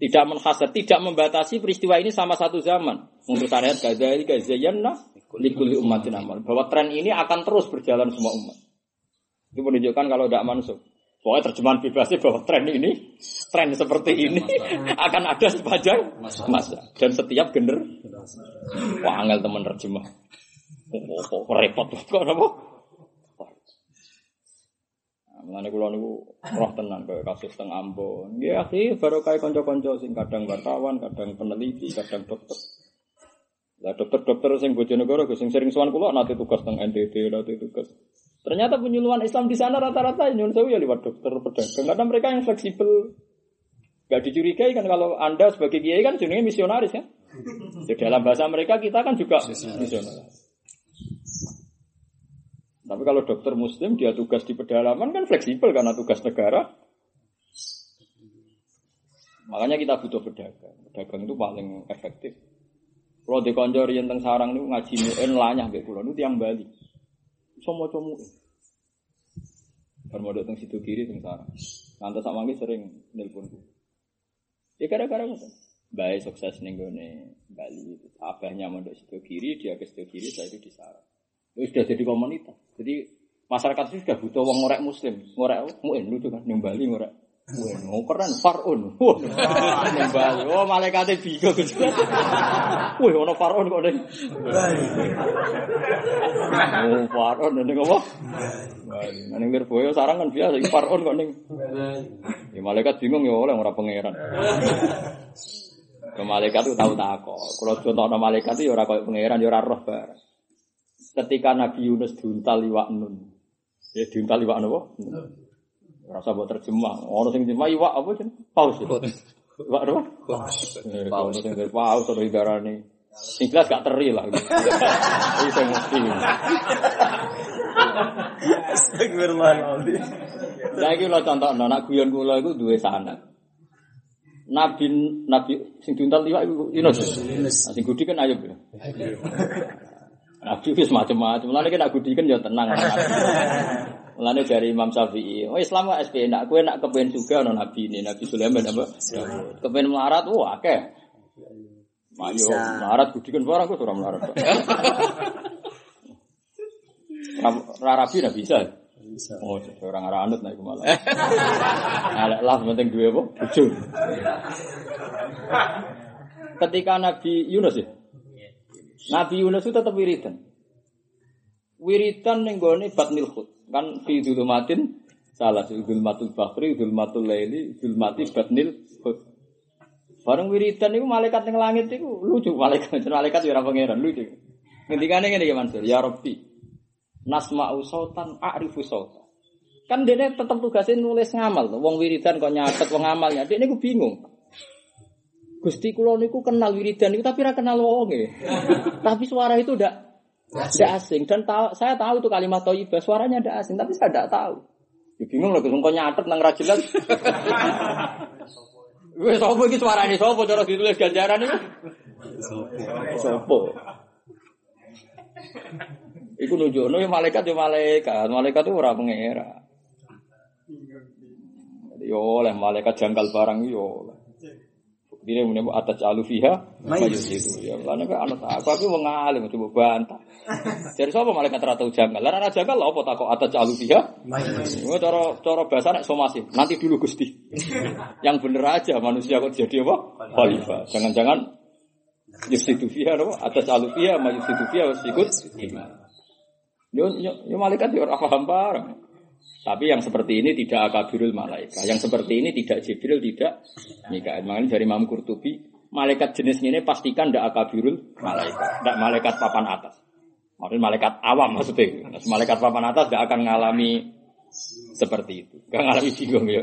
tidak menhasar, tidak membatasi peristiwa ini sama satu zaman. Menurut ayat kadzalika zayyana likulli ummatin amal. Bahwa tren ini akan terus berjalan semua umat. Itu menunjukkan kalau tidak manusia. Pokoknya terjemahan bebasnya bahwa tren ini, tren seperti ini akan ada sepanjang masa dan setiap gener. Wah, angel teman terjemah. Oh, repot kok apa? Mengenai kulo niku roh tenan kaya kasus teng Ambon. Nggih, akeh baru kae kanca-kanca sing kadang wartawan, kadang peneliti, kadang dokter. Lah dokter-dokter sing Bojonegoro sing sering sowan kulo nate tugas teng N T T, nate tugas Ternyata penyuluhan Islam di sana rata-rata nyuruh saya ya lewat dokter pedagang. Karena mereka yang fleksibel. Gak dicurigai kan kalau Anda sebagai kiai kan jenenge misionaris ya. Di dalam bahasa mereka kita kan juga misionaris. Tapi kalau dokter muslim dia tugas di pedalaman kan fleksibel karena tugas negara. Makanya kita butuh pedagang. Pedagang itu paling efektif. Kalau dikonco riyen teng sarang niku ngaji muin lanyah nggih kula niku tiyang Bali. Iso maca muin. Bar modho teng situ kiri teng sarang. Ngantos sak mangke sering nelpon ku. Ya gara-gara ngoten. Bae sukses ning gone Bali. Abahnya mondok situ kiri, dia ke situ kiri, saya itu di sarang. Itu sudah jadi komunitas. Jadi masyarakat itu sudah butuh wong ngorek muslim, ngorek muin lucu kan ning Bali ngorek. Wah, ngoperan Far'un. Wah, ning Bali. Oh, malaikate bigo Gusti. Wah, ono Far'un kok ning Bali. Oh, Far'un ning ngopo? Bali. Ning Lirboyo sarang kan biasa Far'un kok ning Bali. Ya malaikat bingung ya oleh ora pangeran. Ke malaikat itu tahu takok. Kula contohno malaikat itu ya ora koyo pangeran, ya ora roh bareng. Ketika Nabi Yunus diuntal iwak nun. Ya diuntal iwak napa? Rasa buat terjemah. Orang yang terjemah iwak apa sih? Paus. Iwak apa? Paus. Paus yang terpaus atau hidara ni. Singklas gak teri lah. Ini saya mesti. Astagfirullahaladzim. Lagi lah contoh anak guyon gula itu dua sana. Nabi Nabi sing tuntal iwak itu Yunus. Sing gudi kan Ayub. Nabi itu macam-macam. Lain kita gudi kan jauh tenang. Mulane dari Imam Syafi'i. Oh Islam kok S P nak kowe nak kepen juga ana nabi ini, Nabi Sulaiman apa? Kepen melarat wah akeh. Mayo melarat budikan barang kok ora melarat. Ra rabi ra bisa. Bisa. Oh, orang arah anut nek malah. Alek lah penting duwe apa? Bojo. Ketika Nabi Yunus ya. Nabi Yunus itu tetap wiridan. Wiridan ning gone Batnil Khut. Kan fi dzulumatin salah dzulmatul bahri dzulmatul laili dzulmati batnil khut. Bareng wiridan niku malaikat ning langit iku lucu malaikat malaikat ya ora pangeran lucu. Ngendikane ngene ya Mansur, ya Rabbi nasma'u sautan a'rifu sautan. Kan dene tetep tugasnya nulis ngamal to. Wong wiridan kok nyatet wong ngamal ya. Dene niku bingung. Gusti kula niku kenal wiridan niku tapi ora kenal wonge. Tapi suara itu ndak tidak asing dan tahu, saya tahu itu kalimat thayyibah suaranya tidak asing tapi saya tidak tahu. Ya bingung lho kok nyatet nang ra jelas. Wes sapa iki suarane sapa cara ditulis ganjaran iku? Sapa? Iku nunjukno ya malaikat ya malaikat, malaikat itu ora pengira. Yo oleh malaikat jangkal barang yo. Dia menyebut atas alufiha, majus itu. Ya, karena kan anak aku aku mengalim coba bantah. Jadi siapa malaikat ratau janggal? Lara janggal lah, apa takok atas alufiha? Majus. Coro coro bahasa nak somasi. Nanti dulu Gusti. Yang bener aja manusia kok jadi apa? Khalifah. Jangan-jangan yustitufiha, apa? Atas alufiha, majus itu fiha harus ikut. Yo yo malaikat yo paham bareng. Tapi yang seperti ini tidak akabirul malaika. Yang seperti ini tidak Jibril, tidak Mikail. Makanya dari Imam Qurtubi, malaikat jenis ini pastikan tidak akabirul malaika. Tidak malaikat papan atas. Maksudnya malaikat awam maksudnya. Malaikat papan atas tidak akan mengalami seperti itu. Tidak mengalami bingung ya.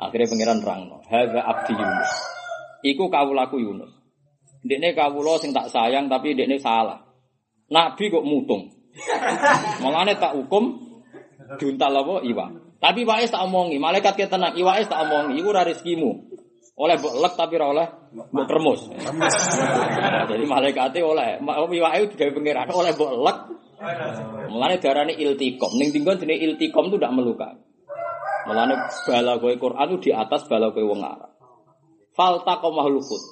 Akhirnya pengiran rangno. Hadza abdi Yunus. Iku kawulaku Yunus. Ndekne kawula sing tak sayang tapi ndekne salah. Nabi kok mutung. Mulane tak hukum diuntal apa iwak. Tapi iwak es tak omongi, malaikat ki tenang, iwak es tak omongi, iku ora rezekimu. Oleh mbok lek tapi ora oleh mbok kremus. Jadi malaikate oleh, iwak e digawe pengiran oleh mbok lek. Mulane diarani iltikom. Ning dinggon jenenge iltikom itu ndak melukai. Mulane balagoe Quran itu di atas balagoe wong Arab. Faltaqom mahlukut.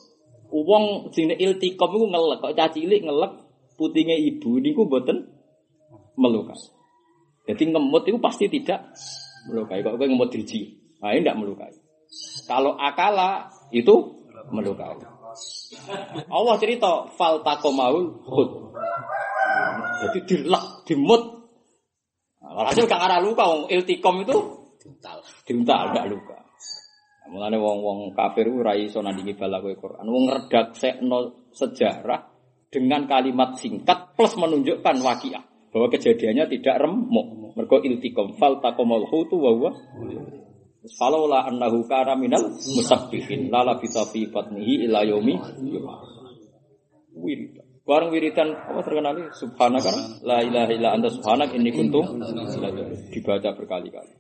Wong jenenge iltikom iku ngelek, kok cah cilik ngelek putinge ibu niku mboten melukai. Jadi ngemut itu pasti tidak melukai. Kalau gue ngemut dirji, nah ini tidak melukai. Kalau akala itu melukai. Allah cerita faltakomaul khud. Jadi dilak, dimut. Hasil nah, gak ada luka. Iltikom itu diuntal, diuntal gak luka. Mulane wong-wong kafir urai so nandingi balakoi Quran. Wong redak sekno sejarah dengan kalimat singkat plus menunjukkan waqiah. bahwa kejadiannya tidak remuk. Mergo iltiqam fal taqamal hutu wa huwa falaula annahu kana minal musabbihin la la fi batnihi ila yaumi wiridan. Barang wiridan apa terkenal subhanaka la ilaha illa anta subhanak inni kuntu dibaca berkali-kali.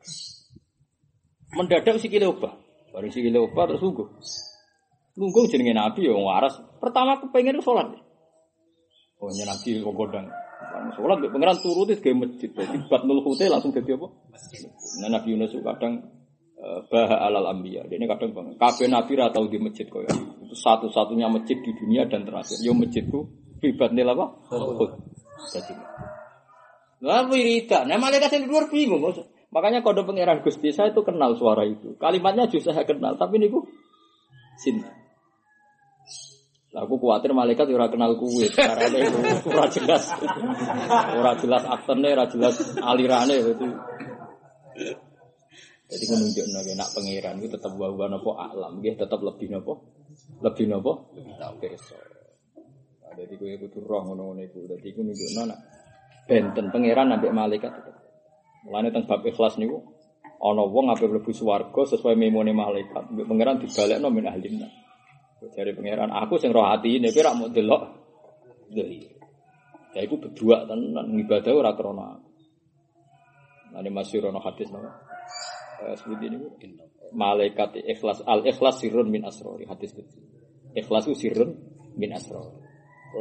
Mendadak sikile obah. Barang sikile obah terus lungguh. Lungguh jenenge nabi ya wong waras. Pertama kepengin salat. Oh nyenaki kok godang. Barang salat mek pengeran turu di masjid. Batnul khute langsung dadi apa? Masjid. Nah Nabi Yunus kadang bah alal anbiya. Dene kadang bang kabeh nabi ra tau di masjid koyo. Itu satu-satunya masjid di dunia dan terakhir. Yo masjidku bibatne apa? Khut. Jadi. Lah wiridan. Nah malaikat sing dhuwur bingung. Makanya kode pengeran Gusti saya itu kenal suara itu. Kalimatnya justru saya kenal tapi niku sinten. Lah aku kuwatir malaikat ora kenal kuwe, carane ora jelas. Ora jelas aktene, ora jelas alirane gitu. Jadi menunjukno nek nak pangeran iku tetep wae napa alam, nggih tetep lebih napa? Lebih napa? Pirsa. Nah, dadi kowe kudu roh ngono-ngono iku. Dadi iku nunjukno nek benten pangeran ambek malaikat tetep. Mulane teng bab ikhlas niku ana wong ape mlebu swarga sesuai memone malaikat, mbek pangeran dibalekno min ahlinna. Dari pangeran aku sing roh ati ini kira mau delok dari, ya aku berdua tenan ibadah ora krana. Nani masih rono hadis nama seperti ini. Malaikat ikhlas al ikhlas sirrun min asrori hadis itu. Ikhlasu sirrun min asrori.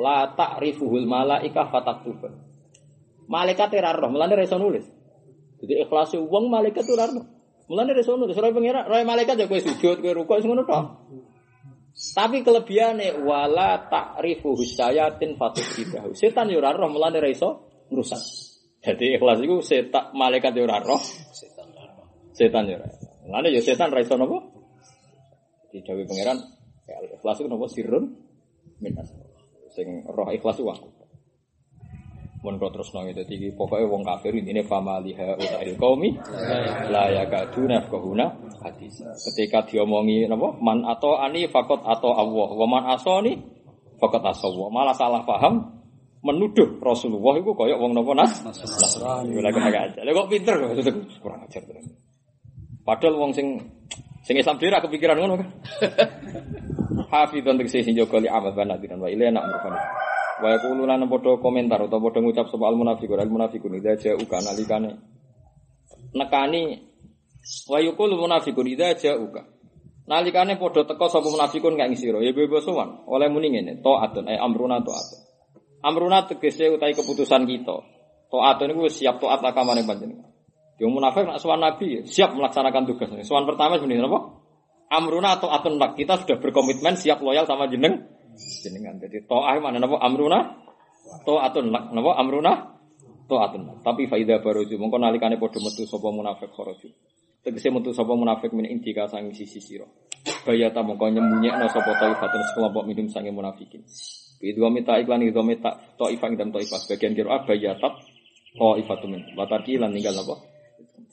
La ta'rifuhul malaika fataktuban. Malaikat ora roh, mulane reso nulis. Jadi ikhlase wong malaikat ora roh. Mulane reso nulis roh pangeran, roh malaikat ya kowe sujud, kowe rukuk sing ngono tok. Tapi kelebihannya wala ta'rifu husyayatin fatuh kibahu. Setan ya ora roh mulane ra iso ngrusak. Dadi ikhlas iku setan malaikat ya ora roh, setan ora roh. Setan ya ora. Mulane ya setan ra iso napa? Di dawuh pangeran ikhlas iku napa sirrun minas. Sing roh ikhlas iku aku. Mun kok terus nang dadi iki pokoke wong kafir intine famaliha util qaumi la yakaduna kahuna. Hadis. Ketika diomongi napa man atau ani faqat atau Allah wa man asani faqat asawa malah salah paham menuduh Rasulullah iku koyo wong napa nas Nasrani lha kok pinter kurang ajar terus padahal wong sing sing Islam dhewe ra kepikiran ngono kan hafidhun tegese sing jaga li amal lan adiran wa ilaina amrun wa yaquluna padha komentar utawa padha ngucap sapa al munafiqun al munafiqun idza ja'uka nalikane nekani wa yaqulu munafiqun idza ja'uka nalikane padha teka sapa munafikun gak ngisiro ya bebo sowan oleh muni ngene taatun ay amruna taatun amruna tegese utahe keputusan kita taatun iku siap taat akamane panjenengan yo munafik nak sowan nabi siap melaksanakan tugasnya sowan pertama muni napa amruna taatun lak kita sudah berkomitmen siap loyal sama jeneng jenengan jadi taah mana napa amruna taatun lak napa amruna taatun tapi faida baroju mongko nalikane padha metu sapa munafik kharaju tegese metu sapa munafik min indika sang sisi sira. Bayata mongko nyemunyekna sapa taifatun sekelompok minum sange munafikin. Bi dua mita iklan iki dua mita taifah dan taifah bagian qiraat bayata taifatun min. Bataki lan ninggal napa?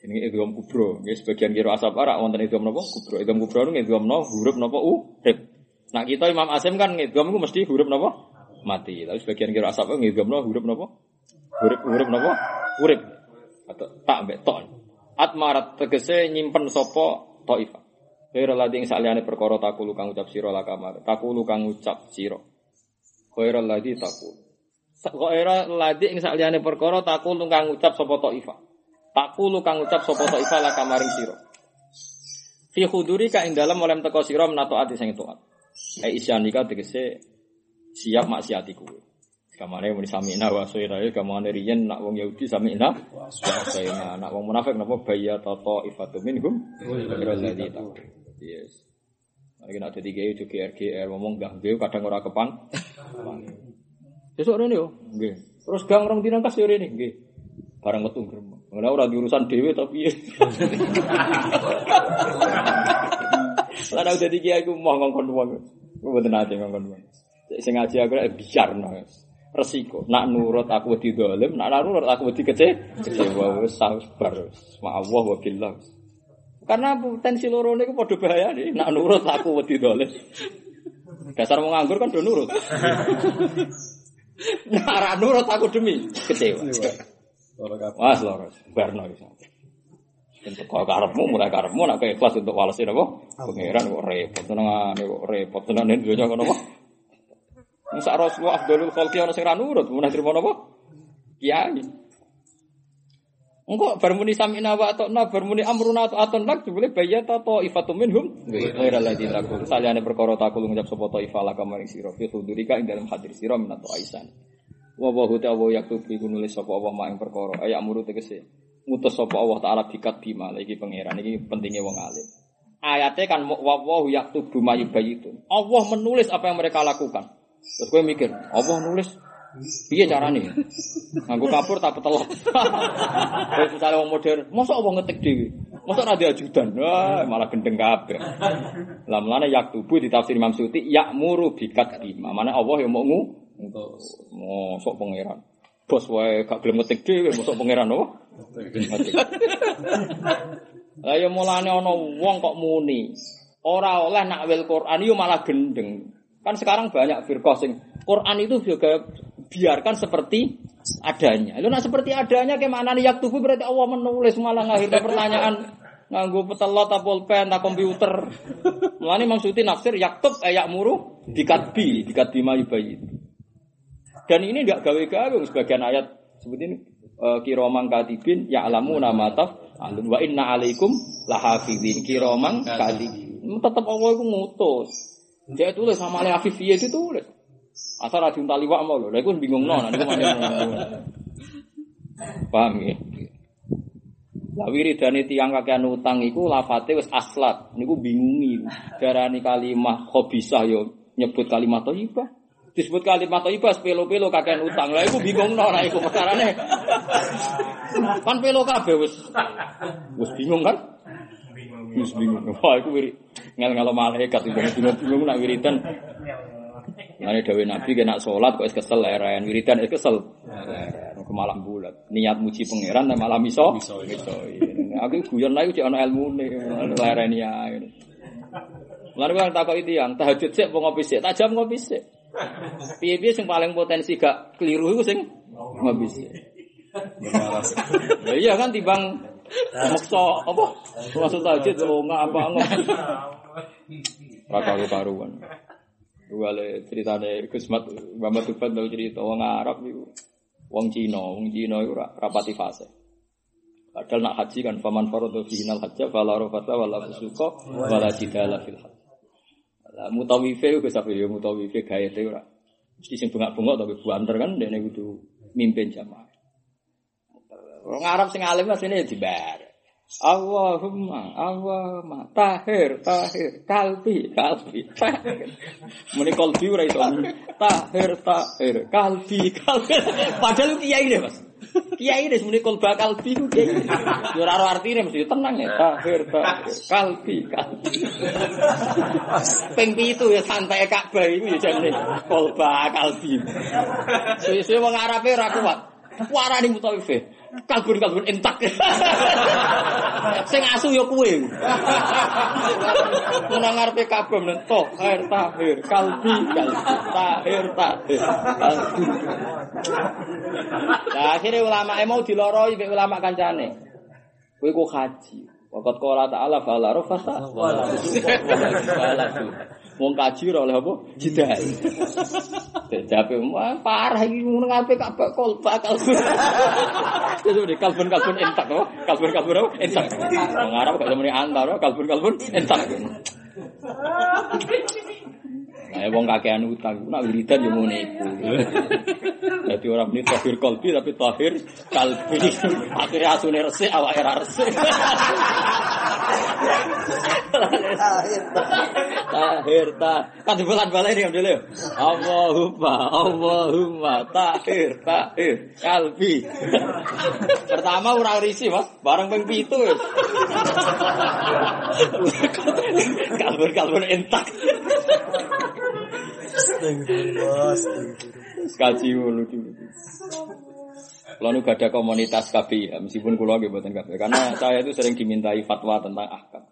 Jenenge idgham kubra. Nggih sebagian qiraat asab ara wonten idgham napa? Kubra. Idgham kubra niku idgham no huruf napa u? Rib. Nah kita Imam Asim kan idgham iku mesti huruf napa? Mati. Tapi sebagian qiraat asab idgham no huruf napa? Huruf huruf napa? Urip. Atau tak mbek ton. Atmarat tegese nyimpen sopo Taifah. Khairal ladzi saliyane perkara takulu kang ucap sira la kamar. Takulu kang ucap sira. Khairal ladzi takul. Khairal ladzi ing saliyane perkara takulu kang ucap sopo Taifah. Takulu kang ucap sopo Taifah la kamaring sira. Fi khuduri ka ing dalem oleh teko sira menato ati sing taat. Ai isyanika tegese siap maksiatiku. Kamane muni samina wa sayyidai kamane riyen nak wong Yahudi samina wa sayyidai nak wong munafik napa bayya tata ifatu minhum allazi taqul yes mari nak dadi ge itu K R G R ngomong gak dhewe kadang ora kepan sesuk rene yo nggih terus gang rong dina kas yo rene nggih barang metu gremeng ora ora diurusan dhewe ta piye lan aku dadi ge aku mau ngongkon wong mboten ate ngongkon wong sing ngaji aku lek biar resiko nak nurut aku wedi dolim nak nurut aku wedi kece kecewa wis sabar ma'allah wa billah karena potensi loro niku padha bahaya nih nak nurut aku wedi dolim dasar wong nganggur kan do nurut Nara nurut aku demi kecewa. Wah, loro Barno iso. Entuk kok karepmu mulai karepmu nek ikhlas untuk walesi napa? Pangeran kok repot tenane kok repot tenane dunya ngono apa? Musa Rasulullah Abdul Khalqi ono sing ra nurut menawa trimo napa? Kiai. Engko bar muni samina wa atna bar muni amruna atun nak dibule bayata taifatum minhum ghairal ladzi takum saliyane perkara takul ngucap sapa taifala kamaring sira fi hudurika ing dalem hadir sira minato aisan. Wa wa hutawa yaktubi nulis sapa wa ma ing perkara ayak murute kese. Ngutus sapa Allah Taala dikat bima iki pangeran iki pentinge wong alim. Ayate kan wallahu yaktubu mayubayitun. Allah menulis apa yang mereka lakukan. Terus kowe mikir, Allah nulis piye carane? Nganggo kapur ta petelok. Wis misale wong modern, mosok wong ngetik dhewe. Mosok ora diajudan. Wah, malah gendeng kabeh. Lah mulane yaktubu ditafsir Imam Suyuti yakmuru bikat bima. Mane Allah yo mau ngutus mosok pangeran. Bos wae gak gelem ngetik dhewe mosok pangeran apa? Lah yo mulane ana wong kok muni ora oleh nak wil Quran yo malah gendeng. Kan sekarang banyak firqah sing Quran itu juga biarkan seperti adanya. Lho nak seperti adanya ke maknane yaktubu berarti Allah menulis malah ngahirno pertanyaan nganggo petelot ta pulpen ta komputer. Mulane maksudine nafsir yaktub ayak muru dikatbi dikatbi mayubayit. Dan ini enggak gawe-gawe sebagian ayat seperti ini. Kiromang katibin ya'lamu namataf alun wa inna alaikum lahafidhin kiromang katibin tetap Allah itu ngutus dia tulis sama alih hafidhiyah itu tulis asal radium taliwa mau lho aku bingung no nanti paham ya lawiri dan tiang kakean utang itu lafate wis aslat ini aku bingungin darani kalimah khobisah yo nyebut kalimah toibah disebut kalimat thayyibah pelo-pelo kakean utang. Lah iku bingungno ora iku perkarane. Kan pelo kabeh wis. Wis bingung kan? Wis bingung. Wah, iku wirid. Ngel-ngelo malaikat bingung-bingung nak wiridan. Mane dawuh Nabi nek nak salat kok wis kesel leren wiridan wis kesel. Leren kemalam bulat. Niat muji pangeran nang malam iso. Iso. Aku guyon lha iki ana ilmune lereni ae. Lan kok takoki tiyang tahajud sik opo ngopi sik? Tak jam ngopi sik. Piye-piye sing paling potensi gak keliru iku sing ngabis. Ya iya kan timbang maksa apa? Maksud tajid longa apa ngono. Pakar-paruan. Duale critane Gusmat Muhammad Fadl cerita wong Arab iku. Wong Cina, wong Cina iku rapati fase. Padahal nak haji kan faman faradu fihi al hajj fala rafatha wala fusuqa wala jidala fil hajj. Lah mutawife wis apa ya mutawife gayete ora. Mesti sing bengak-bengok tapi buanter kan dene kudu mimpin jamaah. Wong Arab sing alim asline dibar. Allahumma Allahumma tahir tahir kalbi kalbi. Muni kalbi ora iso. Tahir tahir kalbi kalbi. Padahal kiai ne, Mas. Kiai ne muni kalba kalbi ku kiai. Yo ora ro artine mesti tenang ya. Tahir tahir kalbi kalbi. Ping pitu ya santai Ka'bah iku ya jane kalba kalbi. Suwe-suwe wong Arab ora kuat. Warani mutawife. Kalbun-kalbun entak. Sing asu ya kuwe. Menang ngarepe kabeh nento, air tahir, kalbi, tahir, tahir. Lah akhire ulama e mau diloroi mek ulama kancane. Kowe kok haji. Waqat qala ta'ala fala rafasa wala wala. Wong kaji ora oleh apa? Jidal. Dejape parah iki ngono kabeh kak bakol bakal. Terus di kalbun-kalbun entak to, kalbun-kalbun entak. Wong Arab gak sampeyan antara kalbun-kalbun entak. Nah, wong kakean utang nak wiridan yo ngene iku. Dadi ora muni tahir kalbi tapi tahir kalbi. Akhire asune resik awake ra resik. Tahir ta. Kan dibulan balai ning dhewe. Allahumma Allahumma tahir tahir kalbi. Pertama ora risi, Mas. Bareng ping pitu wis. Kalbun-kalbun entak. Astagfirullah. Kaji ulun iki. Kula nu gadah komunitas K B I, meskipun kula nggih mboten K B I karena saya itu sering dimintai fatwa tentang ahkam.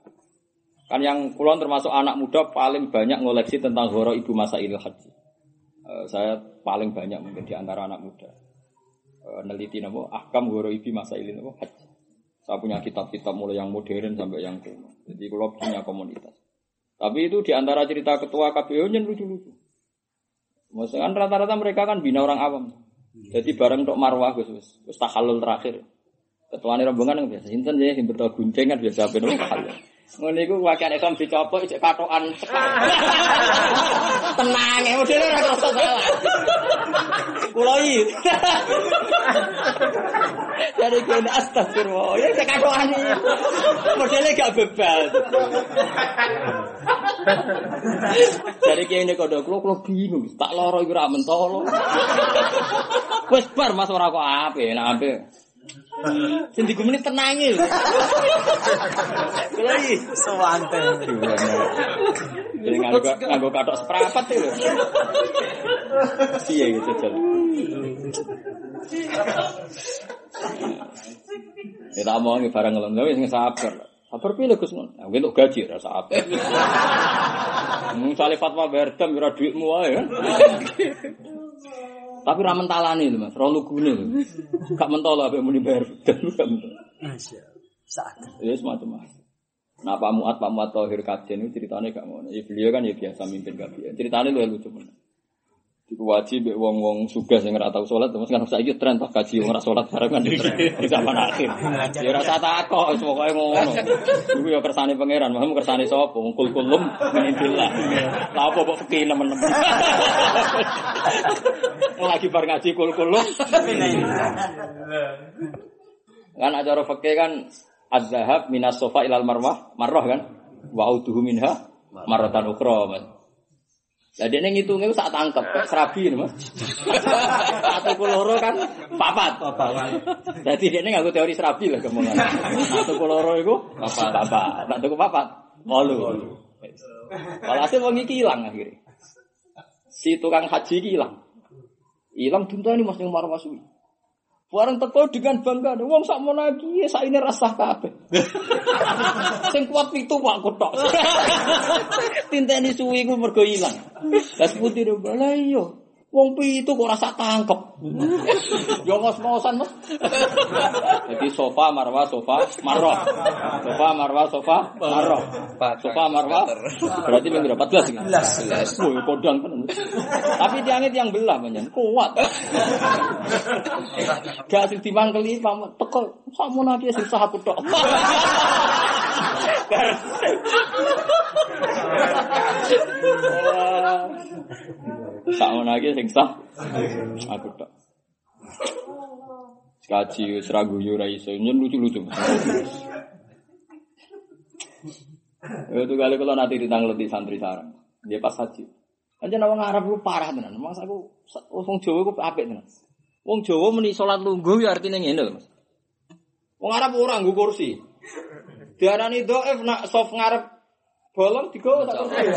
Kan yang kula termasuk anak muda paling banyak ngoleksi tentang ghoro ibu masailul haji. Uh, saya paling banyak mungkin di antara anak muda uh, neliti nabo ahkam goroibi masailin nabo haji. Saya punya kitab-kitab mulai yang modern sampai yang kuno. Jadi kalau punya komunitas. Tapi itu di antara cerita ketua K B O nya lucu-lucu. Maksudnya kan rata-rata mereka kan bina orang awam. Jadi bareng tok marwah wis wis wis tahalul terakhir. Ketuane rombongan yang biasa sinten ya sing berto gunceng kan biasa ben halal. Ngono iku wakian Islam dicopot cek patokan. Tenang e modele ora rasa salah. Kulo iki. Dari kene astagfirullah. Ya cek patokan iki. Modele gak bebal. Dari kene kodho kulo bingung, tak lara iku ra mentolo. Wis bar Mas ora kok ape, nek ape. Sendi gue menit tenangin kalau ini sewante jadi nganggo katok seperapat itu iya gitu kita mau ngibarang ngelenggaw ya sabar sabar pilih Gusman untuk gaji rasa apa misalnya fatwa berdam kira duitmu ya tapi ra mentalane lho Mas, ra lugune lho. Gak mentolo ape muni bayar bedan gak mentolo. Masyaallah. Saat. Ya semacam. Nah, Pak Muat, Pak Muat Thohir Kajen itu ceritane gak ngono. Ya beliau kan ya biasa mimpin K B I. Ceritane lho lucu men. Iku wajib mek wong-wong sugih sing ora tau salat, terus kan saiki tren toh gaji wong ora salat bareng kan di zaman akhir. Ya ora takok, wis pokoke ngono. Iku ya kersane pangeran, mahmu kersane sapa? Ngkul-kulum menindillah. Lah apa kok fikih nemen-nemen. Lagi bar ngaji kul-kulum. Kan acara fikih kan az-zahab minas sofa ilal marwah, marrah kan? Wa'uduhu minha marratan ukhra. Jadi neng itu neng saat tangkep serabi nih mas, satu koloro kan papat, jadi dia neng ngaku teori serabi lah kemungkinan, satu koloro itu papat, papat, tak cukup papat, malu, kalau hasil wangi hilang akhirnya, si tukang haji hilang, hilang tuntas nih mas yang marah masui, barang teko dengan bangga, uang sak mau lagi, sak ini rasah kape, sing kuat itu wak kutok, tinteni suwi ku mergo hilang, das putih do balai yo, uang pi itu kok rasa tangkep, yo ngos-ngosan mas, jadi sofa marwah sofa marwah, sofa marwah sofa marwah, sofa marwah, berarti minggu dapat belas kan? Belas, woi kodang kan, tapi tiangnya tiang belah banyak, kuat. Gak sing dimangkeli pamut teko sakmono iki sing sah aku tok. Sakmono iki sing sah aku tok. Kaji wis ra guyu ra iso nyen lucu-lucu. Itu kali kula nanti ditangleti santri sarang. Dia pas haji. Anjen wong Arab lu parah tenan. Mas aku wong Jawa ku apik tenan. Wong Jawa muni salat lungguh ya artine ngene lho Mas. Wong Arab ora nggo kursi. Diarani dhaif nak sof ngarep bolong digowo tak kursi.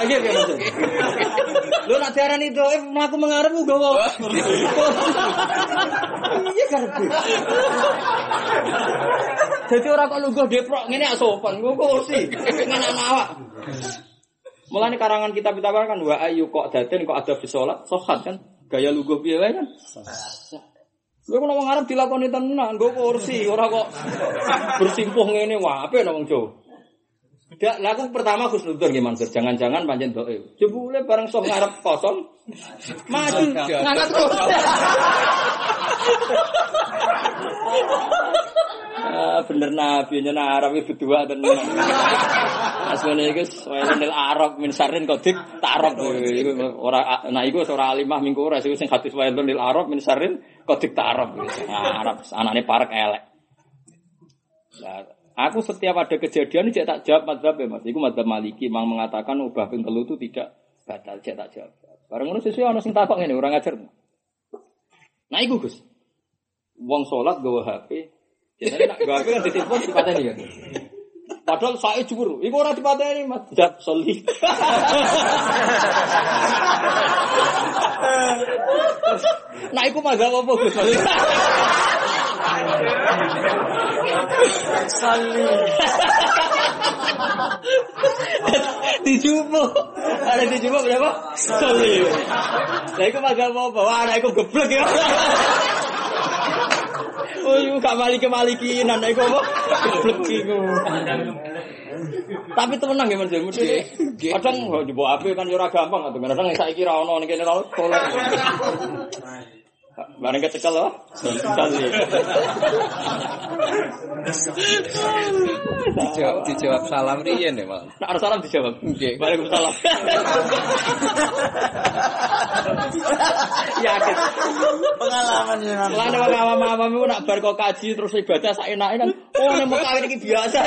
Akhir ya Mas. Lho nak diarani dhaif mlaku mengarep nggowo. Iya karepe. Dadi ora kok lungguh deprok ngene ya sopan nggo kursi ngenane awak. Mulane karangan kitab kitab kan wa ayu kok daten kok ada bisolat sohat kan. Gaya lugu piye wae kan. Kowe kok wong Arab dilakoni tenan, nggo kursi ora kok bersimpuh ngene wae apik ana wong Jawa. Dak laku pertama khusnudzon nggih Mansur, jangan-jangan pancen doe. Jebule bareng sok ngarep kosong. Maju ngangkat terus. Ah bener nabi yen Arab iki berdua tenan. Asmane iki soalil Arab min sarrin qadik ta'arab iku ora nah iku ora alimah mingko ora sing hadis wailil Arab min sarrin qadik ta'arab. Nah Arab anane parek elek. Lah aku setiap ada kejadian iki tak jawab mazhab ya Mas. Iku mazhab Maliki mang mengatakan ubah ping telu itu tidak batal jek tak jawab. Bareng ngono sesuk ana sing takok ngene ora ngajar. Nah iku Gus. Wong salat gawa H P. Jadi nak gawe kan ditipu dipateni kan. Padahal sae jujur, iku ora dipateni Mas, dak soli. Nah iku mazhab apa Gus? Soli. Dijupo. Ada di jebak berapa? Solim. Lah iku magal mau bawa anak iku geblek ya. Oh, iku gak maliki-maliki anak iku apa? Geblek iku. Tapi temenan nggih Mas. Kadang njebok ape kan yo ora gampang to. Kadang saiki ra ono ngene lho. Barang kecekel loh. Dijawab, dijawab salam riyen ya, Mas. Nek salam dijawab. Nggih. Waalaikumsalam. Ya, pengalaman ya, Mas. Lah nek awam-awam iku nak bar kok kaji terus ibadah sak enake kan. Oh, nek mukawin iki biasa.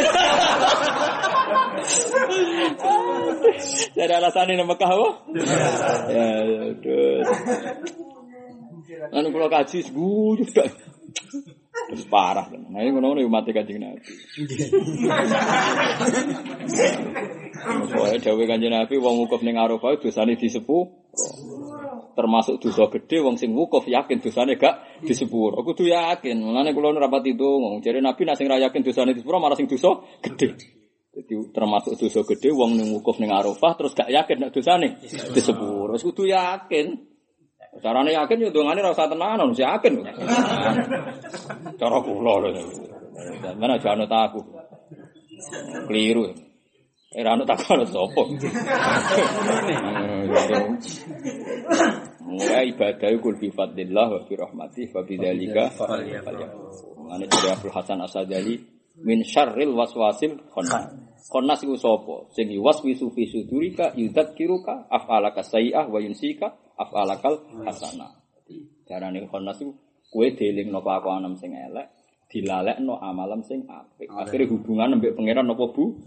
Jadi alasan ini Mekah apa? Ya, aduh. Anu kalau kaji guyu dak. Wis parah. Nah iki ngono yo mati Kanjeng Nabi. Pokoke dhewe Kanjeng Nabi wong wukuf ning Arafah dosane disepuro. Termasuk dosa gede wong sing wukuf yakin dosane gak disepuro. Aku kudu yakin. Mulane kula ora pati ndonga. Jare Nabi nek sing ra yakin dosane disepuro malah sing dosa gede. Jadi termasuk dosa gede wong ning wukuf ning Arafah terus gak yakin nek dosane disepuro. Wis kudu yakin. Carane yakin yo ndongane ora usah tenanan, wis yakin. Cara kula lho. Mana jane aku. Keliru. Era ana tak karo sapa. Mulai ibadah kul bi fadlillah wa bi rahmatih wa bi dzalika falyam. Ana dari Abdul Hasan Asy-Syadzali min syarril waswasil khannas. Khannas iku sapa? Sing waswisu fi sudurika yudakiruka af'alaka sayyi'ah wa yunsika afalakal hasanah. Jarane khonas iku kowe delingno pakoanem sing elek, dilalekno amalan sing apik. Akhire hubungan ambek pangeran napa bu?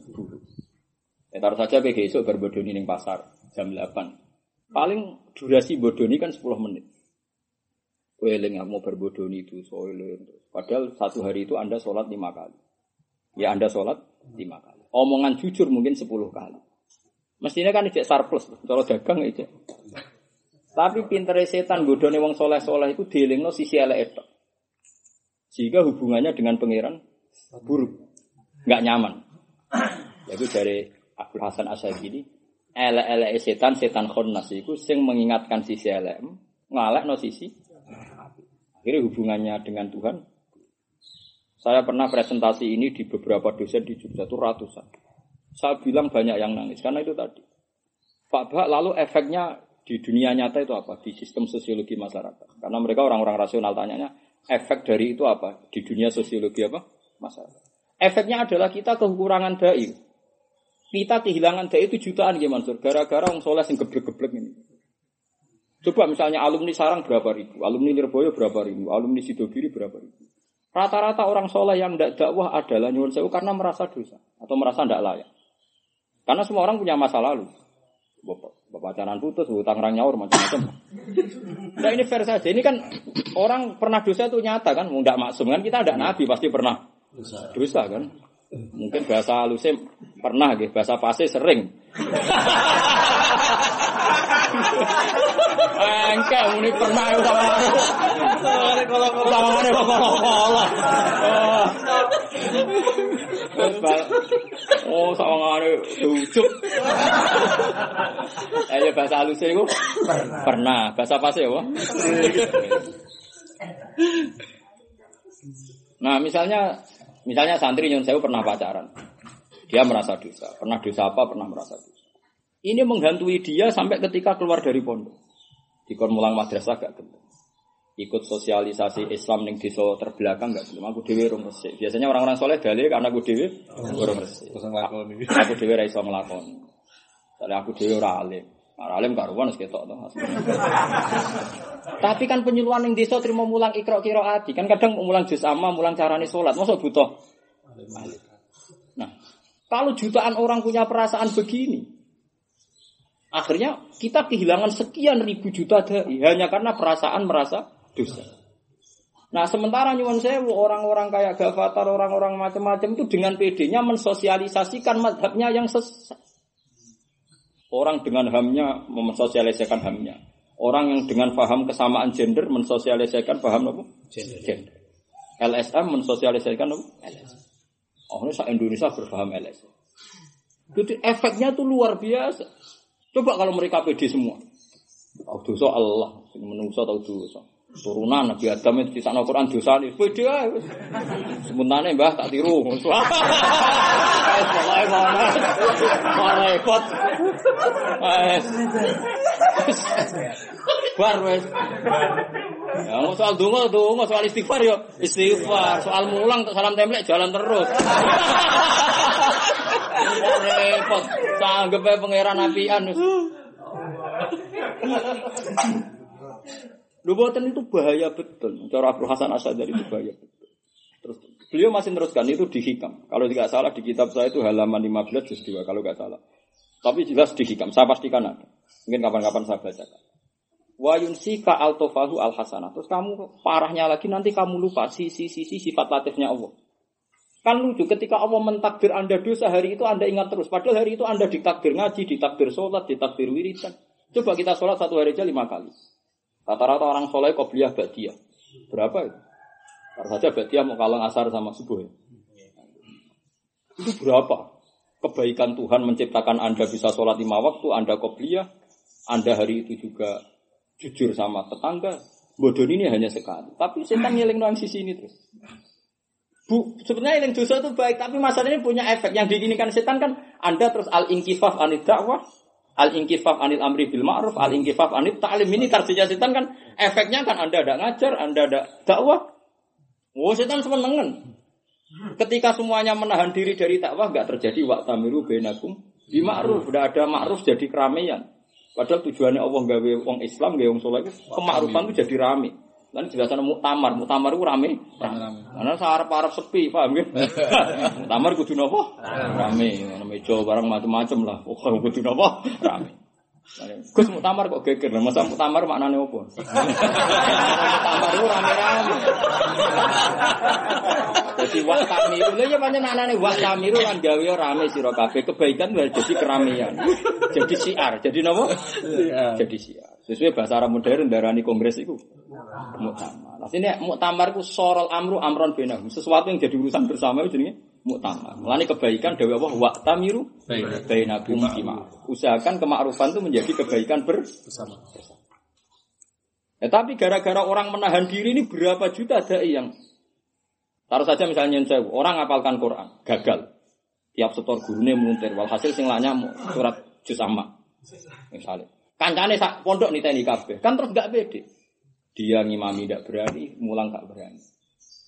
Ya taruh saja kowe esuk bar bodoni ning pasar jam delapan. Paling durasi bodoni kan sepuluh menit. Kowe eling mau bar bodoni itu soalé. Padahal satu hari itu Anda salat lima kali. Ya Anda salat lima kali. Omongan jujur mungkin sepuluh kali. Mestinya kan ijek surplus, cara dagang ijek. Tapi pintere setan godone wong soleh-soleh itu dielingno sisi eleke tok. Sehingga hubungannya dengan pangeran buruk, enggak nyaman. Yaitu dari Abdul Hasan Asy-Syadzili, elek-eleke setan setan khannas iku sing mengingatkan sisi elek, ngalekno sisi apik. Akhire hubungannya dengan Tuhan. Saya pernah presentasi ini di beberapa dosen di Jogja itu ratusan. Saya bilang banyak yang nangis karena itu tadi. Pak Bah lalu efeknya di dunia nyata itu apa? Di sistem sosiologi masyarakat. Karena mereka orang-orang rasional tanyanya, efek dari itu apa? Di dunia sosiologi apa? Masyarakat. Efeknya adalah kita kekurangan da'i. Kita kehilangan da'i itu jutaan ya Mansur. Gara-gara orang soleh yang geblek-geblek ini. Coba misalnya alumni Sarang berapa ribu? Alumni Lirboyo berapa ribu? Alumni Sidogiri berapa ribu? Rata-rata orang soleh yang tidak dakwah adalah nyuwun sewu karena merasa dosa. Atau merasa tidak layak. Karena semua orang punya masa lalu. Bapak. Pacaran putus, hutang orang nyaur macam-macam. Nah ini fair saja. Ini kan orang pernah dosa itu nyata kan, nggak maksum kan kita ada nabi pasti pernah dosa, dosa kan. Mungkin bahasa halusnya pernah, gitu. Bahasa pasti sering. Engkau ini pernah utama. Kalau utama ini bapak-bapak. Oh, sama ada lucu. Ayo bahasa halusnya itu pernah. Bahasa pasti ya, Pak. Nah, misalnya misalnya santri nyun sewu pernah pacaran. Dia merasa dosa. Pernah dosa apa? Pernah merasa dosa. Ini menghantui dia sampai ketika keluar dari pondok. Dikon mulang madrasah gak gelem. Ikut sosialisasi Islam ning desa terbelakang gak gelem. Aku dhewe urung resik. Biasanya orang-orang soleh dalil karena aku dhewe urung resik. Aku dhewe ra iso nglakoni. Soale aku dhewe ora alim. Ora alim karuan wis ketok to. Tapi kan penyuluhan ning desa trimo mulang Iqra qiraati. Kan kadang mulang juz amma, mulang carane salat. Mosok butuh. Nah, kalau jutaan orang punya perasaan begini, akhirnya kita kehilangan sekian ribu juta da'i hanya karena perasaan merasa dosa. Nah sementara nyuwun sewu orang-orang kayak Gavatar, orang-orang macam-macam itu dengan pedenya mensosialisasikan mazhabnya yang sesat. Orang dengan hamnya mensosialisasikan hamnya. Orang yang dengan paham kesamaan gender mensosialisasikan paham apa? Gender. L S M mensosialisasikan apa? L S M. Oh ini Indonesia berpaham L S M. Jadi efeknya itu luar biasa. Coba kalau mereka pede semua. Tahu dosa Allah, menungso tahu dosa. Turunan Nabi Adam itu kisah Al-Quran dosa ini pede aja. Sementara mbah tak tiru. Repot. Bar wes. Ya, soal dungo, dungo, soal istighfar yo, istighfar. Soal mulang tak salam template jalan terus. Repot, tanggep ae pangeran apian wis. Lho boten itu bahaya betul. Cara Abu Hasan Asy'ari itu bahaya betul. Terus beliau masih teruskan itu di hikam. Kalau tidak salah di kitab saya itu halaman lima belas juz dua kalau enggak salah. Tapi jelas di hikam, saya pastikan ada. Mungkin kapan-kapan saya bacakan. Wa yunsika al-tofahu al-hasanah. Terus kamu parahnya lagi nanti kamu lupa sisi sisi sifat latifnya Allah. Kan lucu ketika Allah mentakdir Anda dosa hari itu Anda ingat terus. Padahal hari itu Anda ditakdir ngaji, ditakdir sholat, ditakdir wiridan. Coba kita sholat satu hari aja lima kali. Rata-rata orang sholat qobliyah ba'diyah. Berapa itu? Taruh saja ba'diyah mau kalang asar sama subuh ya. Itu berapa? Kebaikan Tuhan menciptakan Anda bisa sholat lima waktu, Anda qobliyah, Anda hari itu juga jujur sama tetangga, bodoh ini hanya sekali. Tapi setan ngiling doang sisi ini terus. Bu, sebenarnya ngiling dosa itu baik, tapi masalahnya punya efek. Yang diinginkan setan kan, Anda terus al-inkifaf anid dakwah, al-inkifaf anil amri bil ma'ruf, al-inkifaf anid ta'lim. Ini tarsinya setan kan, efeknya kan Anda ada ngajar, Anda ada dakwah. Oh, setan semenengan. Ketika semuanya menahan diri dari dakwah, gak terjadi waqtamiru bainakum bil ma'ruf. Udah ada ma'ruf jadi keramaian. Padahal tujuannya Allah gawe wong Islam, gawe wong soleh, kemakrufan itu jadi rame. Lan jelasan muktamar, muktamar itu rame. Karena sarap-sarap sepi, paham nggih? Muktamar kudu napa? Rame, ana meja barang macam-macam lah. Oh, kudu napa? Rame. Gus muktamar kok geger, masa muktamar maknane opo? Muktamar itu rame-rame. Jadi waktamiru, lha ya pancen anane waktamiru lan gawe rame sira kabeh, kebaikan wis jadi keramaian. Jadi siar, jadi napa? Jadi siar. Sesuai bahasa Arab modern darani kongres iku muktamar. Lah sine muktamar ku sorol amru amron benah. Sesuatu yang jadi urusan bersama itu jenenge muktamar. Mulane kebaikan dawuh Allah waktamiru bainakum bima. Usahakan kemakrufan itu menjadi kebaikan bersama. Ya, tapi gara-gara orang menahan diri ini berapa juta dai yang taruh saja misalnya yang jauh, orang ngapalkan Quran, gagal. Tiap setor gurunya meluntir, walhasil sing lak nyamuk surat juz amma. Misalnya, kancane sak pondok niteni kabeh, kan terus gak pede. Dia ngimami ndak berani, mulang gak berani.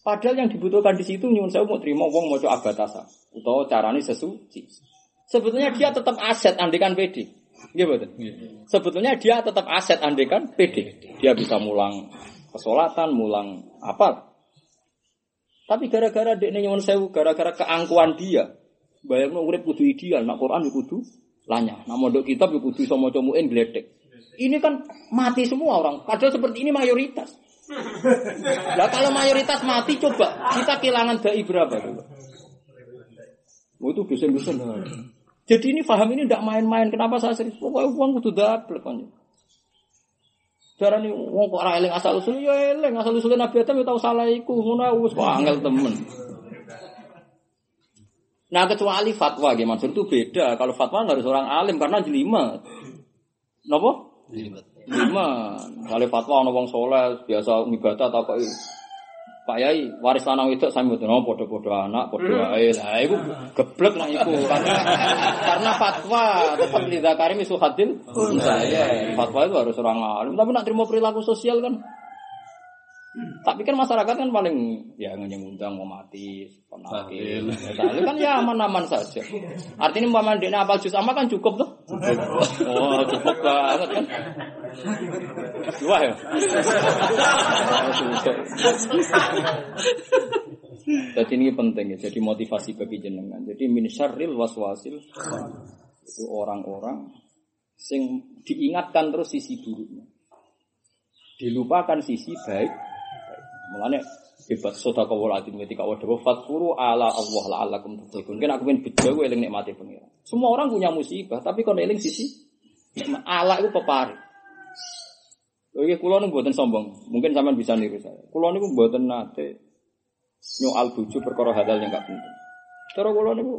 Padahal yang dibutuhkan di situ nyuwun sewu mau terima wong maca abatasa, utawa carane sesuci. Sebetulnya dia tetap aset andekan pede. Nggih mboten? Sebetulnya dia tetap aset andekan pede. Dia bisa mulang kesolatan, mulang apa? Tapi gara-gara dekne nyuwun sewu, gara-gara keangkuhan dia. Bayangno urip kudu ideal, nak Quran yo kudu lanyah, nak mondok kitab yo kudu iso maca muin gledek. Ini kan mati semua orang. Padahal seperti ini mayoritas. Lah kalau mayoritas mati coba kita kehilangan dai berapa coba? Oh itu dosen-dosen. Jadi ini paham ini ndak main-main. Kenapa saya serius? Pokoke wong kudu dablek kon. Darane wong kok ora eling asal usul ya eling asal usule Nabi Adam ya tau salah iku ngono wis kok angel temen. Nah kecuali fatwa nggih maksud itu beda. Kalau fatwa enggak harus orang alim karena jelimet. Napa? Jelimet. Jelimet. Kalau fatwa ana wong saleh biasa ibadah takoki Pak Yai waris lanang wedok sami mboten padha-padha anak padha ae. Lah iku geblek lah iku karena karena fatwa tetap lidah karim isu hadil saya fatwa itu harus orang alim tapi nak terima perilaku sosial kan tapi kan masyarakat kan paling ya ngundang mau mati penakil itu kan ya aman-aman saja artinya umpama dekne apal juz amma kan cukup tuh oh cukup banget kan wah ya jadi ini penting ya, jadi motivasi bagi jenengan. Jadi min syarril waswasil itu orang-orang sing diingatkan terus sisi buruknya. Dilupakan sisi baik. Mulane ibad sedekah walatin ketika wadah faturu ala Allah la'allakum tattaqun. Kan aku men bejo eling nikmate pengira. Semua orang punya musibah, tapi kon eling sisi ala itu peparing. Oke, kula niku mboten sombong. Mungkin sampean bisa niru saya. Kula niku mboten nate nyoal bucu perkara hadal yang gak penting. Cara kula niku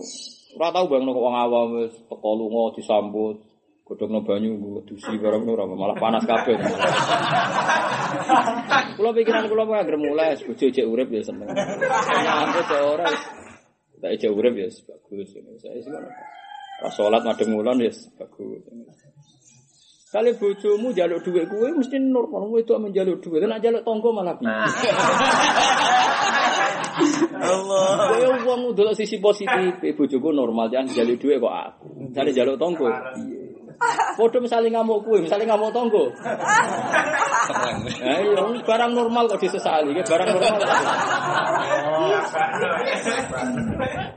ora tau bang nek wong awam wis teko lunga disambut, Godhongno banyu nggo dusi karo ngono ora malah panas kabeh. Kulo pikiran kulo kok anggere mulai bojo jek urip ya seneng. Aku jek ora tak jek urip ya bagus ngene. Saya sing ngono. Pas salat madhep ngulon ya bagus. Kali bojomu njaluk dhuwit kuwe mesti nur kono wedok menjaluk dhuwit, nek njaluk tangga malah piye. Allah. Kowe wong ndelok sisi positif, bojoku normal jan njaluk dhuwit kok aku. Jane njaluk tangga. Padha misale ngamuk kuwe, misale ngamuk tangga. Ha iya, barang normal kok disesali, barang normal.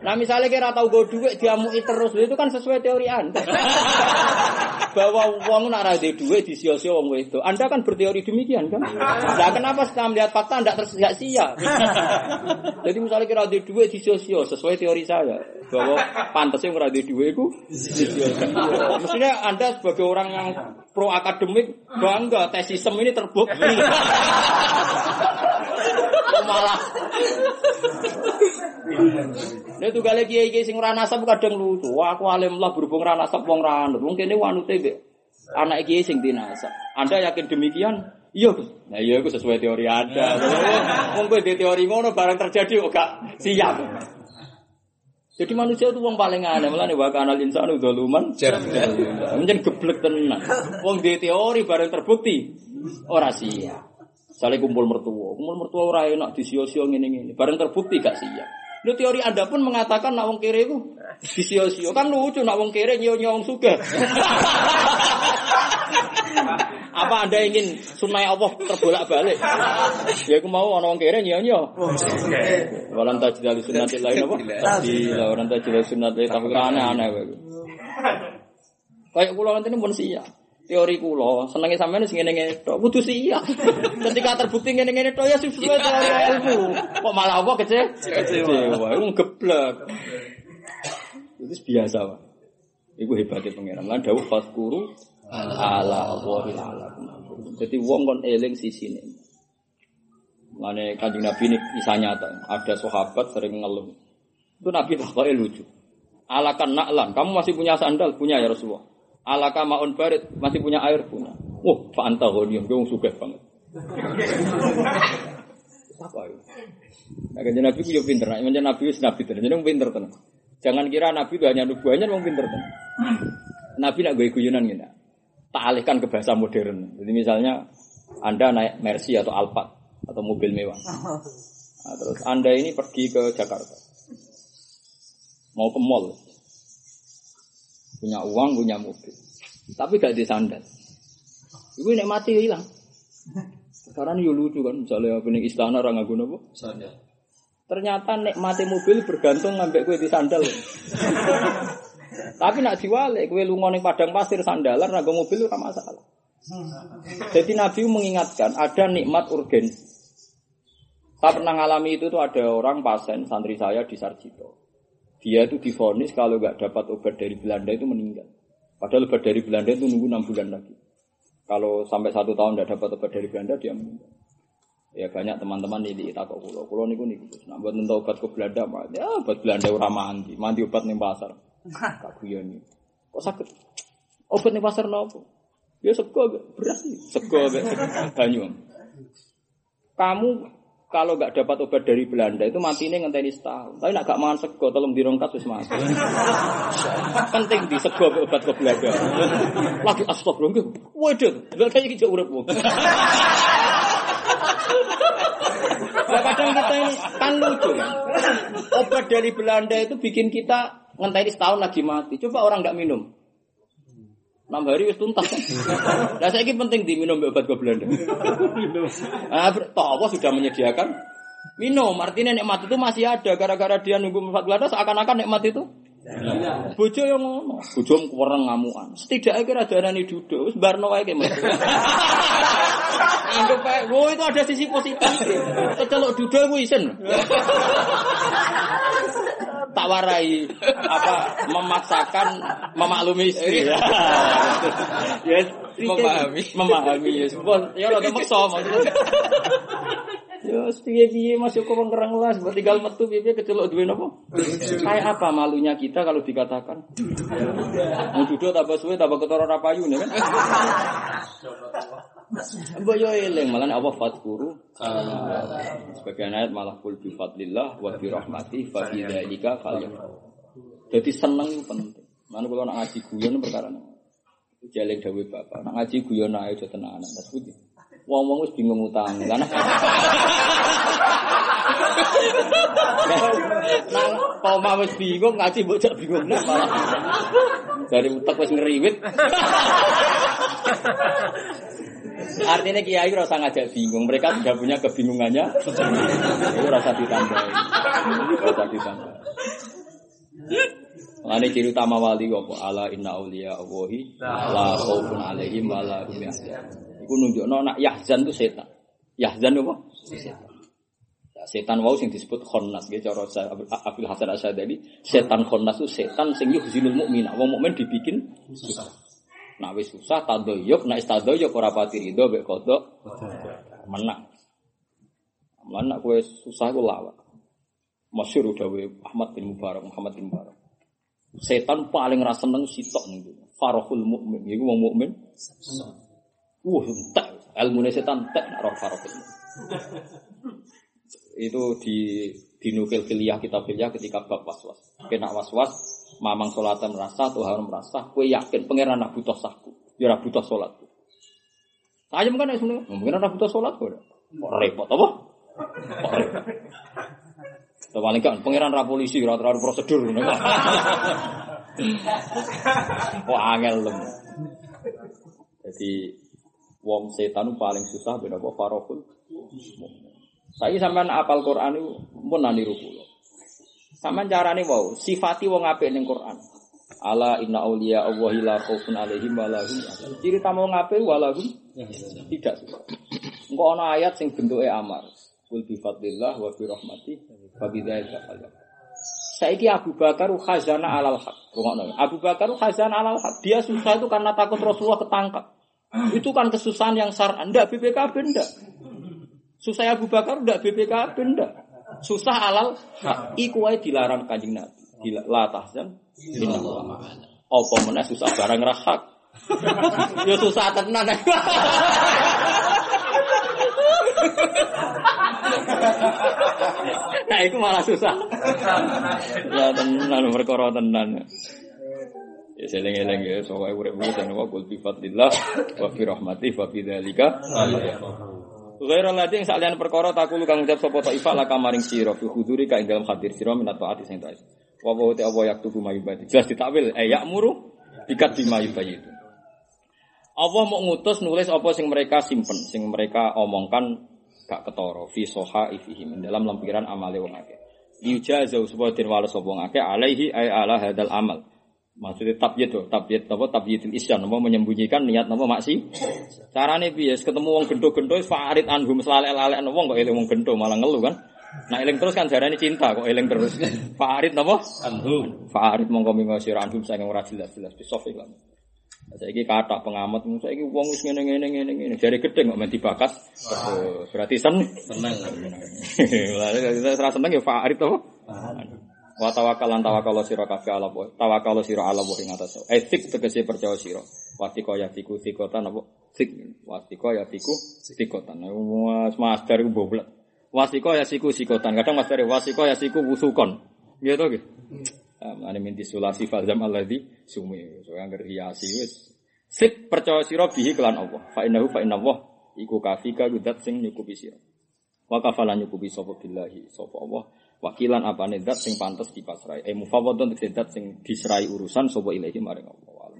Nah misale kira tau go dhuwit diamuki terus, itu kan sesuai teori Anda. Bahwa wong nak ra duwe dhuwit disia-sia wong wedok. Anda kan berteori demikian kan? Lah kenapa setelah melihat fakta Anda terus sia-sia? Jadi misalnya kira duwe dhuwit disia-sia sesuai teori saya bahwa pantese ora duwe dhuwit iku disia-sia. Mestinya Anda sebagai orang yang pro akademik bangga tesisem ini terbukti. Malah. Nek tugale kiai-kiai sing ora nasab kadang lucu. Wah, aku alim lah berhubung ora nasab wong ra anut. Wong kene wanute mbek anak kiai sing dinasab. Anda yakin demikian? Iya, Gus. Nah, iya iku sesuai teori Anda. Wong kowe di teori ngono barang terjadi kok gak siap. Jadi manusia itu wong paling aneh, melane wa kanal insanu zaluman jahil. Menjen geblek tenan. Wong di teori barang terbukti ora siap. Sale kumpul mertua, kumpul mertua ora enak disio-sio ngene-ngene. Bareng terbukti gak siap. Lu teori Anda pun mengatakan nak wong kere iku disio-sio. Kan lucu nak wong kere nyio-nyong sugih. Apa Anda ingin sunai Allah terbolak-balik? Ya aku mau ana wong kere nyio-nyong. Oke. Walan tajdal sunnatil lain apa? Tadi la orang tajdal sunnatil tapi aneh-aneh kowe. Kayak kula ngene mun siap. Teori kula senenge sampeyan sing ngene-ngene tok kudu siya. Ketika terbukti ngene-ngene tok ya sesuai teori ilmu. Kok malah apa kece? Kecewa. Wong geblek. Itu biasa, Pak. Iku hebate pangeran. Lan dawuh faskuru ala Allahil alam. Dadi wong kon eling sisine. Mane Kanjeng Nabi nek kisah nyata, ada sahabat sering ngeluh. Itu Nabi takoke lucu. Alakan naklan, kamu masih punya sandal? Punya ya Rasulullah. Alaka ma'un barit, masih punya air? Punya. Wah, Pak Anta Gonium, dia suka banget. Apa itu? Nah, kan Nabi itu pinter, kan Nabi itu Nabi itu, jadi orang pinter. Jangan kira Nabi itu hanya nubuahnya, orang pinter. Nabi nak gue guyunan gini, tak alihkan ke bahasa modern. Jadi misalnya, Anda naik Mercy atau Alphard, atau mobil mewah. Nah, terus Anda ini pergi ke Jakarta. Mau ke mall. Punya uang, punya mobil, tapi gak disandal. Ibu nek mati hilang. Sekarang yo lucu kan, misalnya bening istana orang nggak guna bu. Sandal. Ternyata nek mati mobil bergantung ngambek kue disandal. Tapi nak diwalek kue lungo neng padang pasir sandalan, raga mobil ora masalah. Jadi Nabi mengingatkan ada nikmat urgensi. Saya pernah ngalami itu tuh ada orang pasien santri saya di Sarjito. Dia itu divonis kalau nggak dapat obat dari Belanda itu meninggal. Padahal obat dari Belanda itu nunggu enam bulan lagi. Kalau sampai satu tahun nggak dapat obat dari Belanda dia meninggal. Ya banyak teman-teman ini takok kulo. Kulo niku niku terus nak buat nentang obat ke Belanda, mah ya obat Belanda ora mandi, mandi obat ning pasar. Kak guyoni. Kok sakit? Obat ning pasar nopo? Ya sego beras, sego banyu. Kamu kalau enggak dapat obat dari Belanda itu matine ngenteni setahun. Tapi nek gak mangan sego telung dirongkat wis mati. Penting di sego obat ke Belanda. Lagi astagfirullah nggih. Waduh, lha kaya iki urip wong. Lah kadang kita ini kan lucu. Obat dari Belanda itu bikin kita ngenteni setahun lagi mati. Coba orang enggak minum. enam hari wis tuntas. Lah saiki penting diminum obat ke Belanda. Ah, topo sudah menyediakan minum. Artinya nikmat itu masih ada gara-gara dia nunggu obat Belanda seakan-akan nikmat itu. Bojo yo ngono. Bojo kuwereng ngamukan. Setidaknya kira darani duduk wis barno wae kemah. Anggap ae, oh itu ada sisi positif. Kecelok duduk ku isen. Tak warai apa memaksakan memaklumi istri ya yes, memahami memahami ya yes. Bon ya ora maksa maksudnya Yo, piye-piye Mas Joko wong kerang las, mbok tinggal metu piye-piye kecelok duwe napa? Kayak apa malunya kita kalau dikatakan duduk. Mun duduk tambah suwe tambah ketara ra payune kan. Mbok yo eling malah Allah fadhkuru. Sebagian ayat malah kul bi fadlillah wa bi rahmatihi fa bidzalika falyafrahu. Jadi seneng itu penting. Mana kalau nak ngaji guyon perkara ni, jaleng dawai bapak. Nak ngaji guyon ayo jatuh anak anak tersebut. Wong-wong us bingung utang. Karena nang poma us bingung ngaji bocah bingung nak malah dari utak us ngeriwit. Artinya kiai rasa ngajak bingung. Mereka sudah punya kebingungannya. Itu rasa ditambah. Rasa ditambah. Mane ciri utama wali apa ala inna auliya Allahi la khaufun alaihim wa la hum yahzanun. Iku nunjukno nek yahzan itu setan. Yahzan apa? Setan. Ya setan wau sing disebut khonnas nggih cara Abdul Hasan Asy-Syadzali, setan khonnas itu setan sing yuhzinul mukmin. Wong mukmin dibikin susah. Nek wis susah tadoyok, nek istadoyok ora pati ridho mek kodok. Menang. Menang kowe susah ku lawak. Masyhur dawe Ahmad bin Mubarak, Muhammad bin Mubarak. Setan paling ra seneng sitok niku. Farahul mukmin, iku wong mukmin. Wah, entek ilmune setan entek nek ora farahul. Itu di dinukil kuliah kitab kuliah ketika bab waswas. Kena waswas, mamang salatan merasa, Tuhan merasa, kowe yakin pangeran nak butuh sahku, ya ora butuh salatku. Sayem kan isune, mungkin ora butuh salat kok. Repot apa? Repot. Paling kan pangeran ra polisi ora terlalu prosedur ngono. Wah angel lem. Jadi wong setan paling susah ben apa farahul. Saiki sampean apal Quran niku mun niru kula. Sampeyan carane wae sifati wong apik ning Quran. Ala inna auliya Allahi la khaufun alaihim wa la hum yahzanun. Ciri tamu ngapik walahum tidak susah. Engko ana ayat sing bentuke amar. Qul bi fadlillah wa bi rahmatih fa bidzalika falyafrahu. Saiki Abu Bakar khazana alal haq. Rungokno. Abu Bakar khazana alal haq. Dia susah itu karena takut Rasulullah ketangkap. Itu kan kesusahan yang syar'an. Ndak B P K B ndak. Susah Abu Bakar ndak B P K B ndak. Susah alal haq. Iku wae dilarang Kanjeng Nabi. La tahzan innallaha ma'ana. Apa meneh susah barang ra hak. Ya susah tenan. Nah, itu malah susah. Ya tenan perkara tenan. Ya seling-eling ya sowae urip mutan wa qul bi fadlillah wa fi rahmatihi fa bidzalika Ghairul ladzi saklian perkara takulu kang ngucap sapa taifah la kamaring sira fi huduri ka ing dalem hadir sira minat taati sing taat. Wa wa ta'ala yaktubu ma yubati. Jelas ditakwil eh ya'muru bikat bima yubayyin. Allah mau ngutus nulis apa sing mereka simpen, sing mereka omongkan gak ketara fi sohaifihim dalam lempiran amale wong akeh yujazau supaya dirwales sapa wong akeh alaihi ay ala hadal amal maksudnya tabyid to tabyid apa tabyidil isyan apa menyembunyikan niat apa maksi carane piye ketemu wong gendho-gendho fa'arid anhum salalek-lalek wong kok eling wong gendho malah ngeluh kan nah eling terus kan jarane cinta kok eling terus fa'arid napa anhum fa'arid mongko minggo sira anhum saking ora jelas-jelas fisofi lan saiki kathah pengamat saiki wong wis ngene-ngene ngene-ngene jare gedhe kok men dibakas terus berarti seneng seneng lha saya rasa seneng ya fa'arid apa wa tawakkalan tawakkalo sira kabeh ala Allah tawakkalo sira ala Allah ing atas etik tegese percaya sira watiko yatiku tikotan apa sik watiko yatiku tikotan wis master ku boblek watiko yasiku sikotan kadang master watiko yasiku wusukon ya to nggih ane minti sulasi falzam alladzi sumi soang riasi wis sik percaya sira bihi kelan apa fa innahu fa innallah iku kafika dzat sing nyukupi sira wa kafalan nyukupi sapa billahi sapa Allah wakilan apane dzat sing pantes dipasrahi e mufawwadun dzat sing disrahi urusan sapa ilahi maring Allah